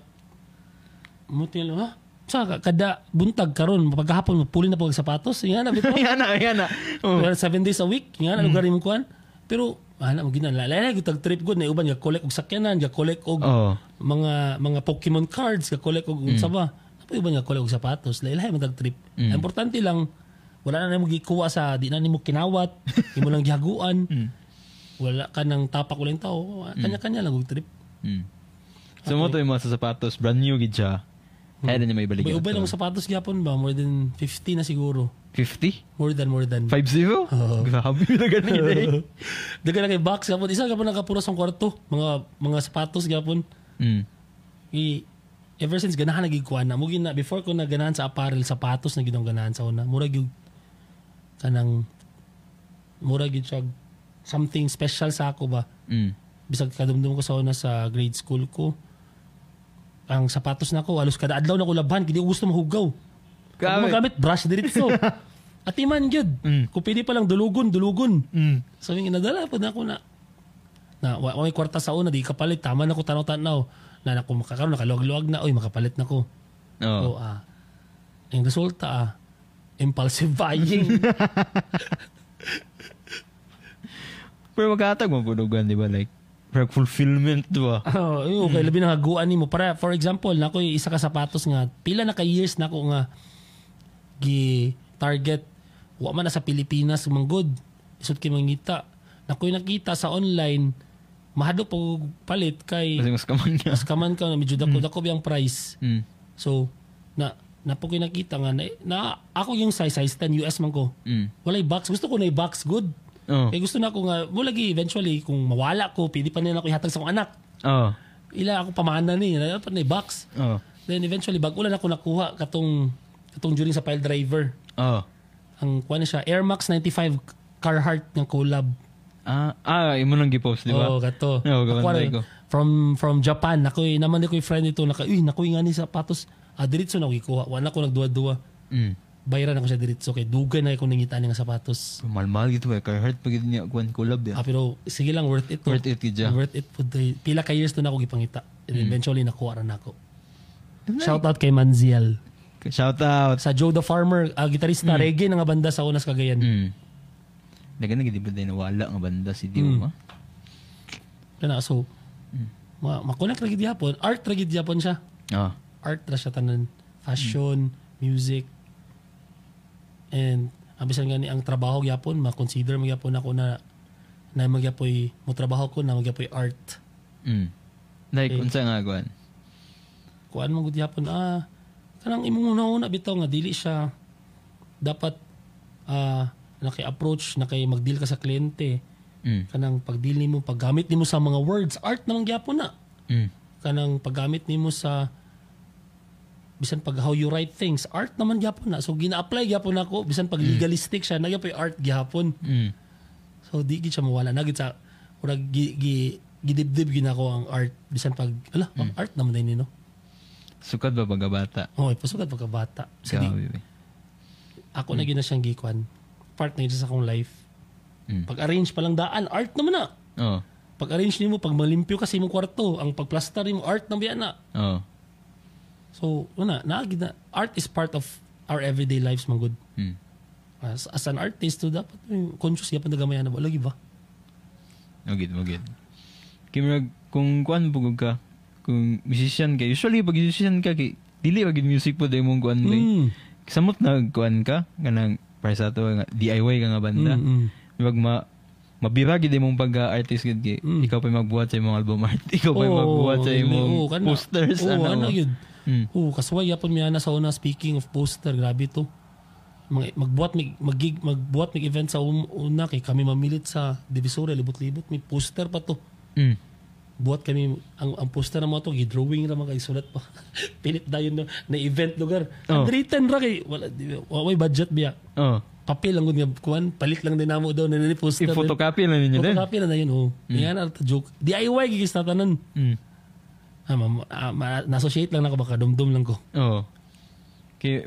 mutilo ha? Saka kada buntag karon pagkahapon mapuli na po ang sapatos. Ingana bitaw. ingana. 7 days a week. Ingana lugar mo kuan. Pero ana mo ginala. Lala gitag trip good na uban nga collect og sakyanan, nga collect og mga Pokemon cards, nga collect og unsa ba. Apoy uban nga collect og sapatos. Lala mo tag trip. Importante lang wala na nimo gikuha sa di na nimo kinawat, imo lang gihaguan. Wala ka nang tapak uling tao. Kanya-kanya lang og trip. So mo to imong sapatos brand new gid siya. Kaya na niya may balikin. May ubay lang sapatos gapon ba? More than 50 na siguro. 50? More than. 5-0? Grabe na ganun yun eh. Daga na kay box gapon. Isa gapon nakapuras ang kwarto. Mga sapatos gapon. Ever since ganahan nagigkuhan na. Mugin na, before ko na ganahan sa apparel, sapatos na ginong ganahan sa una. Murag yung kanang murag yung siyag something special sa ako ba? Bisag kadumdum ko sa una sa grade school ko. Ang sapatos na ko, alos kada adlaw na ko laban, hindi ko gusto mahugaw. Kung magamit, brush diretso. Ati man, yun. Kung pwede palang dulugon. So, yung inadala po na ako na may kwarta sa una, di kapalit. Tama na ko, tanaw-tanaw. Na ako makakaroon, nakaluag-luag na. Uy, makapalit na ko. So, yung resulta, impulsive buying. Pero magkatag mapunugan, di ba? Like, fulfillment, diba? Okay, labi na haguan mo. Para, for example, na ako isa ka sapatos nga, pila na ka years na ako nga gi-target. Huwag man na sa Pilipinas, manggod. Isot kay mangita. Na ako'y nakita sa online, mahado po palit kay... Kasi mas kaman ka. Medyo dako yung price. So, na po ko'y nakita nga, na ako yung size 10 US man ko. Walay box. Gusto ko na i-box good. Eh gusto na ako nga, mulagi eventually kung mawala ko, pwede pa nila ako ihatag sa akong anak. Ila ako pamana ni, dapat na i-box. Then eventually bag-ulan ako nakuha katong during sa pile driver. Ang kuan siya, Air Max 95 Carhartt ng collab. Imo nang gi-post, di ba? Kato. Ako, from Japan, nakoy naman ni ko friend nito nakoy nga ni sapatos, diretso na ko gikuha. Wala ko nagduwa-duwa. Bayaran ako sa diritso kay dugay na ako nangitaan ng sapatos. Malmal gito eh. Carhartt pag hindi niya kuwan collab eh. Pero sige lang, worth it. Worth it gidya. Worth it po. Pila ka years to na ako gipangita. And eventually nakuha rin ako. Shout out kay Manziel. Shout out. Sa Joe the Farmer, gitarista, reggae na nga banda sa Unas Cagayan. Naganda gito ba tayo nawala nga banda si Dio? So, makunak na gito Japon. Art na gito Japon siya. Art na siya tanan. Fashion, music. And abisan gani ang trabaho gyapon ma-consider magyapon ako na magyapoy mo trabaho ko na magyapoy art. Like unsa nga kuan? Kuan mo gud gyapon kanang imong una bitaw nga dili siya dapat naki-approach na kay magdeal ka sa kliyente. Kanang pagdeal nimo paggamit nimo sa mga words art naman gyapon na. Kanang paggamit nimo sa bisan pag how you write things, art naman gyapon na. So gina-apply gyapon ako, bisan pag legalistic siya, nagyapoy art gyapon. So di gid siya mawala. Nagit sa murag gidibdib ginako ang art bisan pag art naman din no. Sukad ba pagkabata? Oo, sukad pagkabata. Ako na gina siyang gikuan. Part na yun sa akong life. Pag-arrange pa lang daan, art naman na. Pag-arrange nimo, pag malimpyo kasi imong kwarto, ang pag-plaster nimo art naman yan na. So, art is part of our everyday lives, manggod. As an artist, dapat conscious ka pa na gamayan na ba? Lagi ba? Magit. Kim Rag, kung kuan po ka, kung musician ka, usually pag musician ka, dili wag music po dai mong kuan bay. Samot na kuan ka kanang para sa to nga DIY ka nga banda. Wag mabiragi din mong pag-artist gid kay ikaw pa magbuhat sa imong album art, ikaw pa magbuhat sa imong posters ano yun. Kasway yapon mi ana sa una, speaking of poster, grabe to. Magbuhat mig event sa una kay kami mamilit sa Divisoria, libot-libot mi poster pa to. Buhat kami ang poster na mo to, gidrawing ra man kay sulat pa. Pilit dayon na event lugar. Handwritten ra kay wala budget biya. Papel lang gud kuan, palit lang din namo daw na ni poster. I-photocopy na ninyo din. Photocopy na yun, Yan art joke. DIY gigistatanan. Na-associate lang nako baka dumdum lang ko. Okay,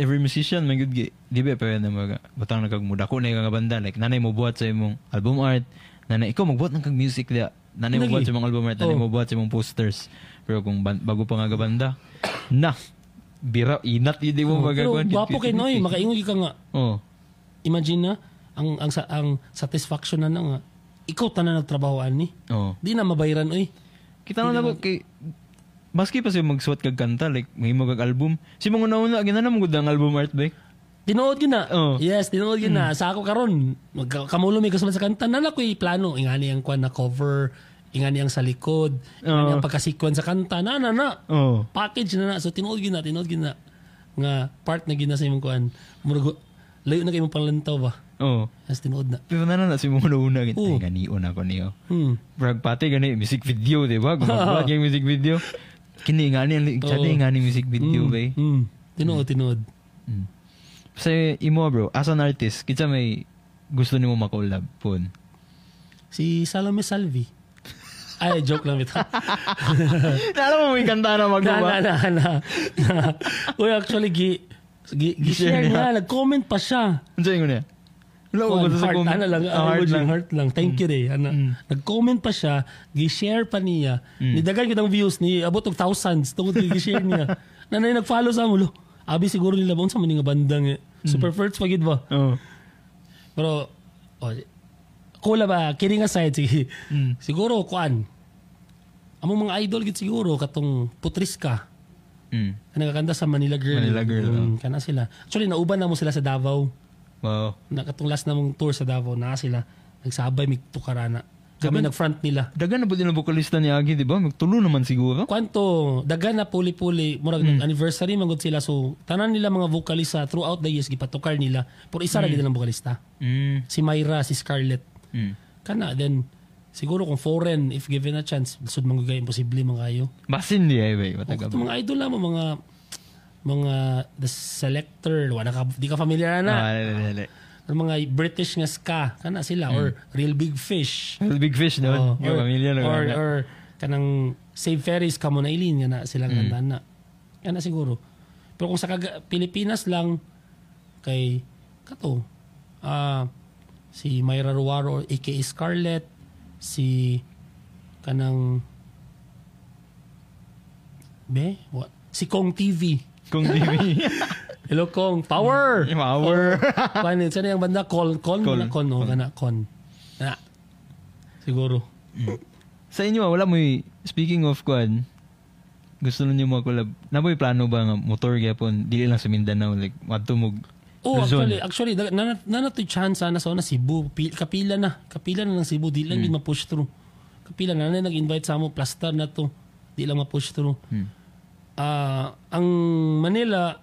every musician may good gi. Di ba pa na mga butang nagagmudako na yung banda, like nanay mo buhat sa imong album art, nanay ikaw magbuhat ng kag music dia. Nanay mo buhat sa imong album art, nanay mo buhat sa imong posters. Pero kung bago pa nga banda, na bira inat hindi mo magagawa. Pero wapo kay noy, makaingon ka nga. Imagine na ang satisfaction na nga ikaw tanan nagtrabahoan ni. Di na mabayaran oy. Kita na ko kay maski pa siya magsuwat kag kanta, like may magag album. Si mga una ginanam gud ang album art ba. Tinuod gyud na. Yes, tinuod gyud na. Sa ako karon, magkamulo mi kasama sa kanta. Nana ko plano ingani ang kuan na cover. Ingani ang sa likod, ingani ang pagkasikwan sa kanta, package na na. So, tinuod na. Nga, part na gina sa imong kuhan. Murag, layo na kayo mong panglantaw ba? As tinuod na. Pero na sa imong una, inganiyon ako niyo. Brag pati, ganyan, music video, diba? Gumagawag yung music video. Ingani music video, bay. Tinuod. Sa imo, bro, as an artist, kita may gusto niyo makolab po? Si Salome Salvi. Ay, joke lang ito. Alam mo, may kanta na magdaba. Uy, actually, gi-share nga. Nag-comment pa siya. Ano sa'yo niya? Heart lang. Thank you, Ray. Nag-comment pa siya. Gi-share pa niya. Nidagan ko ng views ni about of thousands. Tungkol gi-share niya. Nanay, nag-follow sa mulo. Abi, siguro nila ba? Sa mga bandang Superflirts pa gid ba? Pero, cool ba? Kidding aside, sige. Siguro, kuan. Among mga idol, git siguro, katong Putriska. Nagkakanta sa Manila Girl. Kana sila. Actually, nauban na mo sila sa Davao. Wow. Katong last na mong tour sa Davao, na sila. Nagsabay, migtukarana. Kami nag-front nila. Dagan na po din ang vocalista ni Agi, di ba? Magtulo naman siguro. Kwanto, dagan na puli-puli. Murag anniversary, magod sila. So, tanan nila mga vocalista throughout the years, gipatukar nila. Pero isa na gid ang vocalista. Si Myra, si Scarlett. Kana then siguro kung foreign, if given a chance, sud manggugay imposible mangayo basin di ay bay matagab mga idol na mga the selector wala ka di ka familiar na mga British nga ska kana sila or real big fish no yo familiar na or kanang Save Ferries Kamo na Ilin na sila kantan kana siguro pero kung sa Pilipinas lang kay kato si Myra Ruaro aka Scarlett, si kanang si Kong TV. Hello Kong, power. Paano sana yung banda Kon. Na. Siguro. Sa inyo wala mo speaking of Kon. Gusto niyo mo collab. Na boy plano ba ng motor gyapon dili lang sa Mindanao like adto mo actually nanatoy chance na sa una Cebu. Kapila na ng Cebu. Di lang ma-push through. Kapila na nag-invite sa mo. Plaster na to. Di lang ma-push through. Ang Manila,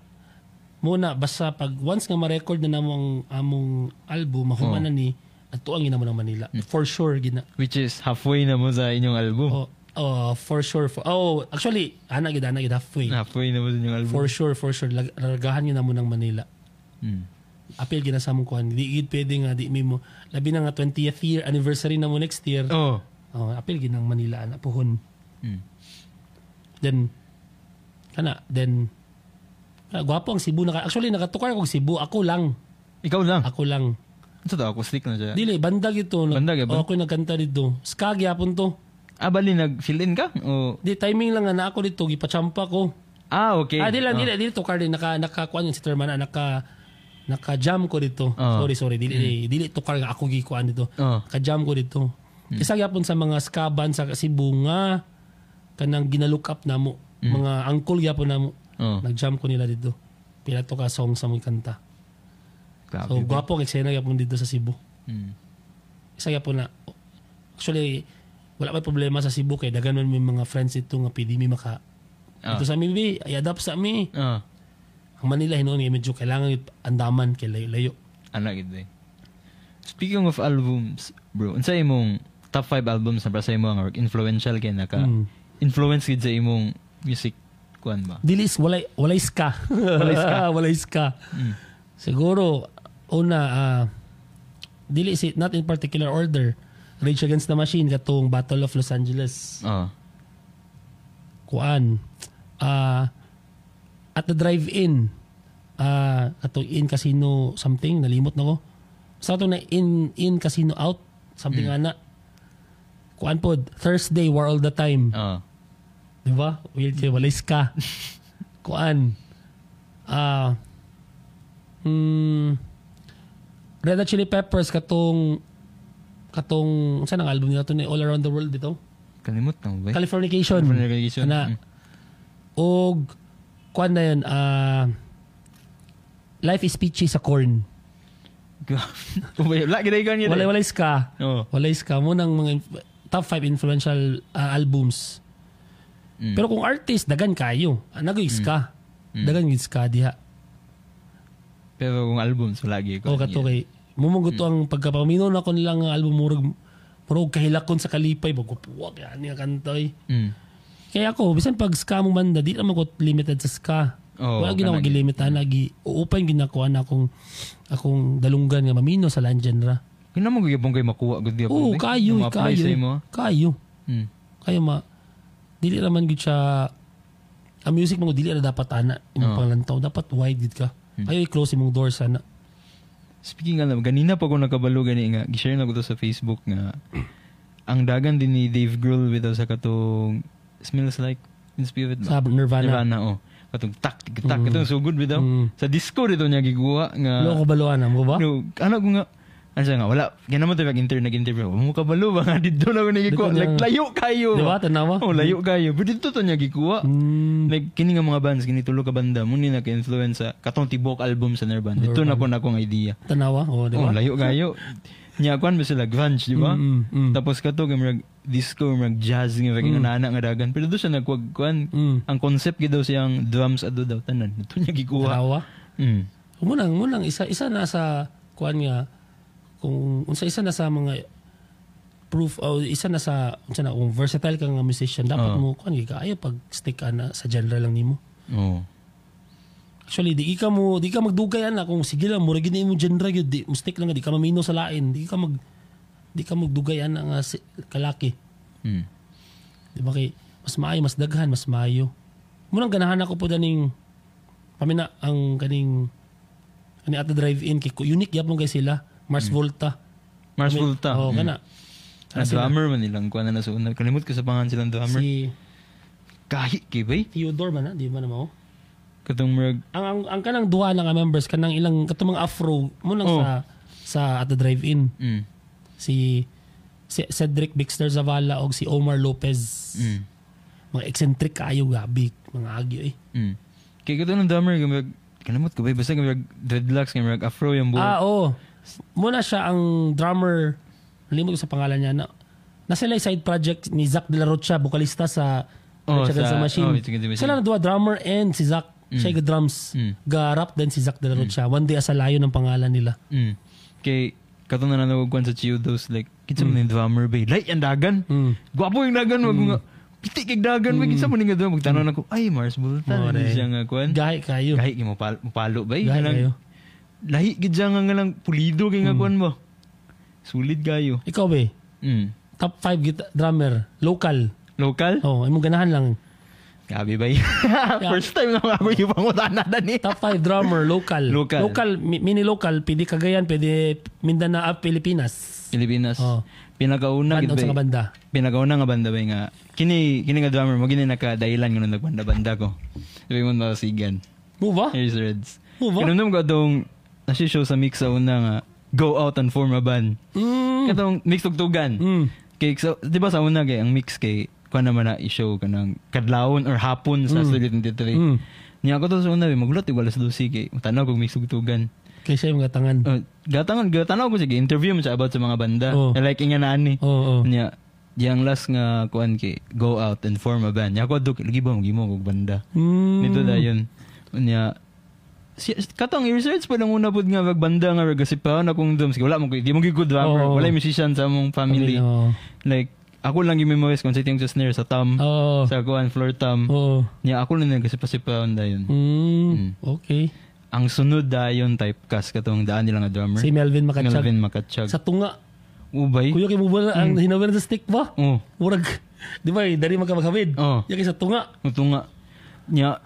muna, basta pag once nga ma-record na namo ang among album, mahumanan ni, at to ang ginamo ng Manila. For sure, gina. Which is halfway na mo sa inyong album. For sure. Actually, ana gid halfway. Halfway na mo sa inyong album. For sure. Largahan nyo na mo ng Manila. Apil ginasamong kuhan. Di pwede nga, di mo. Labi na nga 20th year, anniversary na mo next year. Apil ginang Manila, apuhon. Then, gwapo ang Cebu. Actually, nakatukar ko Cebu. Ako lang. Ikaw lang? Ako lang. Ito daw, acoustic na siya. Dili, bandag ito. Bandag, ako'y nagkanta dito. Skag, yapon to. Bali, nag-fill in ka? Di, timing lang na ako dito. Gipachampa ko. Okay. Dili, tukar din. Nakakuan yun si Termana. Naka-jam ko dito. Sorry. Dili tukar nga ako gikuan dito. Naka-jam ko dito. Isa yapon sa mga ska band sa Cebu nga kanang gina-look up na mo. Mga angkol yapon na mo. Nag-jam ko nila dito. Pila to ka song sa mga kanta. Grabe, so, gwapo ang eksena yapon dito sa Cebu. Mm. Isa yapon na. Actually, wala may problema sa Cebu kay dagan man may mga friends ito nga pwede mi maka. Ito sa mi, i-adapt sa mi. Ang Manila hinon nga medyo kailangan andaman kay layo-layo. Ano gid day. Speaking of albums, bro, unsay imong top 5 albums na para sa imong work influential kay naka influence gid sa imong music kuan ba? Dilis walay ska. Walay ska. Siguro una dilis it not in particular order. Rage Against the Machine katong Battle of Los Angeles. Kuan. At the drive-in katong in casino something nalimot nako. Sa to na in casino out something ana. Kuan pod Thursday War All the Time. Di ba? Weird kay walis ka. Kuan. Red Hot Chili Peppers katong saan ang album nila to ni All Around the World dito? Kalimot nang ba? Californication. Californication. Ana. Og kuan na yun, Life is Peachy sa Korn. Walay ska. Walay ska. Munang mga top 5 influential albums. Pero kung artist, dagan kayo. Nag-is ka. Dagan-is ka diha. Pero kung albums, wala gaya ko. O, katukay. Mumuguto ang pagkapamino na ko nilang album. Murag kahilakon sa kalipay. Magpuwag yan yung kantoy. Kaya ako, bisan pag ska mong banda, di naman ko limited sa ska. Wala ginawa gilimitan. Uupan ginakuha na akong dalunggan nga mamino sa land genre. Kaya naman gagabong kayo makuha. Oo, kayo. Kayo. Kayo dili naman gud siya ang music mo dili ra dapat ana imong panglantaw dapat wide gid ka ayo i-close imong door sana. Speaking alam ganina pa ko nakabalo gani nga gi-share na ko to sa Facebook nga ang dagan din ni Dave Grohl bitaw sa katong Smells Like Teen Spirit sa Nirvana katong tak katong so good bitaw sa disco dito niya giguha nga lo kabaluan mo ba no ano ko nga ansa nga wala kaya naman tayo nag-interview mo kabalo ba nga dito na ko nagikuha like layo kayo diba tanawa layo kayo pero dito to niya gikuha like kini nga mga bands kini tulo ka banda mo ni naka-influence sa katong tibok album sa Nirvana dito na po na akong idea tanawa diba layo kayo niya kuan sila grunge diba tapos kato gamrag disco gamrag jazz nga bagay nga nana nga dagan pero do siya nagkuag kuan ang concept gid daw siyang drums ado daw tanan dito niya gikuha tanawa munang isa na sa kuan nga kung isa na sa mga proof o isa na sa kung versatile kang musician dapat mo kuan gikaayo pag stick ana sa genre lang nimo. Actually di ka magdugay ana kung sige lang mura gini imong genre gyud di mo stick lang di ka mamino sa lain di ka magdugay ana nga kalaki. Di ba kay mas maayo mas daghan mas maayo. Munang ganahan ako po daning pamina ang kaning ani at the drive-in kay unique gyud mo guys sila. Mars Volta. Oo, kana. Ang drummer man nilang kuha na nasuunan. Kalimut ko sa pangalan silang drummer. Si... Kahit kibay? Theodore man na, di ba naman o? Katong murag... Ang kanang duha ng members, kanang ilang, katong mga afro, munang sa at the drive-in. Si Cedric Bixter Zavala o si Omar Lopez. Mga eccentric kayo, gabi. Mga agyo Kaya katong ng drummer, kalimut ko ba? Basta dreadlocks, afro yung buhay. Oo. Muna siya ang drummer, nalimot ko sa pangalan niya, nasa yung side project ni Zac De La Rocha, vocalista sa Rage Against the Machine. Sila na duha, drummer and si Zac, siya yung drums, ga-rap din si Zac De La Rocha. One Day Asalayo ng pangalan nila. Kay, katong na nanaguguan sa Chiodos, like, kitsa mo na yung drummer ba? Light yung dagan! Gwapo yung dagan! Wag mo nga, pitik yung dagan! Kitsa mo na yung dagan! Magtanong ako, ay, Mars Volta! Gahi kayo! Gahi kayo, mapalo ba? Gahi kayo! Lahi gid nga lang pulido kay nga kuan mo. Sulit kayo. Ikaw be. Top 5 drummer local. Local? Oh, imong ganahan lang. Grabe bay. First time na ako ipangutan na dani. Top 5 drummer local. Local mini local pwede Cagayan, pwede Mindanao, Pilipinas. Oh. Pinakauna gid bay. Pinakauna nga banda bay nga kini nga drummer mo gini nakadailan kuno nagbanda-banda ko. Dili mo masigan. Mo ba? Here's Reds. Mo ba? Kanunam ko dong nasi-show sa mix sa una nga, go out and form a band. Katong mix tugtugan. So, di ba sa una kay, ang mix kay, kung naman na i-show ka ng kadlaon or hapon sa Studio 23. Niya ako to sa una, magulat igual sa dosi kay tanaw kung may sugtugan. Kaysa yung gatangan. Gatangan ko sige, interview mo siya about sa mga banda. Oh. Like nga naan ni. Oh, oh. Niya, yang last nga kuan kay go out and form a band. Niya ako duk, lagi ba magimo kog banda. Mm. Nito dayon. Niya, katong i-research pa lang una po nga magbanda nga regasipahan akong drums. Wala mo, di mo good drummer. Oh. Wala yung musician sa mong family. Oh. Like, ako lang yung memorize kung sa ting sa snare, sa thumb, oh, sa kuan, floor thumb. Oh. Niya, ako lang nagkasipa-sipaon dayon. Mm, mm. Okay. Ang sunod dayon, typecast katong daan nila nga drummer. Si Melvin Makatsyag. Melvin Makatsyag. Sa tunga. Ubay. Kuya, kay mubala, ang hinawiran sa stick ba? Oo. Murag. Di ba, dari magkabakabid. Oo. Yaki sa tunga. Sa tunga. Niya,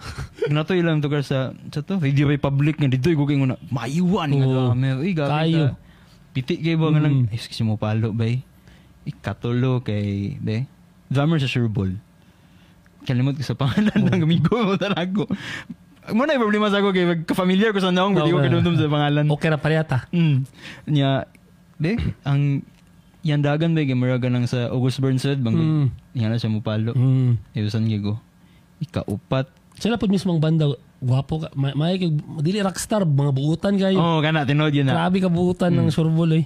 nato ilang tukar sa to, radio by public nga dito, ikukay nga na, maiwan nga drummer. Uy, gawin ka. Piti kayo ba nga lang, ay, kasi mo palo, bay. Ikatulo kay de drummer sa Sureball. Kalimot ko sa pangalan ng amigo mo talaga. Muna yung problema sa ako kay familiar ko sa naong hindi ko kinundom sa pangalan. Okay na pariyata. Mm. Niya, de, ang yandagan ba, gamaraga lang sa August Burnside, bang niya na siya mupalo. Iusan niya ko. Ikaupat. Sila po mismo ang banda, guwapo ka. May dili rockstar, mga buutan kayo. Oo, kana, tinood yun na. Grabe ka buutan ng Sureball eh.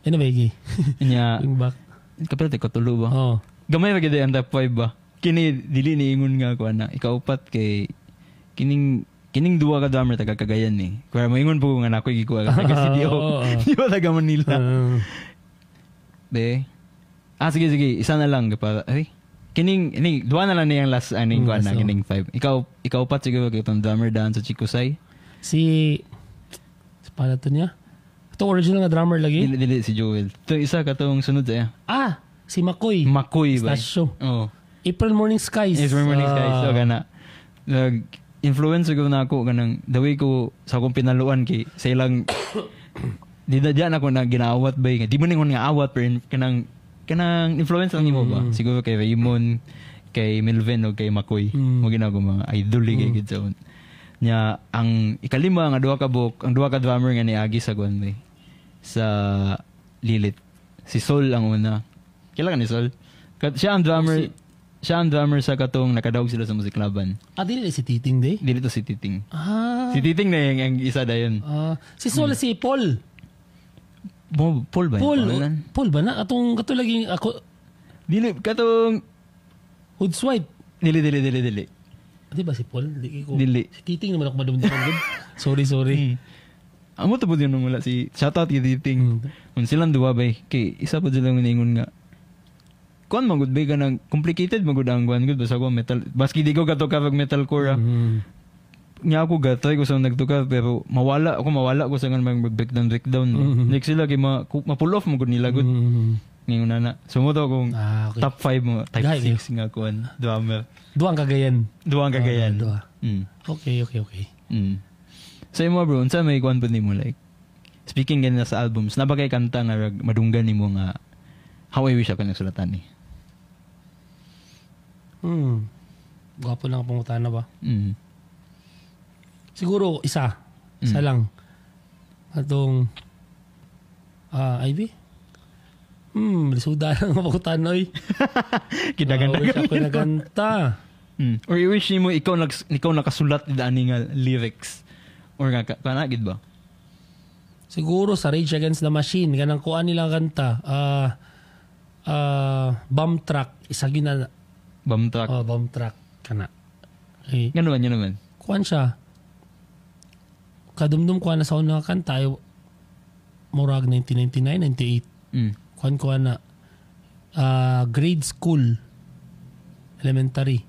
Ano ba yung gay? Kapilat, ikatulo ba? Oo. Gamay na ganda ang top 5 ba? Kini, dili niingon nga ako na. Ikaupat kay, kining duwa ka drummer taga Cagayan eh. Kaya maingon po nga na ako ikikuha ka. Taga CDO. Di ba taga Manila? De. Sige. Isa na lang. Para, ay, kining, duwa na lang na yung last, kuha na, kining 5. Ikaupat siguro kay itong drummer daan sa Chikusay. Sa pala to niya? Ito original na drummer lagi? Dili, si Joel. Ito isa katong sunod siya. Ah! Si Makoy. Makoy ba? Stasio. Oo. April Morning Skies. April Morning Skies. So, gana. Nag-influence siguro na ako. Ganang, the way ko sa akong pinaluan kay sa ilang... Diyan ako na ginawat ba yun. Di mo ningon nga awat pero kanang influence lang mo ba? Siguro kay Raymond, kay Melvin o kay Makoy. Mo ginago mga idol kay Gidson. Nya, ang ikalima nga duha ka book, ang duha ka drummer nga ni Agi sa Gonbay. Sa Lilith. Si Sol ang una. Kailan ni Sol? Siya ang drummer, sa katong nakadaog sila sa musiklaban. Dili si Titing day? Dili to si Titing. Si Titing na yung isa dayon. Si Sol si Paul. Paul ba? Paul ba na? Atong katulaging ako dili katong Hoodswipe. Dili. Di ba si Paul? Dili. Si Titing naman ako madumdumagod. Sorry. Amo to po din mula si shoutout kay Titing. Silang duwa ba kay isa po sila ningon nga. Kuan magud ba ka ng complicated magud ang kuan gud basta ko metal. Baski di ko katoka pag metalcore. Nya ako gatoy ko sa nagtuka pero mawala ko sa ngan breakdown. Next sila kay ma-pull off magud nila gud. Ningon na. Sumuto kung top 5 mo type 6 nga kuan. Duang Cagayan. Okay. So yung mga bro, unsa may kuan po nimo like speaking ganina sa albums, nabagay kanta nga madunggan nimo nga how I wish ako nagsulatan ni. Gwapo lang pangutan na ba? Siguro isa lang. Atong Ivy? Lisuda lang pangutan na oy. Kinaganda ka. Ako naganta. Or I wish nimo ikaw nakasulat ani nga lyrics. Or kanagid ba? Siguro sa Rage Against the Machine, ganang kuan nilang kanta. Bomb Truck. Isa gina. Bomb Truck? Oo, Bomb Truck. Kana. Okay. Ganun naman. Kuan siya. Kadumdum kuan na sa unang kanta. Murag 1999, 98. Kuan na. Grade school. Elementary.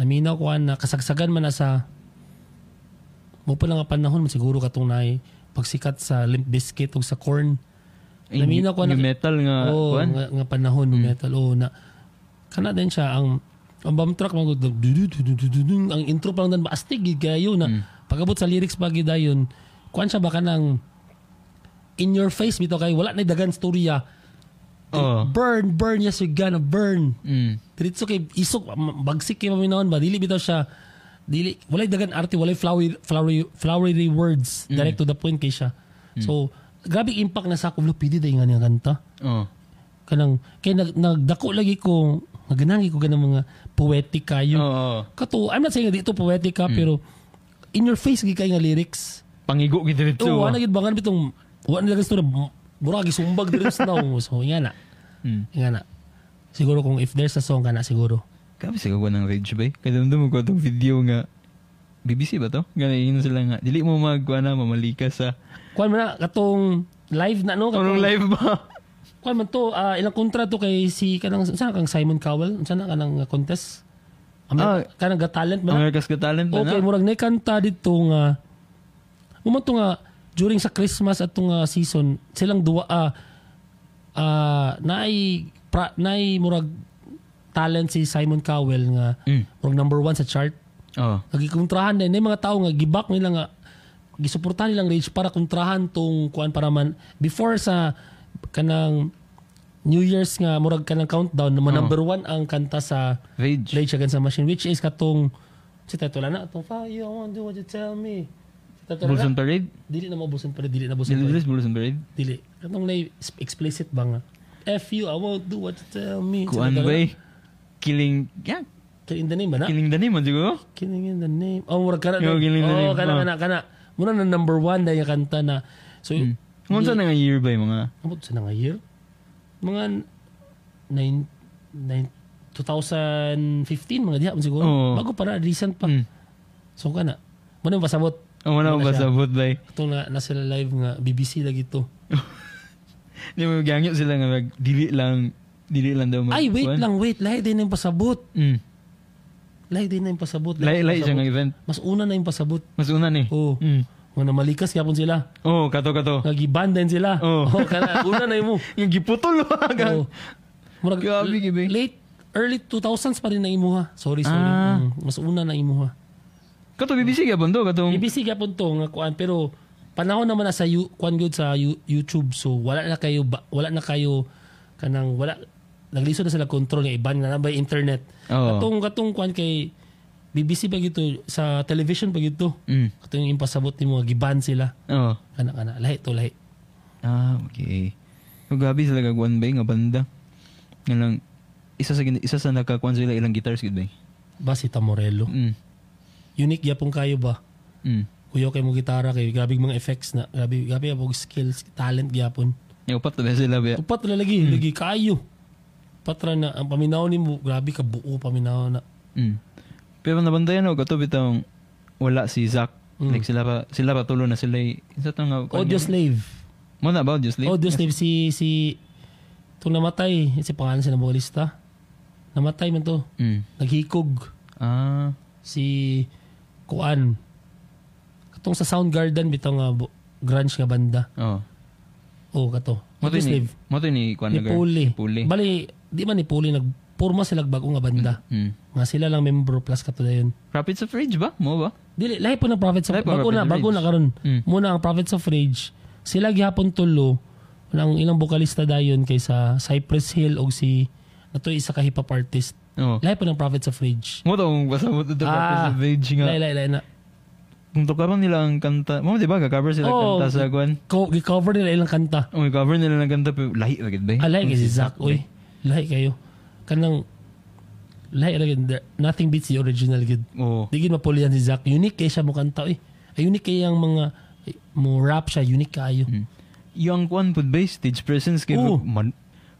Naminaw kuan na. Kasagsagan man na sa... mo pa lang ang panahon siguro katong na pagsikat sa Limp Bizkit o sa Korn. Lamina ko na metal nga nga panahon metal na kana din siya ang bomb truck mag ang intro pa lang dan maastig kayo na pagabot sa lyrics bagi dayon kuan siya ba kanang in your face bitaw kay wala na dagan storya burn yes you gonna burn diretso kay isok bagsik kay maminahon ba dili bitaw siya dili walay dagan arte walay flowery words direct to the point kay siya so grabe impact na sa ako pidi day nga nga kanta kanang kay nagdako lagi ko maganangi ko ganang mga poetic kayo. Oh, oh. Kato, I'm not saying dito poetic ka, pero in your face gid kay nga lyrics. Pangigo gid dito. Oo, ana gid bangan bitong wa nila gusto na murag isumbag diri sa tao. So, nga na. Nga na. Siguro kung if there's a song kana siguro. Grabe siguro ng rage ba? Kaya nandun mo ko itong video nga. BBC ba to? Ganyan sila nga. Dili mo magkuha na, mamalika sa... Kuha mo na, katong live na, no? Katong live ba? Kuha mo to, ilang kontra to kay si... Saan kang Simon Cowell? Saan ka ng contest? Kanang Got Talent ba? America's Got Talent ba na? Okay, murag na ikanta dito nga... Umang to nga, during sa Christmas at itong season, silang dua... Naay murag... talent si Simon Cowell nga or number 1 sa chart. Oh. Nagikontrahan din yung mga tao nga gibak nila nga gisuportahan nilang rage para kontrahan tong kuan para man before sa kanang New Year's nga murag kanang countdown naman number 1 ang kanta sa Rage Against the Machine which is katong si Tatula na atong you want to do what you tell me. Bulson Parade? Dili na mo Bulson Parade, dili na Bulson Parade. Dili Bulson Parade. Dili. Katong na explicit ba nga? F you, I won't do what you tell me. Kuan bay. Killing, yeah. Killing the name ba na? Killing the name, siguro? Killing in the name. Oh, mura ka na. Oh, killing the name. Kana. Mura na number 1 na yung kanta na. So, Munsa na nga year ba yung mga? Munsa na nga year? Mga 2015, mga diha, siguro. Oh. Bago pa na, recent pa. So, kana. Muna yung pasabot. Muna yung pasabot, bay. Ito na sila live nga, BBC lagi ito. Hindi mo gangyo sila nga, dili lang. Dili lang daw ay, wait kuhan. Lang, wait. Lahi din na yung pasabot. Lahi din na yung pasabot. Lahi siyang event. Mas una na yung pasabot. Mas una na eh. Oo. Mga malikas kapon sila. Oo, kato. Nag-iban din sila. Oo. Una na yung mo. Yung giputol. Oo. Grabe, gibe. Late, early 2000s pa rin na imuha. Sorry. Mas una na imuha. Kato, BBC kapon to. BBC kapon to. Nga kuhan. Pero, panahon naman na sa kuhan good sa YouTube. So, wala na kayo kanang wala... Nagliso na sila control ng iban na by internet. Katong kuan kay BBC pag ito, sa television pag ito. Katong yung impasabot ni mga giban sila. Oo. Kana. Lahi. Ah, okay. Gabi sila kagwan ba yung banda? Ngalang, isa sa nakakuan sila ilang guitars gid ba? Basita Morello. Unique yapong kayo ba? Kuyo kay mo gitara kay grabe mga effects na. Grabe yung skills, talent yapon. Upat na sila ba? Upat na lagi kayo. Patra na, ang paminaw ni mo, grabe ka buo paminaw na. Pero nabantayan ako, ito bitang wala si Zach. Like sila pa tulo na sila. Audio Slave. Muna ba Audio Slave? Audio Slave si itong namatay, si pangalan si nabalista. Namatay man to. Naghikog. Si Kuan. Katong sa Soundgarden, bitang grunge nga banda. Kato. Audio Slave. Mato ni Kuan na girl. Puli. Bali, di man ni Puli, nagpurma sila bago nga banda. Nga sila lang member plus ka to na yun. Prophets of Rage ba? Mo ba? Dili, lahi po ng Prophets of Rage. Bago na karon. Muna ang Prophets of Rage, sila gihapon tulo ng ilang vocalista dayon kaysa Cypress Hill o si nato isa ka hip-hop artist. Lahi po ng Prophets of Rage. Mo tong basa mo to Prophets of Rage nga. Lahi na. Kung tokaron nila ang kanta, mo di ba ka-cover sila kanta sa Guan? Gi-cover nila ilang kanta. Gi-cover nila ng kanta pero lahi ra gid ba? Lahi si Zach, oy. Lahi kayo. Kanang lahi ra gid, nothing beats the original gid. Di gid mapulian si Zach. Unique kay siya mo kanta, oy. Ay unique kay ang mga mo rap siya, unique kayo. Yung Guan pud base stage presence kay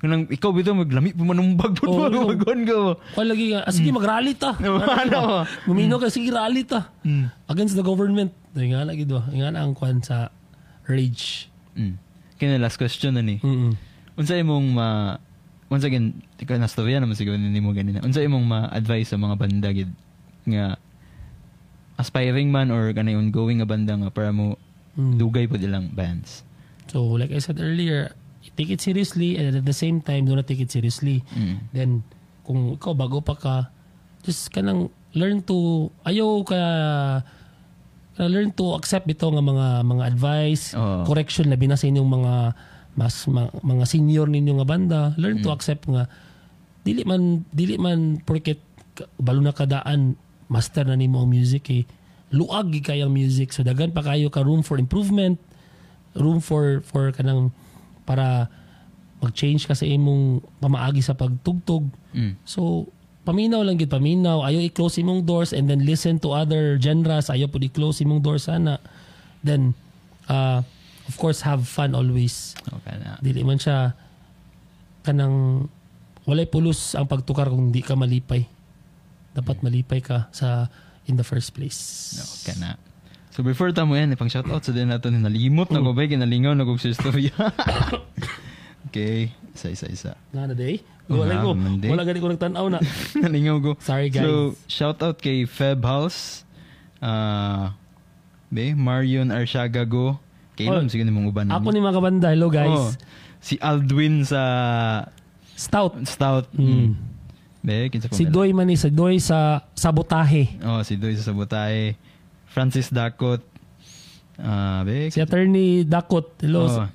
kanang ikaw bitaw maglami pumanumbag pud mo Guan ka. Lagi nga sige magrally ta. Mumino ka sige rally ta. Against the government. Nga lagi do. Nga na ang kwan sa Rage. Kaya na last question na ni. Unsa imong once again ikaw na storya naman siguro ni mo ganina. Unsa imong ma-advise sa mga banda gid nga aspiring man or kanay ongoing nga banda nga para mo dugay pud ilang bands. So like I said earlier, take it seriously and at the same time do not take it seriously. Then kung ikaw bago pa ka just kanang learn to accept ito ng mga advice, correction labi na sa inyong mga senior ninyong nga banda. Learn to accept nga dili man porket balo na kadaan master na nimo ang music kay luag gi kay ang music so dagan pa kayo ka room for improvement, room for kanang para mag-change kasi imong pamaagi sa pagtugtog. So paminaw lang gid, paminaw, ayaw i-close imong doors, and then listen to other genres, ayaw po i-close imong doors sana. Then of course have fun always. Okay na. Dili man siya kanang walay pulos ang pagtukar kung di ka malipay. Dapat malipay ka sa in the first place. Okay na. So before tamo yan, ipang shoutout sa din nato ni nalimot na gobay, kinalingaw na gog sa istorya. Okay, isa. Na day. Wala gani ko nagtanaw na. Nalingaw ko. Sorry guys. So, shout out kay Feb House. Marion Arshaga go. Kailan sige ni mong uban. Ako ni mga kabanda. Hello guys. Oh, si Aldwin sa Stout. Si Doy man ni sa Doy sa Sabotahe. Oh, si Doy sa Sabotahe. Francis Dakot. Si Attorney Dakot. Hello. Oh.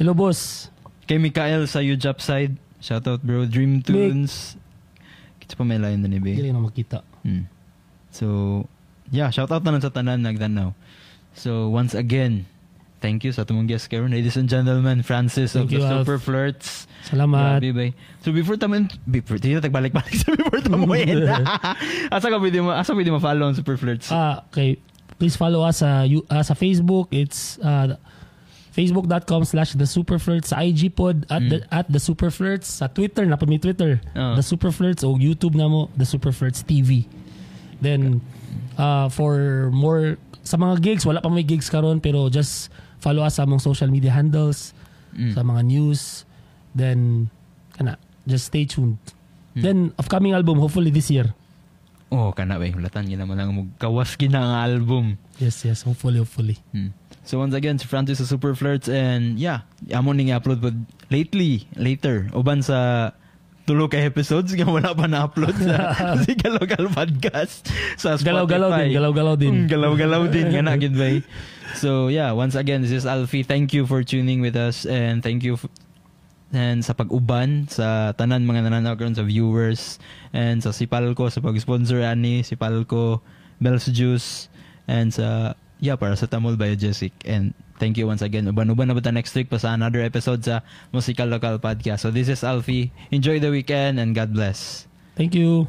Hello boss. Kay Mikael sa Ujap side. Shoutout bro, Dream Tunes. Kita pa may layan doon ibe. Hindi na makita. So, yeah, shoutout na lang sa tanan nagtanaw. So, once again, thank you sa tumong guest karon. Ladies and gentlemen, Francis of the Superflirts. Salamat. Bye-bye. So, before dito tagbalik-balik sa before tamuin. Asa ka pwede mo follow on Superflirts? Okay. Please follow us sa Facebook. It's facebook.com/thesuperflirts, sa IG pod at the Superflirts, sa Twitter, napad may Twitter, the Superflirts, o YouTube na mo, the Superflirts TV. Then, for more, sa mga gigs, wala pa may gigs karon pero just follow us sa among social media handles, sa mga news, then, just stay tuned. Then, upcoming album, hopefully this year. Oh, hulatan, yun naman lang, magkawas gina ang album. Yes, hopefully. So once again, si Francis sa Superflirts, and yeah, amon ning i-upload pod later. Uban sa tulo ka episodes nga wala pa na-upload sa Galaw-Galaw podcast sa Spotify. Galaw-galaw din. Galaw-galaw din nga gid bay. So yeah, once again, this is Alfie. Thank you for tuning with us, and thank you and sa pag-uban sa tanan mga nananaw karon sa viewers, and sa Sipalco sa pag-sponsor ani, Sipalco Bells Juice, and sa para sa Tamol Biogesic. And thank you once again. Uban-uban na ba next week pa sa another episode sa Musical Local Podcast. So this is Alfie. Enjoy the weekend and God bless. Thank you.